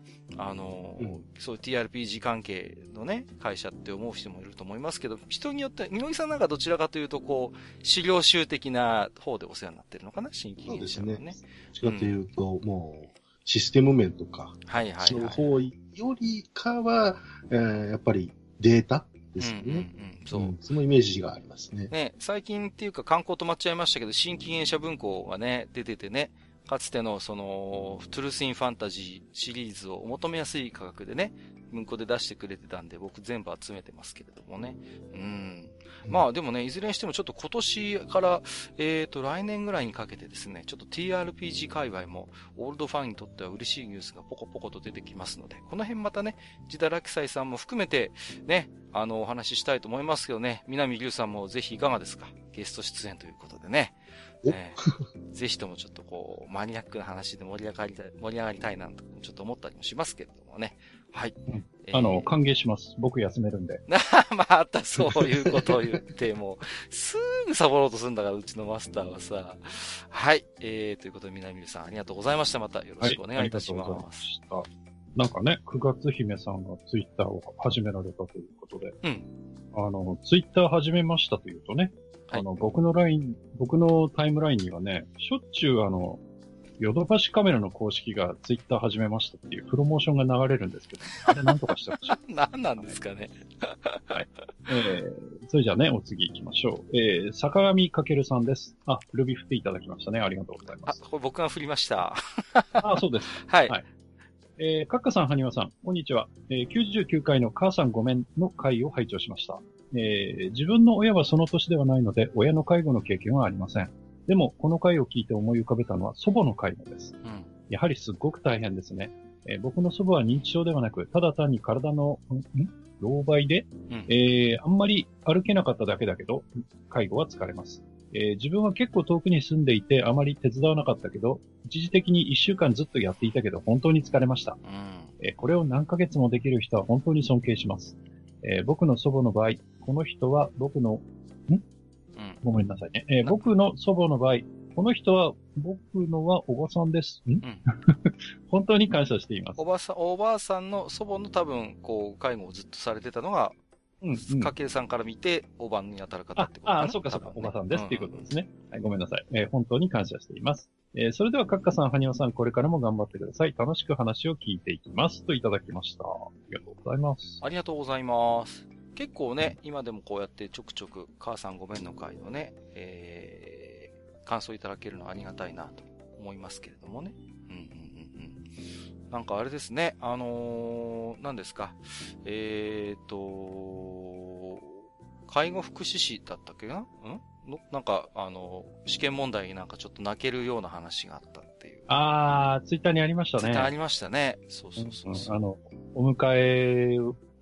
そういう TRPG 関係のね、会社って思う人もいると思いますけど、人によって、井上さんなんかどちらかというと、こう、資料集的な方でお世話になってるのかな、新規会社のね。そうですね。どっちかというと、もう、システム面とか、その方よりかは、やっぱりデータですよね。そのイメージがありますね。ね、最近っていうか観光止まっちゃいましたけど、新紀元社文庫がね、出ててね、かつてのその、トゥルース・イン・ファンタジーシリーズをお求めやすい価格でね、文庫で出してくれてたんで、僕全部集めてますけれどもね。まあでもね、いずれにしてもちょっと今年から、来年ぐらいにかけてですね、ちょっと TRPG 界隈もオールドファンにとっては嬉しいニュースがポコポコと出てきますので、この辺またね、ジダラキサイさんも含めてね、お話ししたいと思いますけどね、南龍さんもぜひいかがですか？ゲスト出演ということでね。ぜひともちょっとこう、マニアックな話で盛り上がりたいなんて、ちょっと思ったりもしますけれどもね。はい。うん、歓迎します。僕休めるんで。またそういうことを言って、もう、すぐサボろうとするんだから、うちのマスターはさ。はい。ということで、南さんありがとうございました。またよろしくお願いいたします。はい、なんかね、9月姫さんがツイッターを始められたということで。うん。ツイッター始めましたというとね、はい、僕のタイムラインにはね、しょっちゅうヨドバシカメラの公式がツイッター始めましたっていうプロモーションが流れるんですけど、あれなんとかしてほしい。何なんですかね。はい。それじゃあね、お次行きましょう。坂上かけるさんです。あ、首振っていただきましたね。ありがとうございます。あ、これ僕が振りました。あ、そうです。はい。はい、カッカさん、ハニワさん、こんにちは。99回の母さんごめんの回を拝聴しました。自分の親はその年ではないので、親の介護の経験はありません。でも、この回を聞いて思い浮かべたのは祖母の介護です。うん、やはりすっごく大変ですね。僕の祖母は認知症ではなく、ただ単に体の、老狽で、うん、あんまり歩けなかっただけだけど、介護は疲れます。自分は結構遠くに住んでいてあまり手伝わなかったけど、一時的に1週間ずっとやっていたけど本当に疲れました。うん、これを何ヶ月もできる人は本当に尊敬します。僕の祖母の場合、僕の祖母の場合、この人は、僕のはおばさんです。うん、本当に感謝しています。おばあさんの祖母の多分、こう、介護をずっとされてたのが、かけるさんから見て、おばんに当たる方ってことかな。ああ、そうかそうか、ね、おばさんですっていうことですね。はい、ごめんなさい。本当に感謝しています。それでは、カッカさん、ハニワさん、これからも頑張ってください。楽しく話を聞いていきます。といただきました。ありがとうございます。ありがとうございます。結構ね、今でもこうやってちょくちょく、母さんごめんの会のね、感想いただけるのはありがたいなと思いますけれどもね。うんなんかあれですね、何ですか、介護福祉士だったっけな？なんか、試験問題になんかちょっと泣けるような話があったっていう。あー、ツイッターにありましたね。ツイッターありましたね。そうそうそうそう。お迎え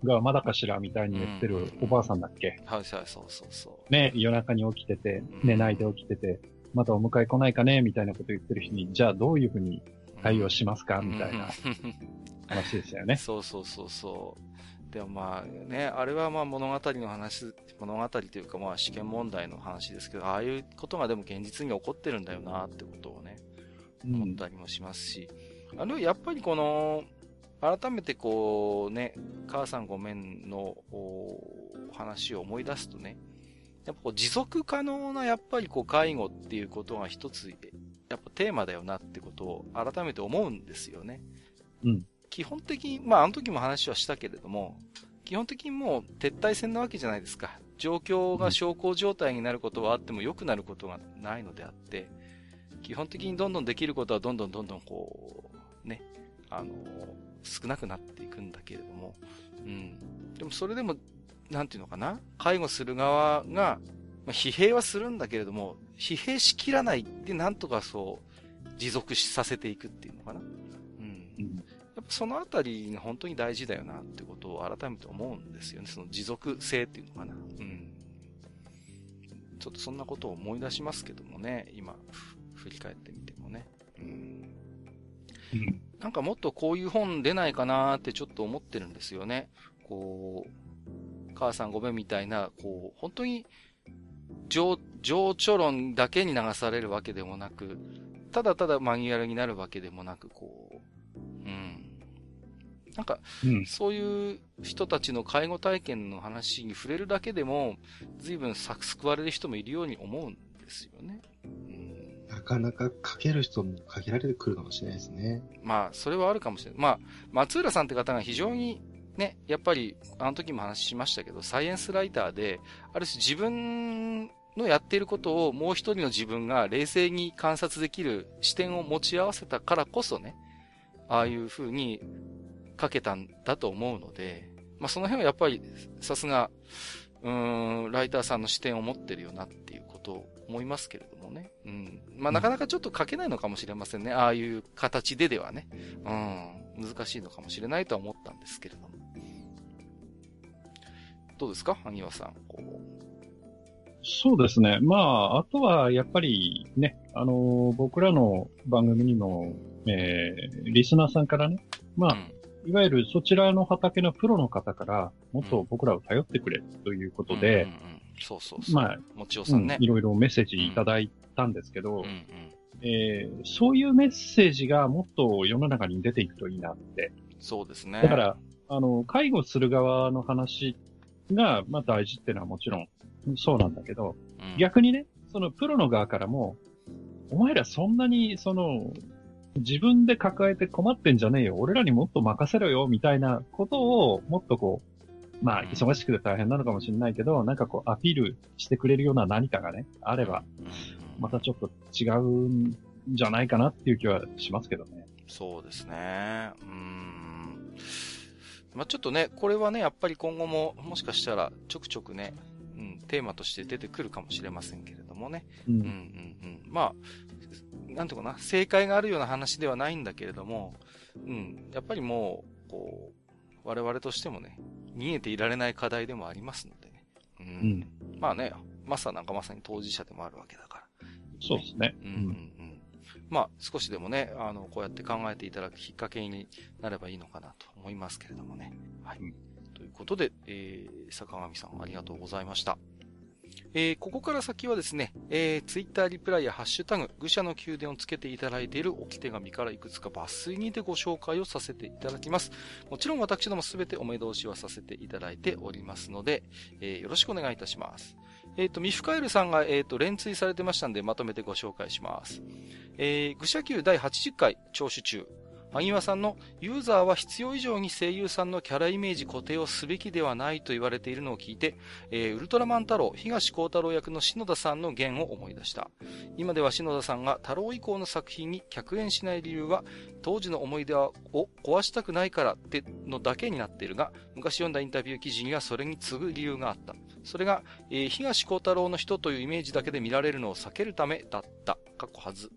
がまだかしらみたいに言ってるおばあさんだっけ？はい、そうそうそう。ね、夜中に起きてて、寝ないで起きてて、まだお迎え来ないかねみたいなこと言ってる人に、じゃあどういうふうに対応しますかみたいな話でしたよね。そうそうそうそう。でもまあね、あれはまあ物語というかまあ試験問題の話ですけど、ああいうことがでも現実に起こってるんだよなってことをね、思ったりもしますし、やっぱりこの、改めてこうね、母さんごめんの話を思い出すとね、やっぱこう持続可能なやっぱりこう介護っていうことが一つ、やっぱテーマだよなってことを改めて思うんですよね。うん。基本的に、まああの時も話はしたけれども、基本的にもう撤退戦なわけじゃないですか。状況が小康状態になることはあっても良くなることがないのであって、基本的にどんどんできることはどんどんこう、ね、少なくなっていくんだけれども、うん。でもそれでも、なんていうのかな？介護する側が、まあ、疲弊はするんだけれども、疲弊しきらないでなんとかそう、持続させていくっていうのかな？うん。やっぱそのあたりが本当に大事だよなってことを改めて思うんですよね。その持続性っていうのかな？うん。ちょっとそんなことを思い出しますけどもね、今、振り返ってみてもね。なんかもっとこういう本出ないかなーってちょっと思ってるんですよね。こう、母さんごめんみたいな、こう、本当に情緒論だけに流されるわけでもなく、ただただマニュアルになるわけでもなく、こう、なんか、そういう人たちの介護体験の話に触れるだけでも、随分救われる人もいるように思うんですよね。なかなか書ける人も限られてくるかもしれないですね。まあ、それはあるかもしれない。まあ、松浦さんって方が非常にね、やっぱり、あの時も話しましたけど、サイエンスライターで、ある種自分のやっていることをもう一人の自分が冷静に観察できる視点を持ち合わせたからこそね、ああいう風に書けたんだと思うので、まあその辺はやっぱり、さすが、ライターさんの視点を持ってるよなっていうことを思いますけれどもね。うん。まあ、なかなかちょっと書けないのかもしれませんね。ああいう形でではね。難しいのかもしれないとは思ったんですけれども。どうですか、萩和さん。そうですね。まあ、あとはやっぱりね、僕らの番組にも、リスナーさんからね、まあ、いわゆるそちらの畑のプロの方から、もっと僕らを頼ってくれということで、そうそうそう。まあ、もちおさんね、いろいろメッセージいただいたんですけど、そういうメッセージがもっと世の中に出ていくといいなって。そうですね。だから、介護する側の話が、まあ大事っていうのはもちろんそうなんだけど、逆にね、そのプロの側からも、お前らそんなに、自分で抱えて困ってんじゃねえよ。俺らにもっと任せろよ。みたいなことを、もっとまあ、忙しくて大変なのかもしれないけど、なんかアピールしてくれるような何かがね、あれば、またちょっと違うんじゃないかなっていう気はしますけどね。そうですね。まあ、ちょっとね、これはね、やっぱり今後も、もしかしたら、ちょくちょくね、テーマとして出てくるかもしれませんけれどもね。まあ、なんていうかな、正解があるような話ではないんだけれども、やっぱりもう、我々としてもね、見えていられない課題でもありますのでね。まあね、マサなんかまさに当事者でもあるわけだから。そうですね。まあ、少しでもね、こうやって考えていただくきっかけになればいいのかなと思いますけれどもね。はい。ということで、坂上さんありがとうございました。ここから先はですね、ツイッターリプライやハッシュタグ、愚者の宮殿をつけていただいている置き手紙からいくつか抜粋にてご紹介をさせていただきます。もちろん私どもすべてお目通しはさせていただいておりますので、よろしくお願いいたします。ミフカエルさんが、連追されてましたんで、まとめてご紹介します。愚者級第80回、聴取中。萩和さんのユーザーは必要以上に声優さんのキャライメージ固定をすべきではないと言われているのを聞いて、ウルトラマン太郎、東光太郎役の篠田さんの言を思い出した。今では篠田さんが太郎以降の作品に客演しない理由は、当時の思い出を壊したくないからってのだけになっているが、昔読んだインタビュー記事にはそれに次ぐ理由があった。それが、東光太郎の人というイメージだけで見られるのを避けるためだった。過去はず。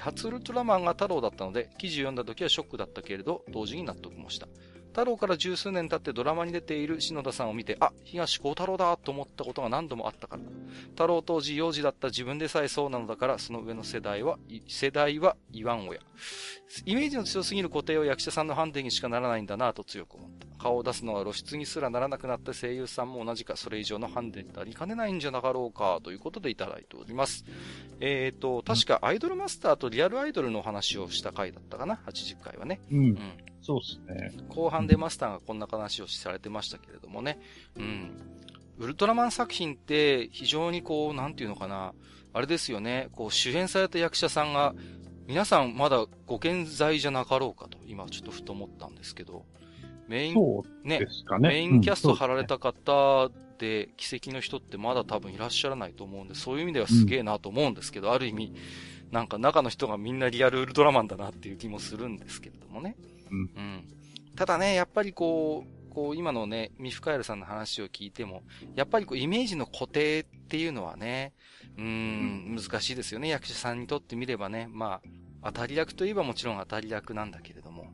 初ウルトラマンが太郎だったので、記事を読んだ時はショックだったけれど、同時に納得もした。太郎から十数年経ってドラマに出ている篠田さんを見て、あ、東光太郎だと思ったことが何度もあったからだ。太郎当時幼児だった自分でさえそうなのだから、その上の世代は言わんおや。イメージの強すぎる固定は役者さんの判定にしかならないんだなぁと強く思った。顔を出すのは露出にすらならなくなった声優さんも同じか、それ以上のハンデになりかねないんじゃなかろうか、ということでいただいております。確かアイドルマスターとリアルアイドルの話をした回だったかな、80回はね。そうですね。後半でマスターがこんな話をされてましたけれどもね。ウルトラマン作品って非常になんていうのかな、あれですよね、主演された役者さんが、皆さんまだご健在じゃなかろうかと、今ちょっとふと思ったんですけど、メインキャスト貼られた方で、奇跡の人ってまだ多分いらっしゃらないと思うんで、そういう意味ではすげえなと思うんですけど、ある意味、なんか中の人がみんなリアルウルトラマンだなっていう気もするんですけれどもね。ただね、やっぱり今のね、ミフカエルさんの話を聞いても、やっぱりイメージの固定っていうのはね、難しいですよね。役者さんにとってみればね、まあ、当たり役といえばもちろん当たり役なんだけれども。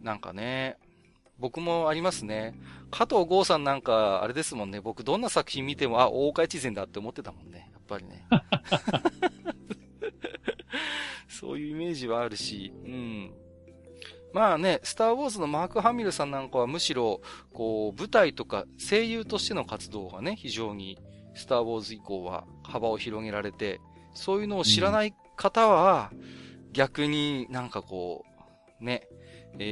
なんかね、僕もありますね。加藤剛さんなんか、あれですもんね。僕どんな作品見ても、あ、大岡越前だって思ってたもんね。やっぱりね。そういうイメージはあるし、まあね、スター・ウォーズのマーク・ハミルさんなんかはむしろ、舞台とか声優としての活動がね、非常にスター・ウォーズ以降は幅を広げられて、そういうのを知らない方は、逆になんかね、マ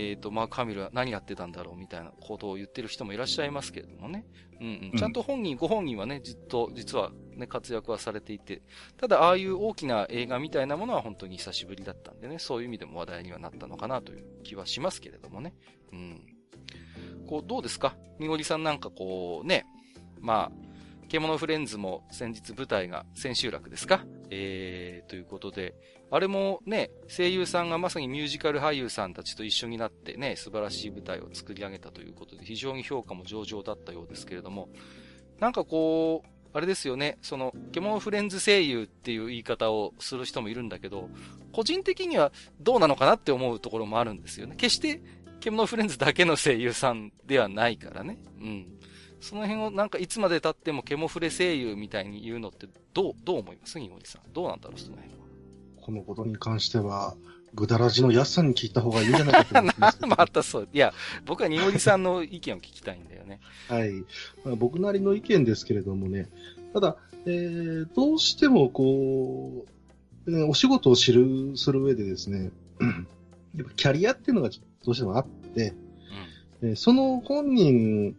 ーク・ハミルは何やってたんだろうみたいなことを言ってる人もいらっしゃいますけれどもね。ちゃんとご本人はね、ずっと、実はね、活躍はされていて、ただ、ああいう大きな映画みたいなものは本当に久しぶりだったんでね、そういう意味でも話題にはなったのかなという気はしますけれどもね。どうですか？みごりさんなんかね、まあ、獣フレンズも先日舞台が千秋楽ですか？ということで、あれもね、声優さんがまさにミュージカル俳優さんたちと一緒になってね、素晴らしい舞台を作り上げたということで、非常に評価も上々だったようですけれども、なんかこう、あれですよね、その、ケモンフレンズ声優っていう言い方をする人もいるんだけど、個人的にはどうなのかなって思うところもあるんですよね。決して、ケモンフレンズだけの声優さんではないからね。うん。その辺をなんかいつまで経ってもケモフレ声優みたいに言うのってどう思います？井森さん。どうなんだろう、その辺は。このことに関しては、ぐだらじのやっさんに聞いた方がいいんじゃないかと思います。またそう。いや、僕は井森さんの意見を聞きたいんだよね。はい。まあ、僕なりの意見ですけれどもね。ただ、どうしてもこう、お仕事をする上でですね、やっぱキャリアっていうのがどうしてもあって、うん、その本人、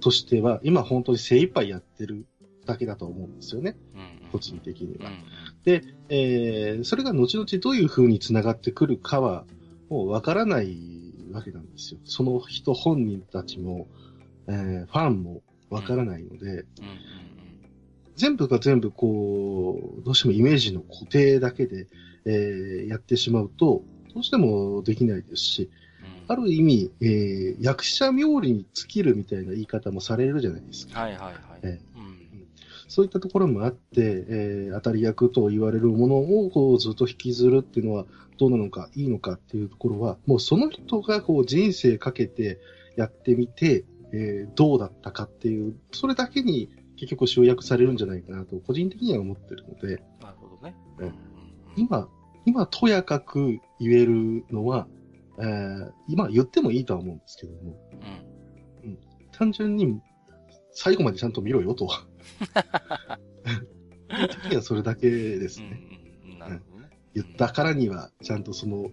としては今本当に精一杯やってるだけだと思うんですよね、うん、個人的には、うん、で、それが後々どういう風に繋がってくるかはもうわからないわけなんですよ。その人本人たちも、ファンもわからないので、うんうん、全部が全部こうどうしてもイメージの固定だけで、やってしまうとどうしてもできないですし、ある意味、役者冥利に尽きるみたいな言い方もされるじゃないですか。はいはいはい。うん、そういったところもあって、当たり役と言われるものをこうずっと引きずるっていうのはどうなのかいいのかっていうところは、もうその人がこう人生かけてやってみて、どうだったかっていう、それだけに結局集約されるんじゃないかなと個人的には思ってるので。なるほどね。今とやかく言えるのは、今言ってもいいとは思うんですけども、うんうん、単純に最後までちゃんと見ろよと時はそれだけですね、うん、なるほどね、うん、言ったからにはちゃんとその、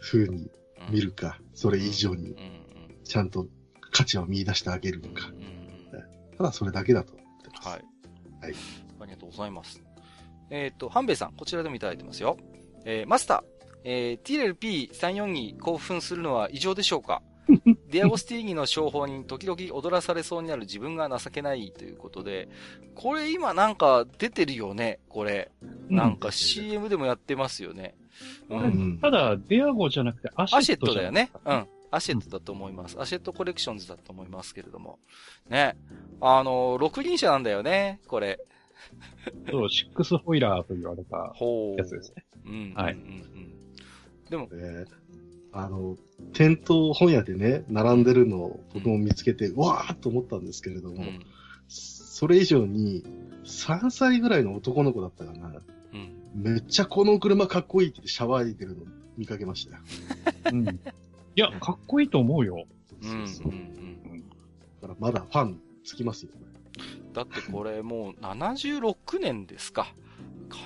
風に見るか、うん、それ以上にちゃんと価値を見出してあげるのか、うん、ただそれだけだと思ってます。はい、はい、ありがとうございます。半兵衛さん、こちらでもいただいてますよ。マスター、TLP34 に興奮するのは異常でしょうか？ディアゴスティーニの商法に時々踊らされそうになる自分が情けないということで、これ今なんか出てるよね、これ。なんか CM でもやってますよね。うんうん、ただ、ディアゴじゃなくてアシェットだよね。うん。アシェットだと思います。アシェットコレクションズだと思いますけれども。ね。六輪車なんだよね、これ。そう、シックスホイラーと言われたやつですね。うん。はい。うんうんでも、店頭本屋でね、並んでるのを僕も見つけて、うん、わーっと思ったんですけれども、うん、それ以上に、3歳ぐらいの男の子だったかな、うん、めっちゃこの車かっこいいって騒いでるの見かけました。うん、いや、かっこいいと思うよ。そうそう。だからまだファンつきますよ。だってこれもう76年ですか。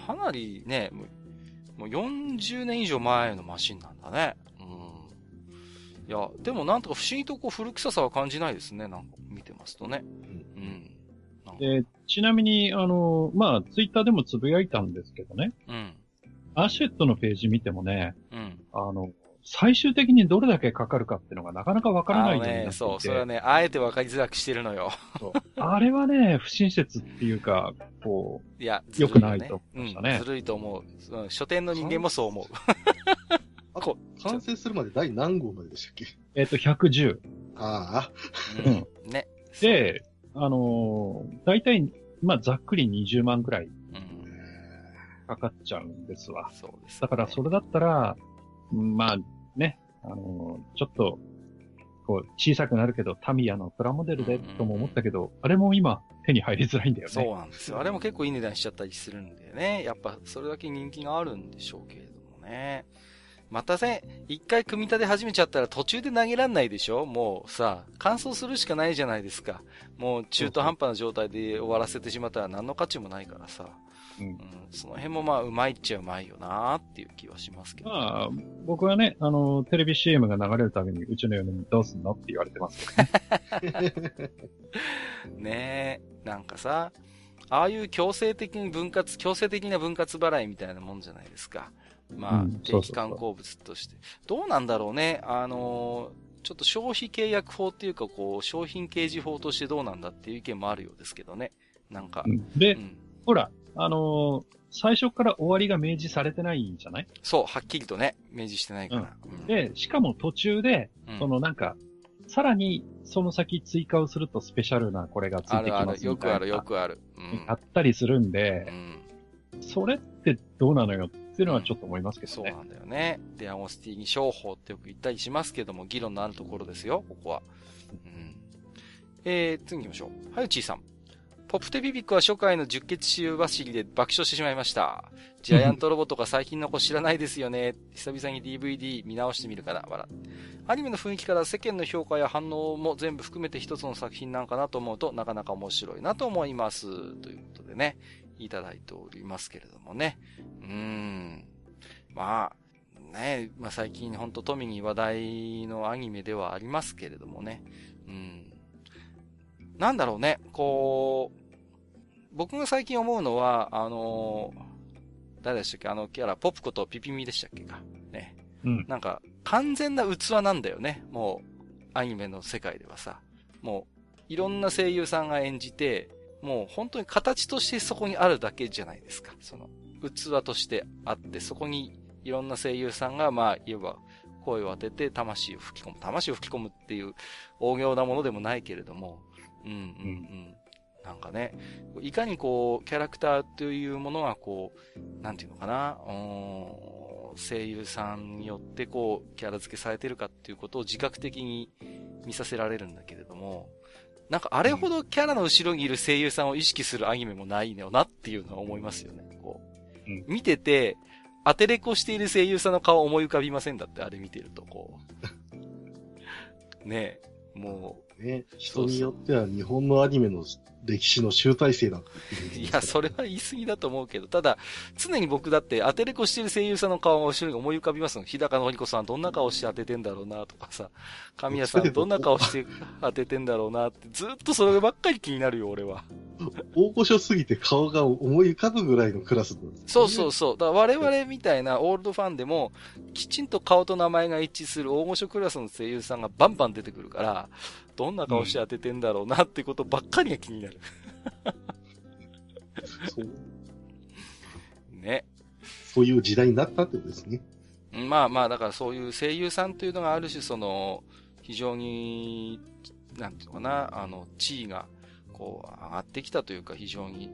かなりね、もう40年以上前のマシンなんだね。うん。いや、でもなんとか不思議とこう古臭さは感じないですね。なんか見てますとね。うん。うん、ちなみに、まあ、ツイッターでもつぶやいたんですけどね。うん。アシェットのページ見てもね、うん。最終的にどれだけかかるかっていうのがなかなかわからないようになっていて。そう、それはね、あえてわかりづらくしてるのよ。そうあれはね、不親切っていうか、こう、いや、良くないと思いましたね。ずるいと思う、うん。書店の人間もそう思う。あと、完成するまで第何号まででしたっけ？110。ああ。うん。ね。で、だいたい、まあ、ざっくり20万くらいかかっちゃうんですわ。そうです、ね。だから、それだったら、まあね、ちょっと、こう、小さくなるけど、タミヤのプラモデルで、とも思ったけど、あれも今、手に入りづらいんだよね。そうなんですよ。あれも結構いい値段しちゃったりするんでね。やっぱ、それだけ人気があるんでしょうけれどもね。またね、一回組み立て始めちゃったら途中で投げらんないでしょ？もうさ、乾燥するしかないじゃないですか。もう中途半端な状態で終わらせてしまったら何の価値もないからさ。うん、その辺もまあ、うまいっちゃうまいよなーっていう気はしますけど。まあ、僕はね、テレビ CM が流れるたびに、うちの嫁にどうすんのって言われてますけどね。ねえ、なんかさ、ああいう強制的な分割払いみたいなもんじゃないですか。まあ、定期刊行物として。どうなんだろうね、ちょっと消費契約法っていうか、こう、商品掲示法としてどうなんだっていう意見もあるようですけどね。なんか。で、うんほら、最初から終わりが明示されてないんじゃない？そう、はっきりとね、明示してないから。うん、で、しかも途中で、うん、そのなんか、さらにその先追加をするとスペシャルなこれがついてきますみたいな。あるある、よくある、よくある。うん、あったりするんで、うん、それってどうなのよっていうのはちょっと思いますけどね。うん、そうなんだよね。で、アゴスティーニ商法ってよく言ったりしますけども、議論のあるところですよ、ここは。うん、次行きましょう。はい、ちーさん。ポプテビビックは初回の十血臭走りで爆笑してしまいました。ジャイアントロボとか最近の子知らないですよね。久々に DVD 見直してみるから、笑。アニメの雰囲気から世間の評価や反応も全部含めて一つの作品なんかなと思うとなかなか面白いなと思います。ということでね、いただいておりますけれどもね。まあ、ね、まあ最近ほんと富に話題のアニメではありますけれどもね。なんだろうね、こう、僕が最近思うのは、誰でしたっけ、あのキャラ、ポプコとピピミでしたっけか。ね。うん。なんか、完全な器なんだよね。もう、アニメの世界ではさ。もう、いろんな声優さんが演じて、もう本当に形としてそこにあるだけじゃないですか。その、器としてあって、そこにいろんな声優さんが、まあ、いわば、声を当てて魂を吹き込む。魂を吹き込むっていう、大行なものでもないけれども、うんうんうん。なんかね、いかにこう、キャラクターというものがこう、なんていうのかな、声優さんによってこう、キャラ付けされてるかっていうことを自覚的に見させられるんだけれども、なんかあれほどキャラの後ろにいる声優さんを意識するアニメもないよなっていうのは思いますよね、こう。見てて、アテレコしている声優さんの顔思い浮かびませんだって、あれ見てるとこう。ねえ、もう、ね、人によっては日本のアニメの歴史の集大成だ。いや、それは言い過ぎだと思うけど、ただ、常に僕だって当てれこしてる声優さんの顔が後ろに思い浮かびますの。日高のりこさんどんな顔して当ててんだろうなとかさ、神谷さんどんな顔して当ててんだろうなって、ずっとそればっかり気になるよ、俺は。大御所すぎて顔が思い浮かぶぐらいのクラスなんです、ね。そうそうそう。だから我々みたいなオールドファンでも、きちんと顔と名前が一致する大御所クラスの声優さんがバンバン出てくるから、どんな顔して当ててんだろうなってことばっかりが気になる。そう。ね。そういう時代になったってことですね。まあまあ、だからそういう声優さんというのがある種、その、非常に、なんていうのかな、地位が、こう、上がってきたというか、非常に、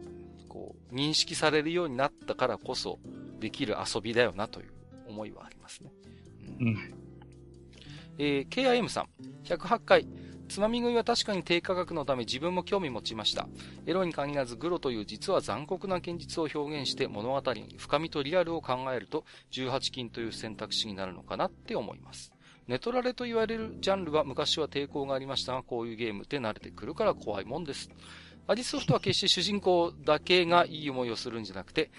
こう、認識されるようになったからこそ、できる遊びだよなという思いはありますね。うん。KIM さん、108回。つまみ食いは確かに低価格のため自分も興味持ちました。エロに限らずグロという実は残酷な現実を表現して物語に深みとリアルを考えると18禁という選択肢になるのかなって思います。ネトラレと言われるジャンルは昔は抵抗がありましたがこういうゲームって慣れてくるから怖いもんです。アディソフトは決して主人公だけがいい思いをするんじゃなくて、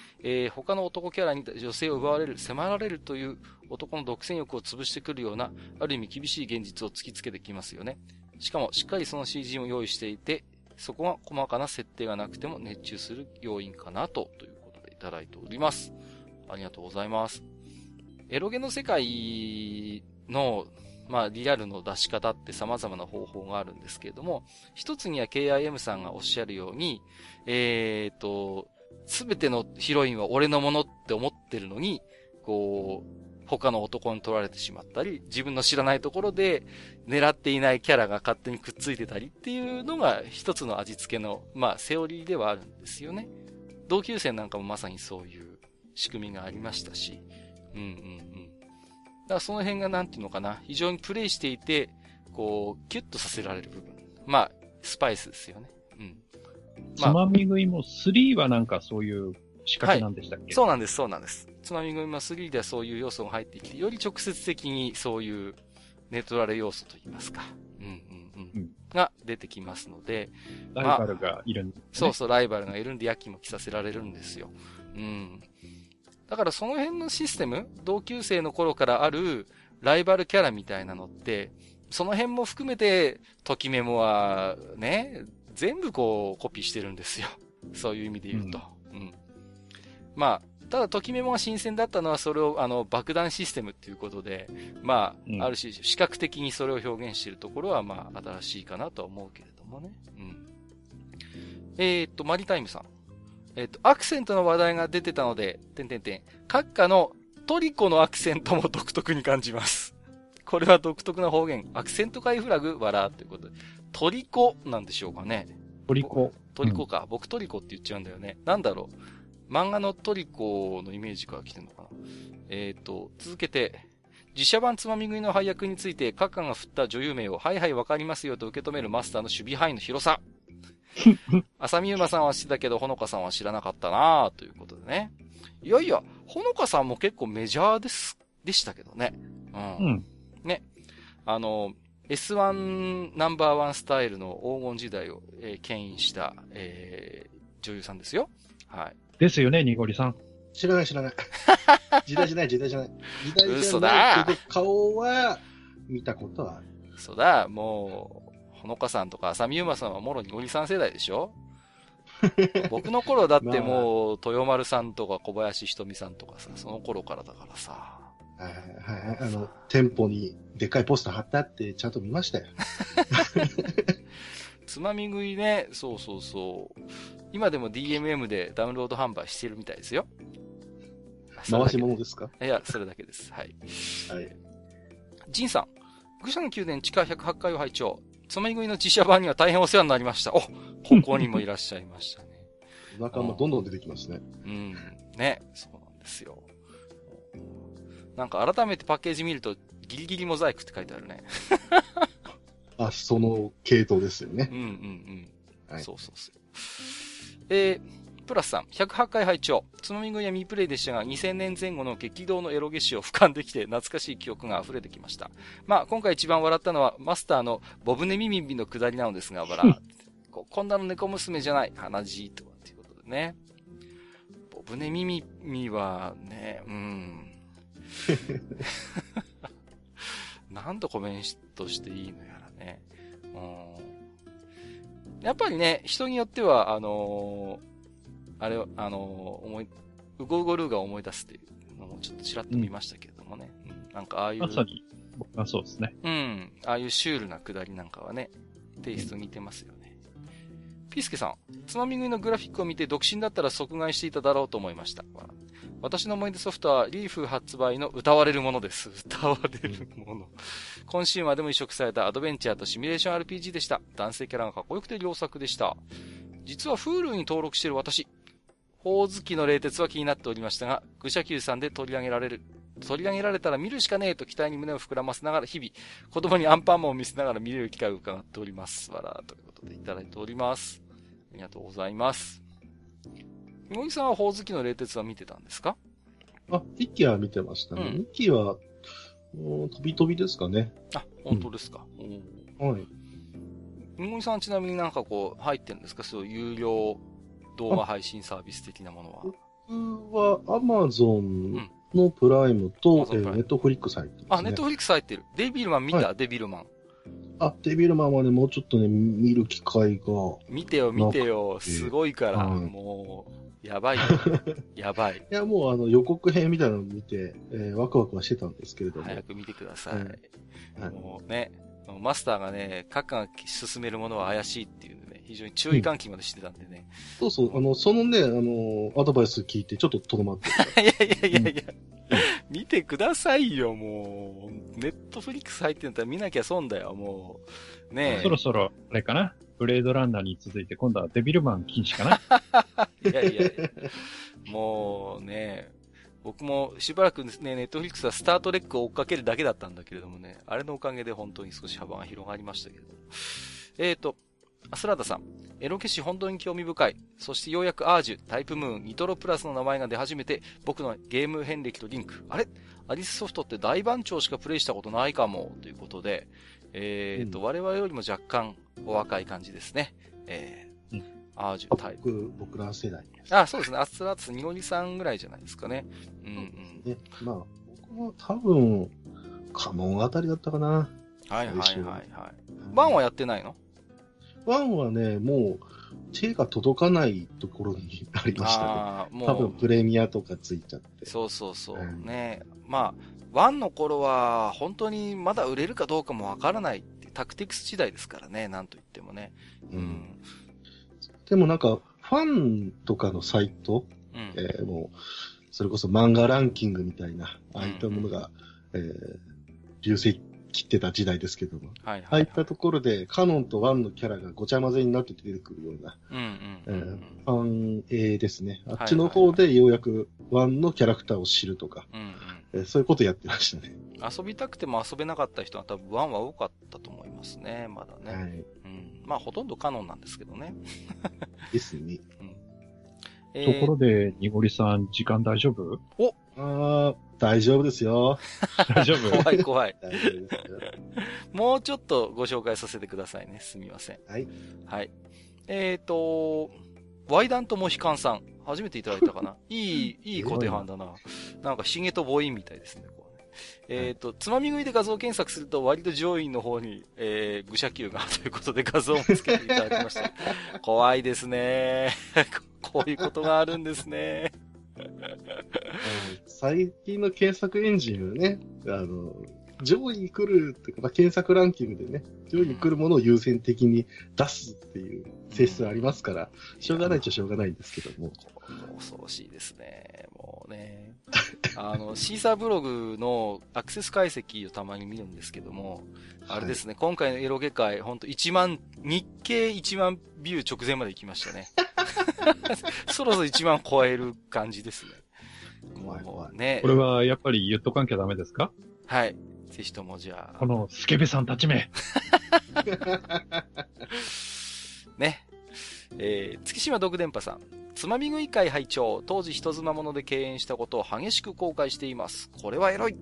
他の男キャラに女性を奪われる、迫られるという男の独占欲を潰してくるような、ある意味厳しい現実を突きつけてきますよね。しかもしっかりその CG も用意していて、そこは細かな設定がなくても熱中する要因かなと、ということでいただいております。ありがとうございます。エロゲの世界の、まあリアルの出し方って様々な方法があるんですけれども、一つには KIM さんがおっしゃるように、すべてのヒロインは俺のものって思ってるのに、こう、他の男に取られてしまったり、自分の知らないところで狙っていないキャラが勝手にくっついてたりっていうのが一つの味付けの、まあセオリーではあるんですよね。同級生なんかもまさにそういう仕組みがありましたし、うんうんうん。だからその辺がなんていうのかな、非常にプレイしていて、こう、キュッとさせられる部分。まあ、スパイスですよね。うん。まあ、つまみ食いも3はなんかそういう仕掛けなんでしたっけ、はい、そうなんです、そうなんです。つまみ食いも3ではそういう要素が入ってきて、より直接的にそういうネトラレ要素といいますか。が出てきますので。ライバルがいるんですね。そうそう、ライバルがいるんで、やきもきさせられるんですよ。うん。だからその辺のシステム、同級生の頃からあるライバルキャラみたいなのって、その辺も含めて、ときメモはね、全部こうコピーしてるんですよ。そういう意味で言うと。うん。うん、まあ、ただときメモが新鮮だったのはそれを爆弾システムっていうことで、まあ、うん、ある種視覚的にそれを表現しているところはまあ新しいかなとは思うけれどもね。うん。マリタイムさん。アクセントの話題が出てたので、閣下のトリコのアクセントも独特に感じます。これは独特な方言、アクセント解フラグ、笑ということで。トリコなんでしょうかね。トリコか、うん。僕トリコって言っちゃうんだよね。なんだろう。漫画のトリコのイメージから来てるのかな。続けて。実写版つまみ食いの配役について、閣下が振った女優名を、はいはいわかりますよと受け止めるマスターの守備範囲の広さ。浅見ゆまさんは知ってたけど、ほのかさんは知らなかったなぁ、ということでね。いやいや、ほのかさんも結構メジャーでしたけどね。うん。うん、ね。S1 ナンバーワンスタイルの黄金時代を、牽引した、女優さんですよ。はい。ですよね、にごりさん。知らない。時代じゃない。時代じゃない。嘘だけど顔は見たことはある。嘘だ、もう、ほのかさんとか浅見ゆまさんはもろにごりさん世代でしょ僕の頃だってもう、豊丸さんとか小林ひとみさんとかさ、その頃からだからさ。はい、店舗にでっかいポスター貼ってあって、ちゃんと見ましたよ。つまみ食いね、そう。今でも DMM でダウンロード販売してるみたいですよ。回し物ですか？いや、それだけです。はい。はい。ジンさん、愚者の宮殿地下108階を拝聴。つまみ食いの実写版には大変お世話になりました。お、ここにもいらっしゃいましたね。お腹もどんどん出てきますね。うん。ね、そうなんですよ。なんか改めてパッケージ見ると、ギリギリモザイクって書いてあるね。あ、その系統ですよね。うん。はい、そう。プラスさん、108回拝聴。つまみ食いやミープレイでしたが、2000年前後の激動のエロゲシを俯瞰できて、懐かしい記憶が溢れてきました。まあ、今回一番笑ったのは、マスターのボブネミミミの下りなのですが、笑こんなの猫娘じゃない、鼻血とかっていうことでね。ボブネミミミはね、なんとコメントしていいのやらね。やっぱりね、人によっては、ウゴウゴルーが思い出すっていうのもちょっとちらっと見ましたけれどもね。うん、なんかああいう。まさに、僕はそうですね。うん。ああいうシュールな下りなんかはね、テイスト似てますよね。ピースケさん、つまみ食いのグラフィックを見て独身だったら即買いしていただろうと思いました。私の思い出ソフトはリーフ発売の歌われるものです。歌われるもの。今週までも移植されたアドベンチャーとシミュレーション RPG でした。男性キャラがかっこよくて良作でした。実は Hulu に登録している私。ほおずきの冷徹は気になっておりましたが、愚者級さんで取り上げられたら見るしかねえと期待に胸を膨らませながら日々、子供にアンパンマンを見せながら見れる機会を伺っております。ということでいただいております。ありがとうございます。みごりさんはほおずきの冷徹は見てたんですか？あ、一期は見てましたね。二期は、飛び飛びですかね。あ、本当ですか。うん、はい。みごりさんちなみになんかこう、入ってるんですか？そう、有料動画配信サービス的なものは。僕は Amazon のプライムと、Netflix 入ってる、ね。あ、Netflix 入ってる。デビルマン見た、はい、デビルマン。あ、デビルマンはね、もうちょっとね、見る機会が。見てよ。すごいから、もう。やばい。やばい。いや、もう予告編みたいなのを見て、ワクワクはしてたんですけれども。早く見てください。はい、もうね、マスターがね、閣下が進めるものは怪しいっていうね、非常に注意喚起までしてたんでね。うん、そう、そのね、アドバイス聞いてちょっととどまって。いや、見てくださいよ、もう。ネットフリックス入ってんだったら見なきゃ損だよ、もう。ねえ。そろそろ、あれかな。ブレードランナーに続いて、今度はデビルマン禁止かな。いや。もうね、僕もしばらくですね、ネットフリックスはスタートレックを追っかけるだけだったんだけれどもね、あれのおかげで本当に少し幅が広がりましたけど。アスラダさん、エロ消し本当に興味深い。そしてようやくアージュ、タイプムーン、ニトロプラスの名前が出始めて、僕のゲーム遍歴とリンク。あれ？アリスソフトって大番長しかプレイしたことないかも、ということで、我々よりも若干お若い感じですね。アージュタイプ。僕ら世代です。あ、そうですね。アスラダさん、にごりさんぐらいじゃないですかね。うん。まあ、僕も多分、カモンあたりだったかな。はい。バンはやってないの？ワンはね、もう、手が届かないところにありましたね。多分プレミアとかついちゃって。そう、ね。まあ、ワンの頃は、本当にまだ売れるかどうかもわからないって、タクティクス時代ですからね、なんと言ってもね。でもなんか、ファンとかのサイト、もうそれこそ漫画ランキングみたいな、ああいったものが、流星切ってた時代ですけども、はいはいはい、ああいったところでカノンとワンのキャラがごちゃ混ぜになって出てくるような、ファン映ですね。あっちの方でようやくワンのキャラクターを知るとか、そういうことやってましたね。遊びたくても遊べなかった人は多分ワンは多かったと思いますね、まだね。はい、うん、まあほとんどカノンなんですけどね。ですね。ところで、にごりさん、時間大丈夫？お！あー、大丈夫ですよ。大丈夫？怖い怖い。大丈夫ですよ。もうちょっとご紹介させてくださいね。すみません。はい。はい。ワイダンとモヒカンさん。初めていただいたかな。いい固定版だな。なんか、シゲとボインみたいですね。つまみ食いで画像検索すると割と上位の方に、愚者級がということで画像をつけていただきました。怖いですね。こういうことがあるんですね。最近の検索エンジンはね、上位に来るっていうか、検索ランキングでね、上位に来るものを優先的に出すっていう性質がありますから、しょうがないっちゃしょうがないんですけども。恐ろしいですね。もうね。シーサーブログのアクセス解析をたまに見るんですけども、あれですね、はい、今回のエロゲ界、ほんと日経1万ビュー直前まで行きましたね。そろそろ1万超える感じですね。怖いね。これはやっぱり言っとかなきゃダメですか？はい。ぜひともじゃあ。このスケベさんたちめ。ね。月島独電波さん。つまみ食い会拝聴。当時人妻物で敬遠したことを激しく後悔しています。これはエロい。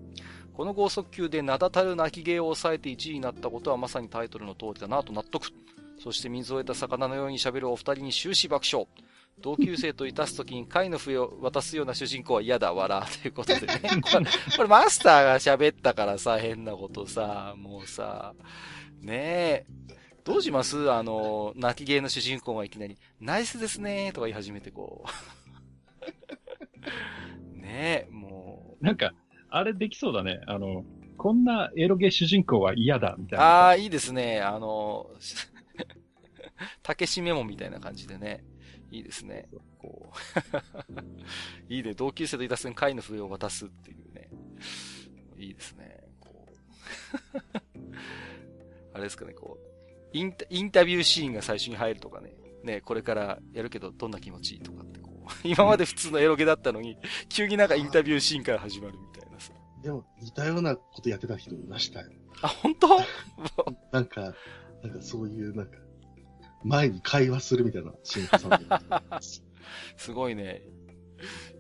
この剛速球で名だたる泣き芸を抑えて1位になったことはまさにタイトルの通りだなと納得。そして水を得た魚のように喋るお二人に終始爆笑。同級生といたすときに貝の笛を渡すような主人公は嫌だ、笑うということでね。これマスターが喋ったからさ、変なことさ、もうさ、ねえ。どうします？泣き芸の主人公がいきなり、ナイスですねーとか言い始めてこう。ねえ、もう。なんか、あれできそうだね。こんなエロゲ主人公は嫌だ、みたいな。ああ、いいですね。竹しメモみたいな感じでね。いいですね。こう。いいね。同級生といたすに貝の笛を渡すっていうね。いいですね。こう。あれですかね、こう。インタビューシーンが最初に入るとかね。ね、これからやるけどどんな気持ちとかってこう。今まで普通のエロゲだったのに、急になんかインタビューシーンから始まるみたいなさ。でも似たようなことやってた人いましたよ。あ、本当？なんかそういうなんか、前に会話するみたいなシーン挟んでるんです。すごいね。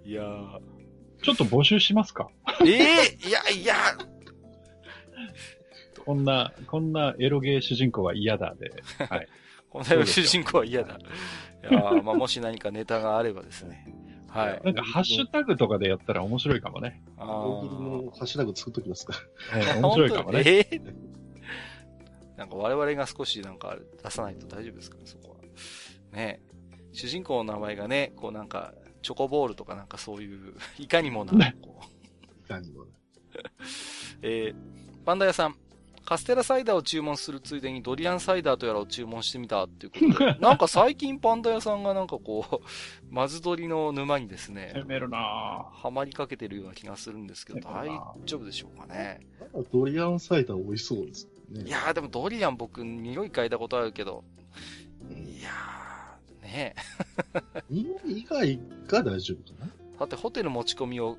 いやー。ちょっと募集しますか？いや。こんなエロゲー主人公は嫌だで。はい。こんなエロゲー主人公は嫌だ。いやまあ、もし何かネタがあればですね。はい。なんかハッシュタグとかでやったら面白いかもね。大喜利のハッシュタグ作っときますか。面白いかもね。なんか我々が少しなんか出さないと大丈夫ですかね、そこは。ね。主人公の名前がね、こうなんか、チョコボールとかなんかそういう、いかにもな、こう。いかにもな。パンダ屋さん。カステラサイダーを注文するついでにドリアンサイダーとやらを注文してみたっていうことで。なんか最近パンダ屋さんがなんかこう、マズドリの沼にですね。攻めるなぁ。はまりかけてるような気がするんですけど、大丈夫でしょうかね。ドリアンサイダー美味しそうですね。いやーでもドリアン僕匂い嗅いだことあるけど。いやー、ねえ。匂い以外が大丈夫かな？だってホテル持ち込みを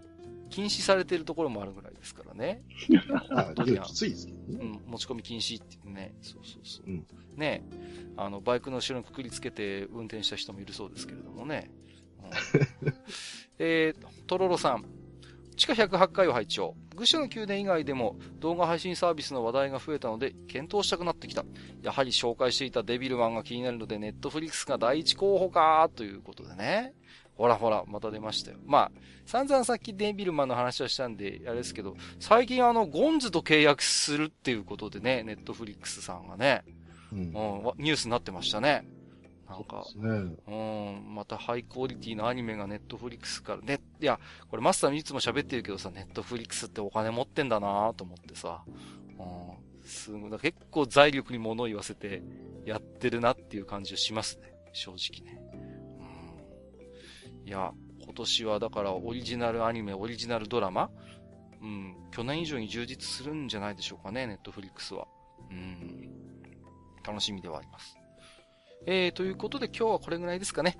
禁止されてるところもあるぐらいですからね。きついですけどね。うん、持ち込み禁止ってね。そう。うん、ね、バイクの後ろにくくりつけて運転した人もいるそうですけれどもね。うん、とろろさん。地下108回を拝聴。愚者の宮殿以外でも動画配信サービスの話題が増えたので検討したくなってきた。やはり紹介していたデビルマンが気になるのでネットフリックスが第一候補かということでね。ほら、また出ましたよ。まあ、散々さっきデビルマンの話はしたんで、あれですけど、最近ゴンズと契約するっていうことでね、ネットフリックスさんがね、ニュースになってましたね。なんか、またハイクオリティのアニメがネットフリックスから、ね、いや、これマスターにいつも喋ってるけどさ、ネットフリックスってお金持ってんだなぁと思ってさ、すごい、結構財力に物を言わせてやってるなっていう感じはしますね、正直ね。いや、今年はだからオリジナルアニメ、オリジナルドラマ、うん、去年以上に充実するんじゃないでしょうかね、ネットフリックスは。うん、楽しみではあります。ということで今日はこれぐらいですかね。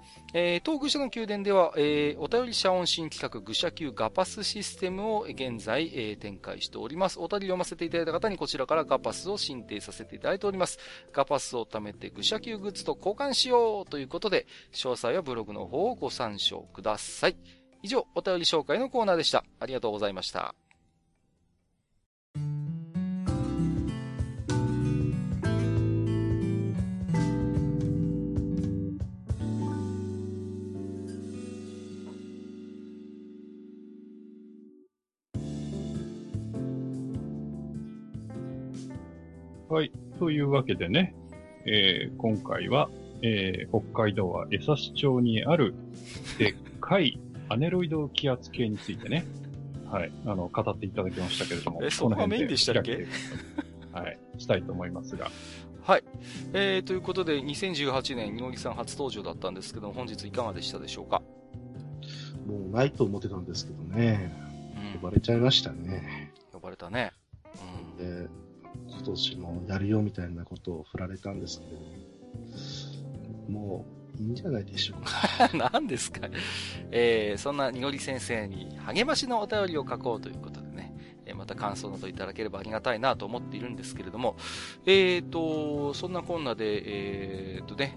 当愚者の宮殿では、お便り者音信企画愚者級ガパスシステムを現在、展開しております。お便り読ませていただいた方にこちらからガパスを進呈させていただいております。ガパスを貯めて愚者級グッズと交換しようということで、詳細はブログの方をご参照ください。以上、お便り紹介のコーナーでした。ありがとうございました。はい。というわけでね、今回は、北海道は江差町にあるでっかいアネロイド気圧計についてね、はい、語っていただきましたけれども、そこがメインでしたっけはい、したいと思いますが。はい。ということで、2018年、二木さん初登場だったんですけども、本日いかがでしたでしょうか？もうないと思ってたんですけどね、呼ばれちゃいましたね。呼ばれたね。うんで今年もやるよみたいなことを振られたんですけど、もういいんじゃないでしょうか。何ですか、そんなにごり先生に励ましのお便りを書こうということでね、また感想などいただければありがたいなと思っているんですけれども、そんなこんなで、ね、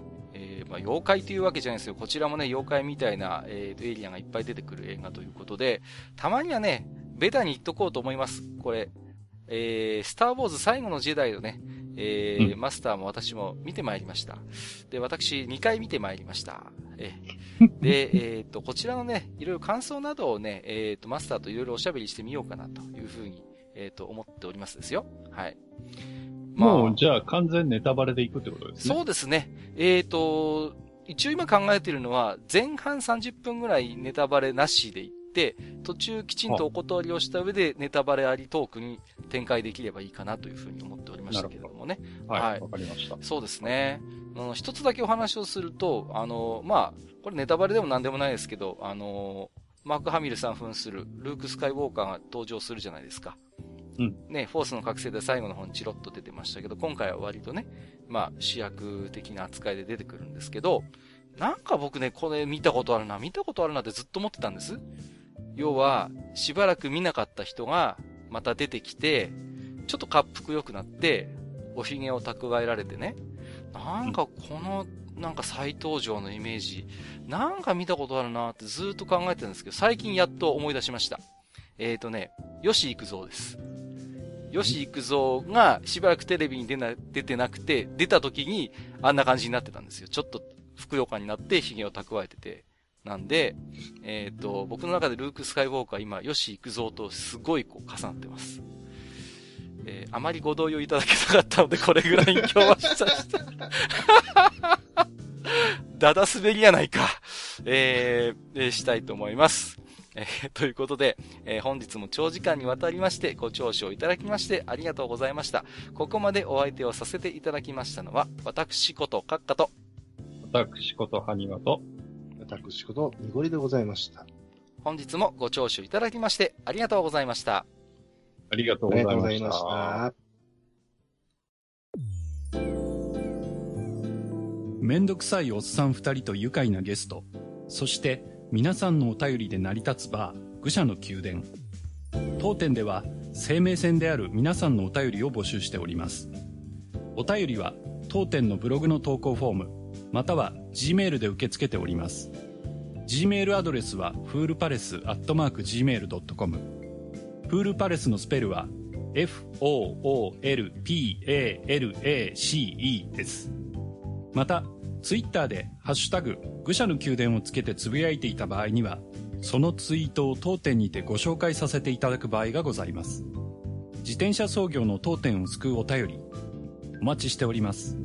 まあ、妖怪というわけじゃないですよ。こちらもね、妖怪みたいな、エイリアンがいっぱい出てくる映画ということで、たまにはね、ベタに言っとこうと思います。これ。スター・ウォーズ最後のジェダイをね、マスターも私も見てまいりました。で、私2回見てまいりました。で、こちらのね、いろいろ感想などをね、マスターといろいろおしゃべりしてみようかなというふうに、思っておりますですよ。はい。まあ、もう、じゃあ完全ネタバレでいくってことですね。そうですね。一応今考えているのは、前半30分ぐらいネタバレなしでいで、途中きちんとお断りをした上でネタバレありトークに展開できればいいかなというふうに思っておりましたけれどもね。はい、わかりました。そうですね。一つだけお話をすると、まあ、これネタバレでも何でもないですけど、マーク・ハミルさん扮するルーク・スカイウォーカーが登場するじゃないですか。うん。ね、フォースの覚醒で最後の方にチロッと出てましたけど、今回は割とね、まあ、主役的な扱いで出てくるんですけど、なんか僕ね、これ見たことあるなってずっと思ってたんです。要は、しばらく見なかった人が、また出てきて、ちょっと恰幅良くなって、お髭を蓄えられてね。なんかこの、なんか再登場のイメージ、なんか見たことあるなってずーっと考えてたんですけど、最近やっと思い出しました。吉幾三です。吉幾三がしばらくテレビに出てなくて、出た時にあんな感じになってたんですよ。ちょっと、ふくよかになって髭を蓄えてて。なんで、僕の中でルーク・スカイウォーカー今、吉幾三とすごいこう重なってます。あまりご同意をいただけなかったので、これぐらいに今日はしただだ滑りやないか。したいと思います。ということで、本日も長時間にわたりまして、ご聴取をいただきましてありがとうございました。ここまでお相手をさせていただきましたのは、私ことカッカと、私ことハニワと、私ことにごりでございました。本日もご聴取いただきましてありがとうございました。ありがとうございました。めんどくさいおっさん2人と愉快なゲスト、そして皆さんのお便りで成り立つバー、愚者の宮殿。当店では生命線である皆さんのお便りを募集しております。お便りは当店のブログの投稿フォーム、または G メールで受け付けております。 G メールアドレスは foolpalace@gmail.com、 フールパレスのスペルは FOOLPALACE です。またツイッターでハッシュタグ愚者の宮殿をつけてつぶやいていた場合には、そのツイートを当店にてご紹介させていただく場合がございます。自転車操業の当店を救うお便りお待ちしております。